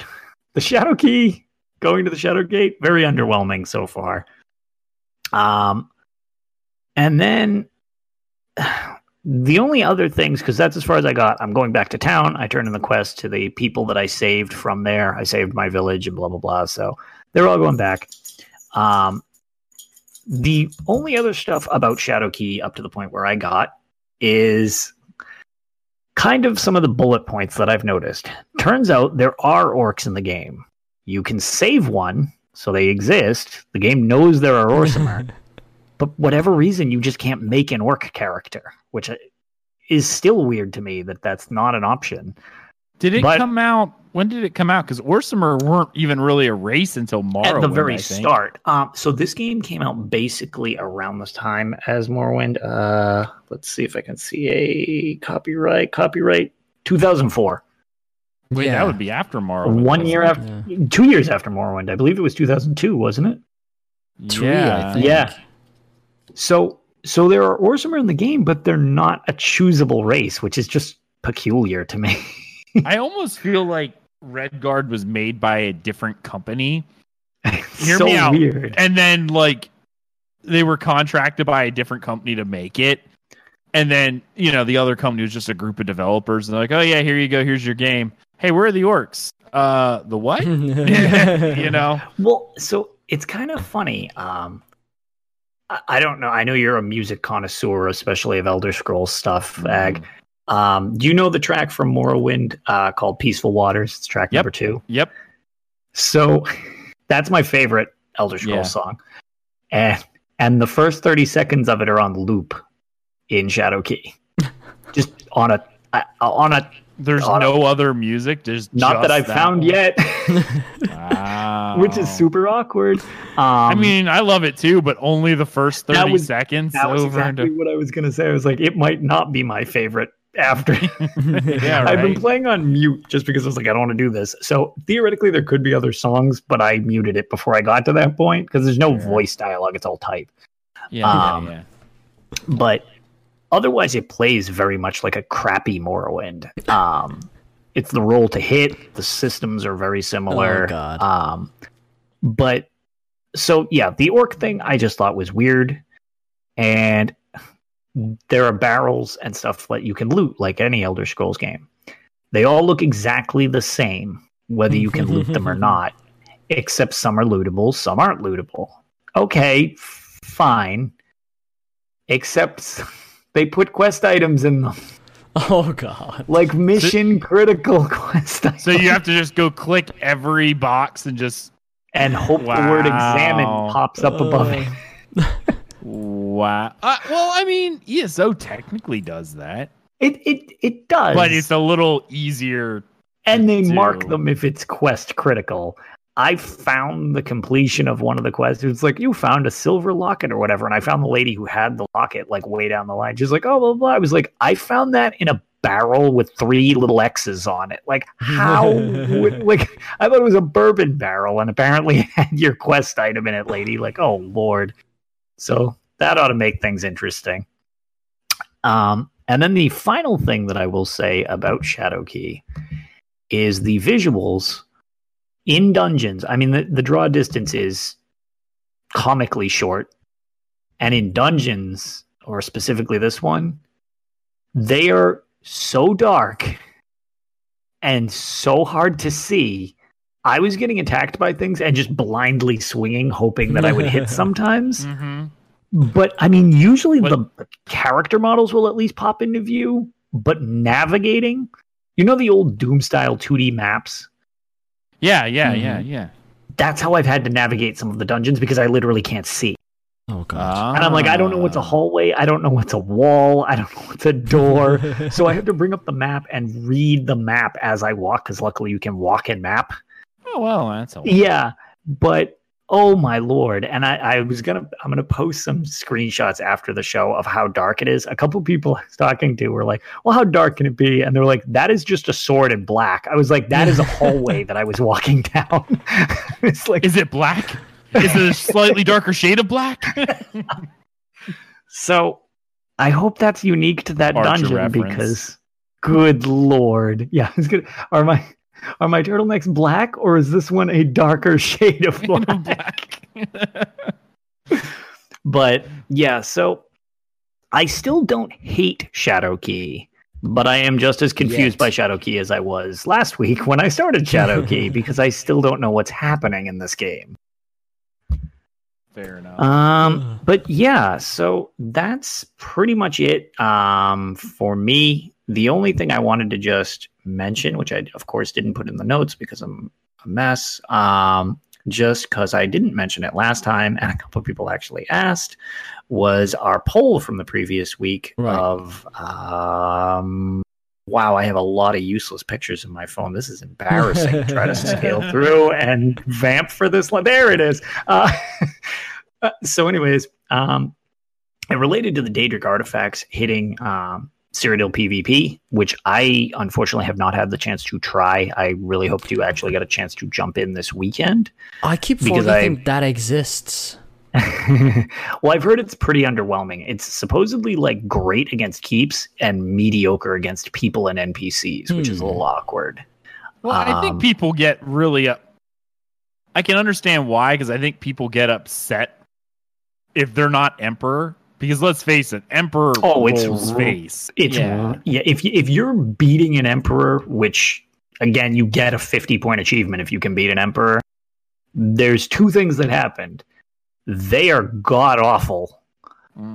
Shadow Key, going to the Shadow Gate, very underwhelming so far. And then the only other things, because that's as far as I got, I'm going back to town. I turn in the quest to the people that I saved from there. I saved my village and blah, blah, blah. So they're all going back. The only other stuff about Shadow Key up to the point where I got is kind of some of the bullet points that I've noticed. Turns out there are orcs in the game. You can save one, so they exist. The game knows there are Orsimer. But whatever reason, you just can't make an orc character, which is still weird to me that that's not an option. Come out? When did it come out? Because Orsimer weren't even really a race until Morrowind, at the very start. So this game came out basically around this time as Morrowind. Let's see if I can see a copyright 2004. Wait, that would be after Morrowind. 1 year after, 2 years after Morrowind. I believe it was 2002, wasn't it? Yeah, 3, I think. Yeah. So there are Orsimer in the game, but they're not a choosable race, which is just peculiar to me. I almost feel like Redguard was made by a different company. Hear me out. And then, like, they were contracted by a different company to make it. And then, you know, the other company was just a group of developers. And they're like, oh, yeah, here you go. Here's your game. Hey, where are the orcs? The what? You know? Well, so it's kind of funny. I don't know. I know you're a music connoisseur, especially of Elder Scrolls stuff, Ag. Do you know the track from Morrowind called Peaceful Waters? It's track number 2. Yep. So that's my favorite Elder Scrolls song. And the first 30 seconds of it are on loop in Shadow Key. Just on a... There's no other music? There's not that I've found yet. Wow. Which is super awkward. I mean, I love it too, but only the first 30 seconds. That was exactly what I was going to say. I was like, it might not be my favorite after. Right. I've been playing on mute just because I was like, I don't want to do this. So theoretically, there could be other songs, but I muted it before I got to that point because there's no voice dialogue. It's all type. Yeah. But otherwise, it plays very much like a crappy Morrowind. It's the roll to hit. The systems are very similar. Oh, God. But so, yeah, the orc thing I just thought was weird. And there are barrels and stuff that you can loot like any Elder Scrolls game. They all look exactly the same, whether you can loot them or not, except some are lootable, some aren't lootable. Okay, fine. Except... they put quest items in them. Oh, God. Like mission-critical quest items. So you have to just go click every box and just... and hope the word examine pops up above it. Wow. Well, I mean, ESO technically does that. It does. But it's a little easier. And they mark them if it's quest-critical. I found the completion of one of the quests. It's like, you found a silver locket or whatever. And I found the lady who had the locket like way down the line. She's like, oh, blah, blah, blah. I was like, I found that in a barrel with three little X's on it. Like, how would, like, I thought it was a bourbon barrel, and apparently it had your quest item in it, lady. Like, oh Lord. So that ought to make things interesting. And then the final thing that I will say about Shadow Key is the visuals in dungeons. I mean, the draw distance is comically short, and in dungeons, or specifically this one, they are so dark and so hard to see. I was getting attacked by things and just blindly swinging, hoping that I would hit sometimes. Mm-hmm. But, I mean, usually the character models will at least pop into view, but navigating, you know, the old Doom-style 2D maps? Yeah. That's how I've had to navigate some of the dungeons, because I literally can't see. Oh, God. And I'm like, I don't know what's a hallway, I don't know what's a wall, I don't know what's a door. So I have to bring up the map and read the map as I walk, because luckily you can walk in map. Oh, well, that's a lot. Yeah, but... oh my Lord. And I'm gonna post some screenshots after the show of how dark it is. A couple people I was talking to were like, well, how dark can it be? And they're like, that is just a sword in black. I was like, that is a hallway that I was walking down. It's like, is it black? Is it a slightly darker shade of black? So I hope that's unique to that Archer dungeon reference. Because good Lord. Yeah, it's good. Are my turtlenecks black, or is this one a darker shade of black? But, yeah, so I still don't hate Shadow Key, but I am just as confused by Shadow Key as I was last week when I started Shadow Key, because I still don't know what's happening in this game. Fair enough. But, yeah, so that's pretty much it for me. The only thing I wanted to just mention, which I, of course, didn't put in the notes because I'm a mess, just because I didn't mention it last time, and a couple of people actually asked, was our poll from the previous week of, wow, I have a lot of useless pictures in my phone. This is embarrassing. Try to scale through and vamp for this one. There it is. So anyways, it related to the Daedric artifacts hitting... Cyrodiil PvP, which I unfortunately have not had the chance to try. I really hope to actually get a chance to jump in this weekend. I keep forgetting that exists. Well, I've heard it's pretty underwhelming. It's supposedly like great against keeps and mediocre against people and NPCs, which is a little awkward. Well, I think people get really up. I can understand why, because I think people get upset if they're not Emperor. Because let's face it, Emperor rules face. If you're beating an Emperor, which, again, you get a 50-point achievement if you can beat an Emperor, there's two things that happened. They are god-awful,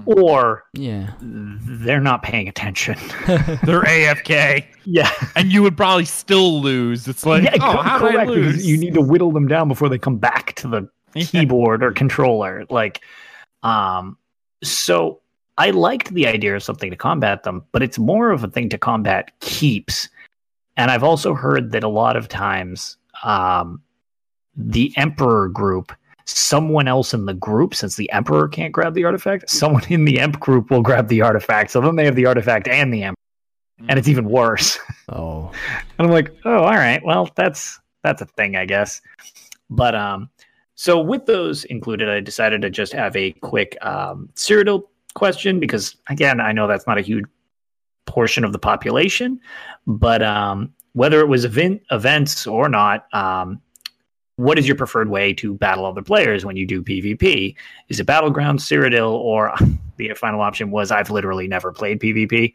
or they're not paying attention. They're AFK. Yeah. And you would probably still lose. It's like, how do I lose? You need to whittle them down before they come back to the keyboard or controller. Like, So I liked the idea of something to combat them, but it's more of a thing to combat keeps. And I've also heard that a lot of times the Emperor group, someone else in the group, since the Emperor can't grab the artifact, someone in the Emp group will grab the artifact. So then they have the artifact and the Emperor. And it's even worse. Oh. And I'm like, oh, all right. Well, that's a thing, I guess. But so with those included, I decided to just have a quick Cyrodiil question because, again, I know that's not a huge portion of the population, but whether it was events or not, what is your preferred way to battle other players when you do PvP? Is it Battleground, Cyrodiil, or the final option was I've literally never played PvP.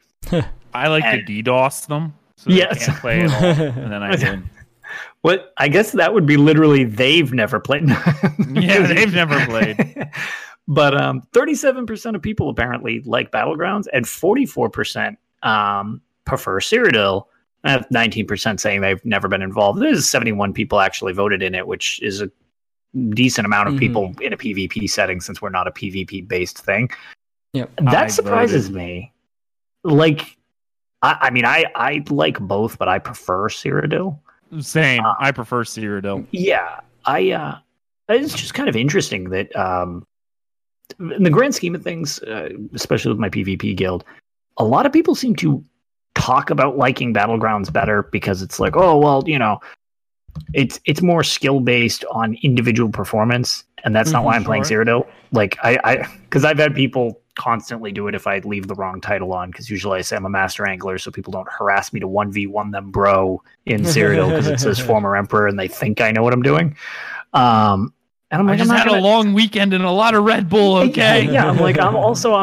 I like to DDoS them so they can't play at all, and then I win. What I guess that would be literally they've never played. Yeah, they've never played. But 37% of people apparently like Battlegrounds, and 44% prefer Cyrodiil. 19% saying they've never been involved. There's 71 people actually voted in it, which is a decent amount of people in a PvP setting, since we're not a PvP-based thing. Yep. That surprises me. Like, I mean, I like both, but I prefer Cyrodiil. Same. I prefer Cyrodiil. Yeah. It's just kind of interesting that in the grand scheme of things, especially with my PvP guild, a lot of people seem to talk about liking Battlegrounds better because it's like, oh, well, you know, it's more skill based on individual performance. And that's not why I'm playing Cyrodiil. Like because I've had people constantly do it if I leave the wrong title on, because usually I say I'm a master angler so people don't harass me to 1v1 them bro in Cyrodiil because it says former emperor and they think I know what I'm doing. And I'm like, I just had a long weekend and a lot of Red Bull, okay? Yeah, I'm like, I'm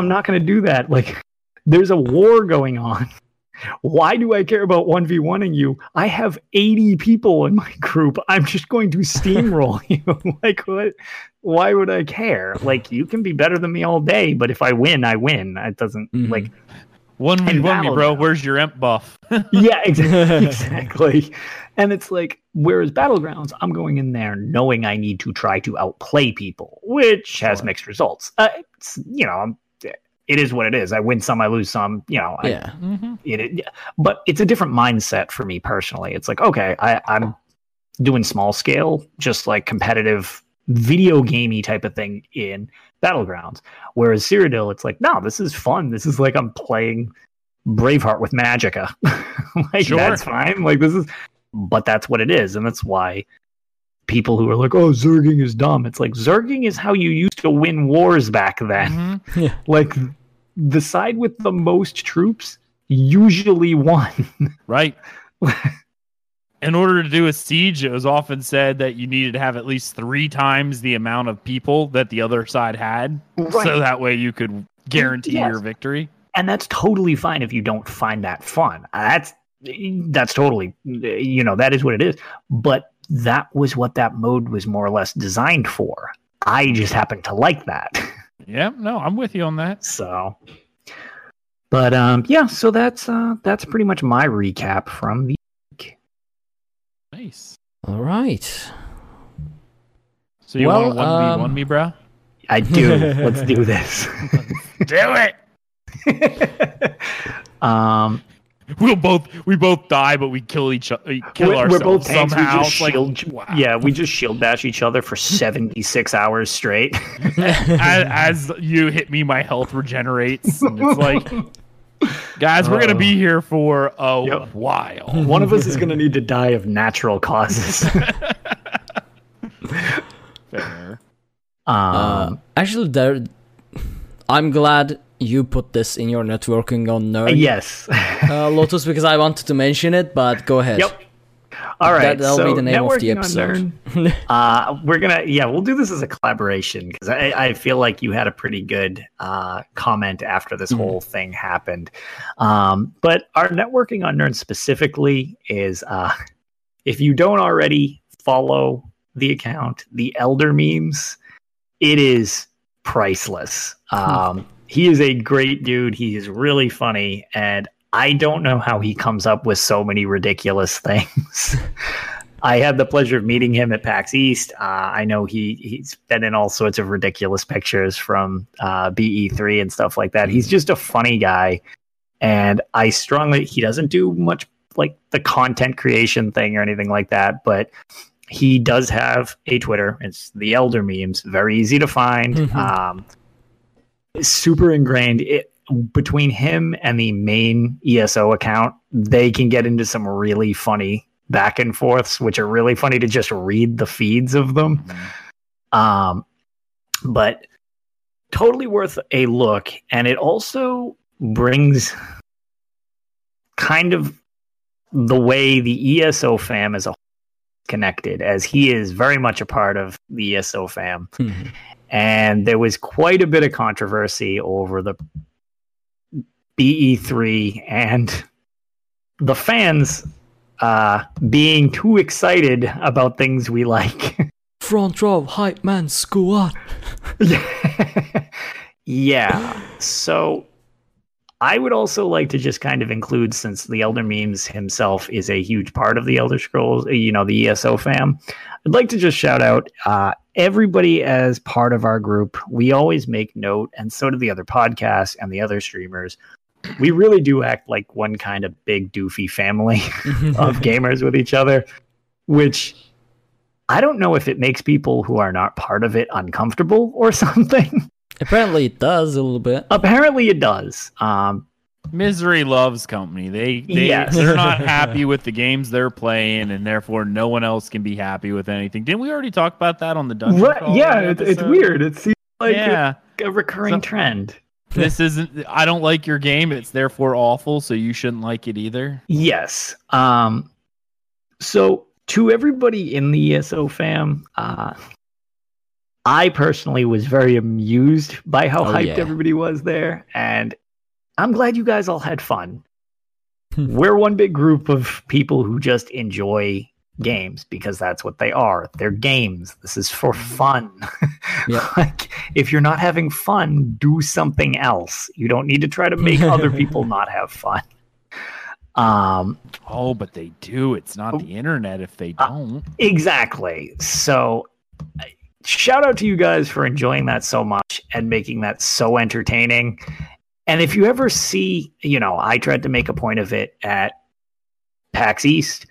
not going to do that. Like, there's a war going on. Why do I care about 1v1ing you? I have 80 people in my group. I'm just going to steamroll you. Like, what? Why would I care? Like, you can be better than me all day, but if I win, I win. It doesn't, like... 1v1 me, bro. Where's your imp buff? Yeah, exactly. And it's like, whereas Battlegrounds, I'm going in there knowing I need to try to outplay people, which has mixed results. You know, it is what it is. I win some, I lose some. You know, yeah. But it's a different mindset for me personally. It's like, okay, I'm doing small scale, just like competitive video gamey type of thing in Battlegrounds. Whereas Cyrodiil, it's like, no, this is fun. This is like I'm playing Braveheart with Magicka. Like, sure, that's fine. Like, this is. But that's what it is, and that's why people who are like, oh, Zerging is dumb. It's like, Zerging is how you used to win wars back then. Yeah. Like, the side with the most troops usually won. Right. In order to do a siege, it was often said that you needed to have at least 3 times the amount of people that the other side had. Right. So that way you could guarantee your victory. And that's totally fine if you don't find that fun. That's totally, you know, that is what it is. But that was what that mode was more or less designed for. I just happen to like that. Yeah, no, I'm with you on that. So, but yeah, so that's pretty much my recap from the week. Nice. All right. So you want to 1v1 me, bro? I do. Let's do this. Let's do it. We both die, but we kill each other. We're both tanks. Somehow. We just shield bash each other for 76 hours straight. As you hit me, my health regenerates. And it's like, guys, we're gonna be here for a while. One of us is gonna need to die of natural causes. Fair. Actually, I'm glad you put this in your networking on Nerd. Yes. Lotus, because I wanted to mention it, but go ahead. Yep. All right. That'll be the name of the episode. We're going to, we'll do this as a collaboration, because I feel like you had a pretty good comment after this whole thing happened. But our networking on Nerd specifically is, if you don't already follow the account, The Elder Memes, it is priceless. He is a great dude. He is really funny, and I don't know how he comes up with so many ridiculous things. I had the pleasure of meeting him at PAX East. I know he's been in all sorts of ridiculous pictures from BE3 and stuff like that. He's just a funny guy, and he doesn't do much like the content creation thing or anything like that, but he does have a Twitter. It's The Elder Memes. Very easy to find. Super ingrained. Between him and the main ESO account, they can get into some really funny back and forths, which are really funny to just read the feeds of them. But totally worth a look. And it also brings kind of the way the ESO fam is connected, as he is very much a part of the ESO fam. And there was quite a bit of controversy over the BE3 and the fans being too excited about things we like. Front row, hype man, squad. Yeah. So I would also like to just kind of include, since The Elder Memes himself is a huge part of the Elder Scrolls, you know, the ESO fam, I'd like to just shout out everybody as part of our group. We always make note, and so do the other podcasts and the other streamers. We really do act like one kind of big doofy family of gamers with each other, which I don't know if it makes people who are not part of it uncomfortable or something. Apparently it does a little bit. Apparently it does. Misery loves company. They're not happy with the games they're playing, and therefore no one else can be happy with anything. Didn't we already talk about that on the Dungeon Crawler? Yeah, it's weird. It seems like a recurring trend. This isn't, I don't like your game, it's therefore awful, so you shouldn't like it either. Yes. So to everybody in the ESO fam, I personally was very amused by how hyped everybody was there, and I'm glad you guys all had fun. We're one big group of people who just enjoy games because that's what they are. They're games. This is for fun. Yeah. Like, if you're not having fun, do something else. You don't need to try to make other people not have fun. But they do. It's not the internet if they don't. Exactly. So shout out to you guys for enjoying that so much and making that so entertaining. And if you ever see, I tried to make a point of it at PAX East.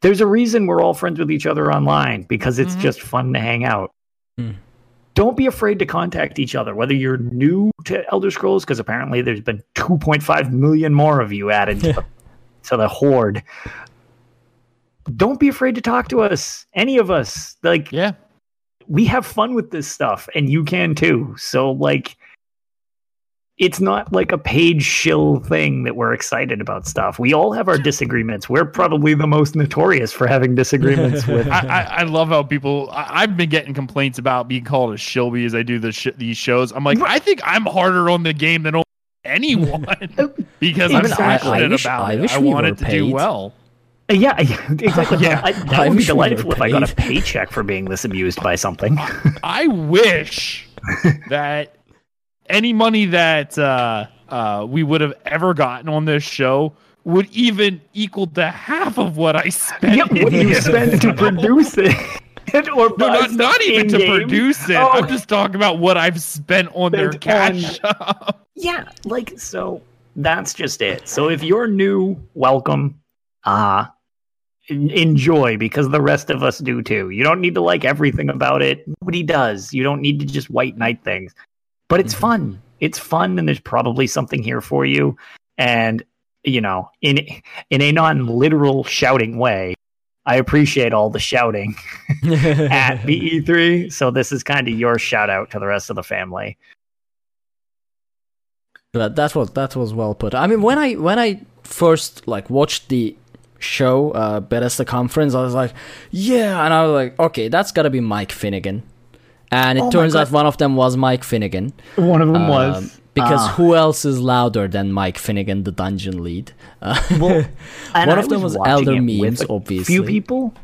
There's a reason we're all friends with each other online, because it's just fun to hang out. Mm. Don't be afraid to contact each other, whether you're new to Elder Scrolls, because apparently there's been 2.5 million more of you added to the horde. Don't be afraid to talk to us, any of us. We have fun with this stuff, and you can too. So, it's not like a paid shill thing that we're excited about stuff. We all have our disagreements. We're probably the most notorious for having disagreements with. I love how people. I've been getting complaints about being called a shilby as I do these shows. I'm like, I think I'm harder on the game than anyone because I'm passionate about it. I wanted to do well. Yeah, exactly. Yeah. I would be delightful if I got a paycheck for being this amused by something. I wish that any money that we would have ever gotten on this show would even equal to half of what I spent. Yeah, what do you spend to produce it? Or not even to produce it. Oh. I'm just talking about what I've spent on their cash. Yeah, so that's just it. So if you're new, welcome. Enjoy, because the rest of us do too. You don't need to like everything about it. Nobody does. You don't need to just white knight things. But it's fun. It's fun, and there's probably something here for you. And, in a non-literal shouting way, I appreciate all the shouting at BE3. So this is kind of your shout-out to the rest of the family. That was well put. I mean, when I first watched the show, Bethesda Conference, I was like, yeah. And I was like, okay, that's got to be Mike Finnegan. And it turns out one of them was Mike Finnegan. One of them was. Because who else is louder than Mike Finnegan, the dungeon lead? One of them was Elder Memes, obviously. Few people?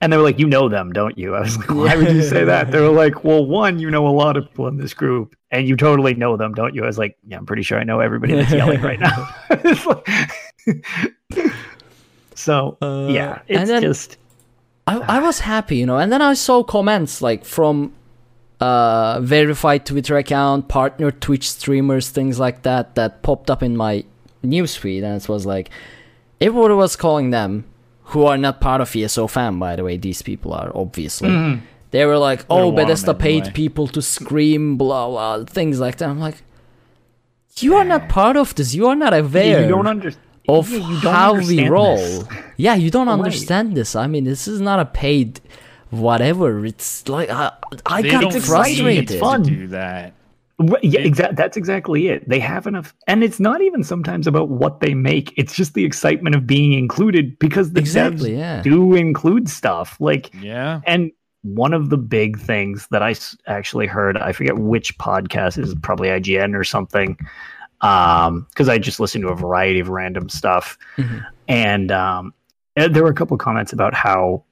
And they were like, you know them, don't you? I was like, why would you say that? They were like, well, one, you know a lot of people in this group, and you totally know them, don't you? I was like, yeah, I'm pretty sure I know everybody that's yelling right now. I was happy, and then I saw comments from verified Twitter account, partner Twitch streamers, things like that popped up in my newsfeed, and it was like, everyone was calling them, who are not part of ESO fam, by the way, these people are, obviously. Mm-hmm. They were like, Bethesda paid people to scream, blah, blah, things like that. I'm like, you are not part of this, you are not aware. Yeah, you don't understand. Of how we roll. This. Yeah, you don't understand this. I mean, this is not a paid whatever. It's like, I got frustrated. It's fun to do that. Yeah, that's exactly it. They have enough. And it's not even sometimes about what they make. It's just the excitement of being included, because the devs do include stuff. And one of the big things that I actually heard, I forget which podcast, is probably IGN or something, because I just listened to a variety of random stuff. Mm-hmm. And there were a couple of comments about how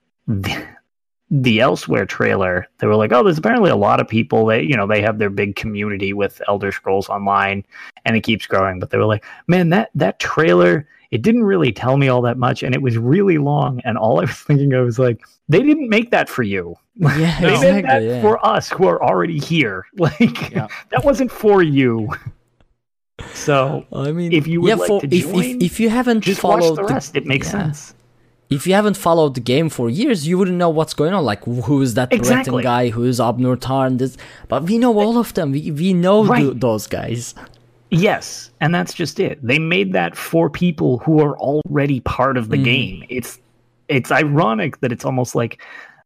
the Elsweyr trailer, they were like, there's apparently a lot of people that, they have their big community with Elder Scrolls Online, and it keeps growing. But they were like, man, that trailer, it didn't really tell me all that much, and it was really long. And all I was thinking of was they didn't make that for you. Yeah, they made that for us who are already here. That wasn't for you. So, if you would to join, if you haven't followed the rest, it makes sense. If you haven't followed the game for years, you wouldn't know what's going on. Who is that Breton guy? Who is Abnur Tarn? But we know all of them. We know those guys. Yes, and that's just it. They made that for people who are already part of the game. It's ironic that it's almost like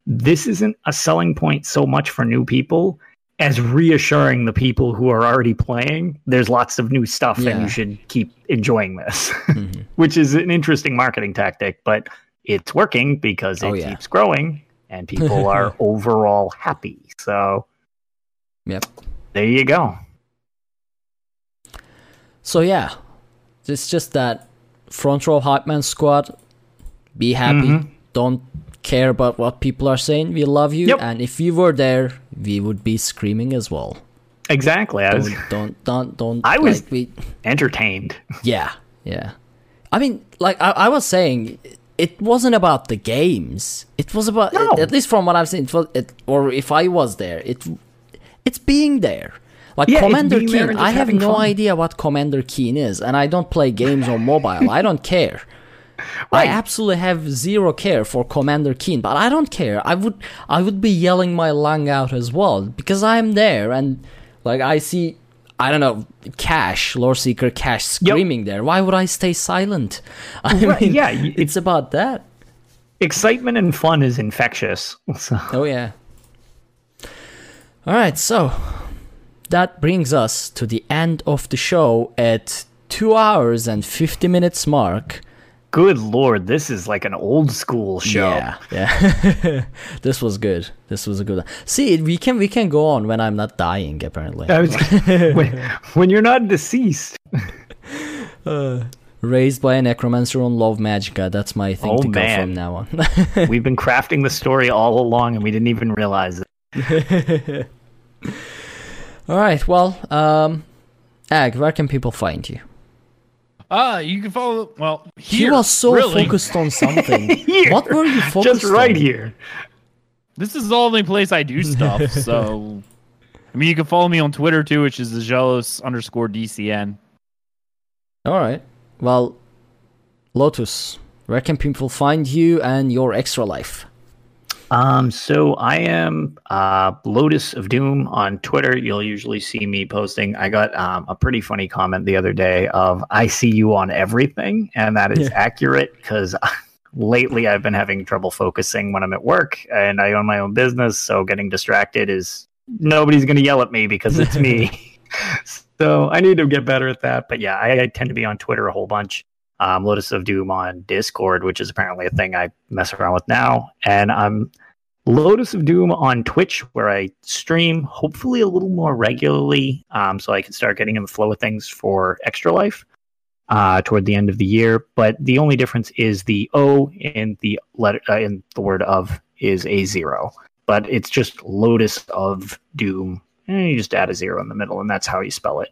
this isn't a selling point so much for new people as reassuring the people who are already playing there's lots of new stuff and you should keep enjoying this, which is an interesting marketing tactic, but it's working because it keeps growing and people are overall happy. So there you go. So yeah, it's just that front row hype man squad, be happy, don't care about what people are saying, we love you, and if you were there, we would be screaming as well. Exactly. I was entertained. Yeah. I mean, like I was saying, it wasn't about the games. It was about, at least from what I've seen, or if I was there, it's being there. Like Commander Keen, I have no idea what Commander Keen is, and I don't play games on mobile. I don't care. Right. I absolutely have zero care for Commander Keen, but I don't care. I would be yelling my lung out as well because I'm there and like I see, I don't know, Cash, Lore Seeker Cash screaming there. Why would I stay silent? I mean, it's about that. Excitement and fun is infectious. So. Oh yeah. All right, so. That brings us to the end of the show at 2 hours and 50 minutes mark. Good lord, this is like an old school show. Yeah. This was good. This was a good one. See, we can go on when I'm not dying, apparently. When you're not deceased. Raised by a necromancer on Love Magica. That's my thing go from now on. We've been crafting the story all along, and we didn't even realize it. All right, well, Ag, where can people find you? You can follow... Well, here. He was so focused on something. What were you focused on? Just right here. This is the only place I do stuff, so... I mean, you can follow me on Twitter, too, which is Agelos_DCN. All right. Well, Lotus, where can people find you and your extra life? So I am Lotus of Doom on Twitter. You'll usually see me posting. I got a pretty funny comment the other day of I see you on everything, and that is accurate because lately I've been having trouble focusing when I'm at work and I own my own business, so getting distracted is nobody's going to yell at me because it's me. So I need to get better at that. But yeah, I tend to be on Twitter a whole bunch. Lotus of Doom on Discord, which is apparently a thing I mess around with now. And I'm Lotus of Doom on Twitch, where I stream hopefully a little more regularly so I can start getting in the flow of things for Extra Life toward the end of the year. But the only difference is the O in the letter in the word of is a zero. But it's just Lotus of Doom. And you just add a zero in the middle, and that's how you spell it.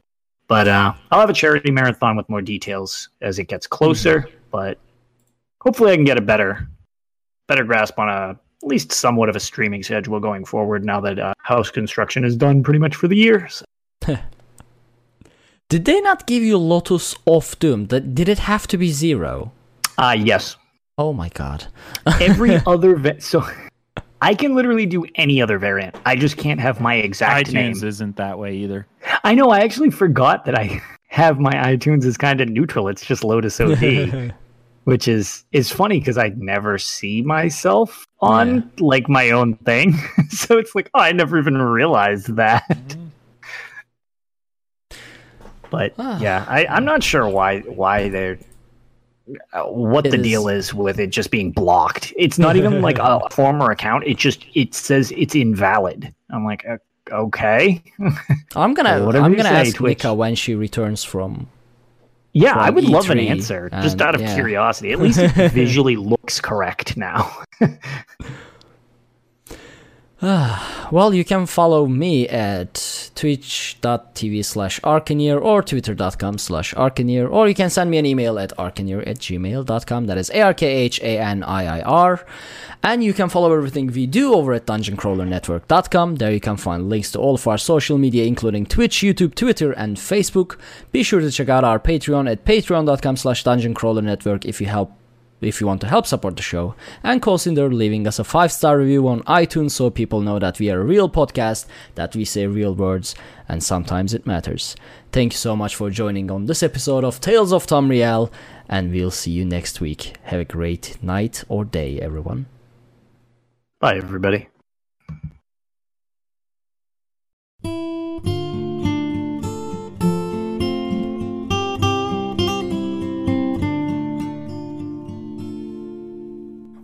But I'll have a charity marathon with more details as it gets closer. But hopefully I can get a better grasp on at least somewhat of a streaming schedule going forward now that house construction is done pretty much for the year. So. Did they not give you Lotus of Doom? Did it have to be zero? Yes. Oh my god. Every other... So I can literally do any other variant. I just can't have my exact name. iTunes isn't that way either. I know. I actually forgot that I have my iTunes is kind of neutral. It's just Lotus OD, which is funny because I never see myself on like my own thing. So it's like, oh, I never even realized that. But yeah, I'm not sure why they're... what the deal is with it just being blocked. It's not even like a former account. It says it's invalid. I'm like, okay. I'm gonna ask Twitch. Mika when she returns from. Yeah, I would love an answer just out of curiosity. At least it visually looks correct now. Well, you can follow me at twitch.tv/Arcaniir or twitter.com/Arcaniir, or you can send me an email at arcaniir@gmail.com. That is ARKHANIIR. And you can follow everything we do over at dungeoncrawlernetwork.com. There you can find links to all of our social media, including Twitch, YouTube, Twitter, and Facebook. Be sure to check out our Patreon at patreon.com/dungeoncrawlernetwork if you help if you want to help support the show, and consider leaving us a 5-star review on iTunes so people know that we are a real podcast, that we say real words, and sometimes it matters. Thank you so much for joining on this episode of Tales of Tamriel, and we'll see you next week. Have a great night or day, everyone. Bye, everybody.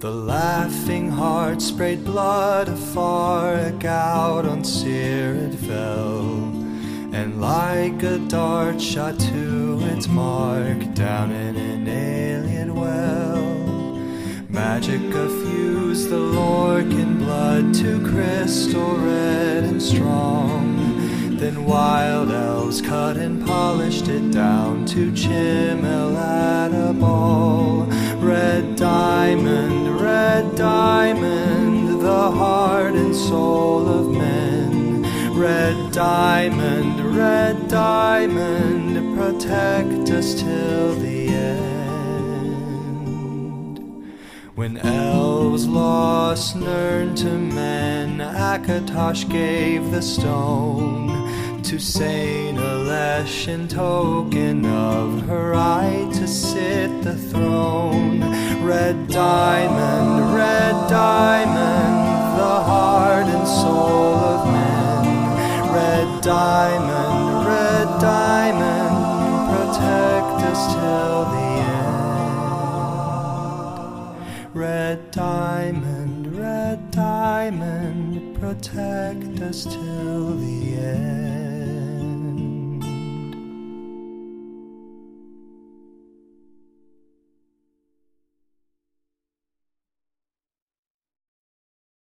The laughing heart sprayed blood afar, a gout on Cyr it fell, and like a dart shot to its mark, down in an alien well. Magic effused the Lorcan blood to crystal red and strong, then wild elves cut and polished it down to Chimel at a ball. Red diamond, the heart and soul of men. Red diamond, protect us till the end. When elves lost Nirn to men, Akatosh gave the stone to Saint Elesh in token of her right to sit the throne. Red diamond, the heart and soul of men. Red diamond, protect us till the end. Red diamond, protect us till the end.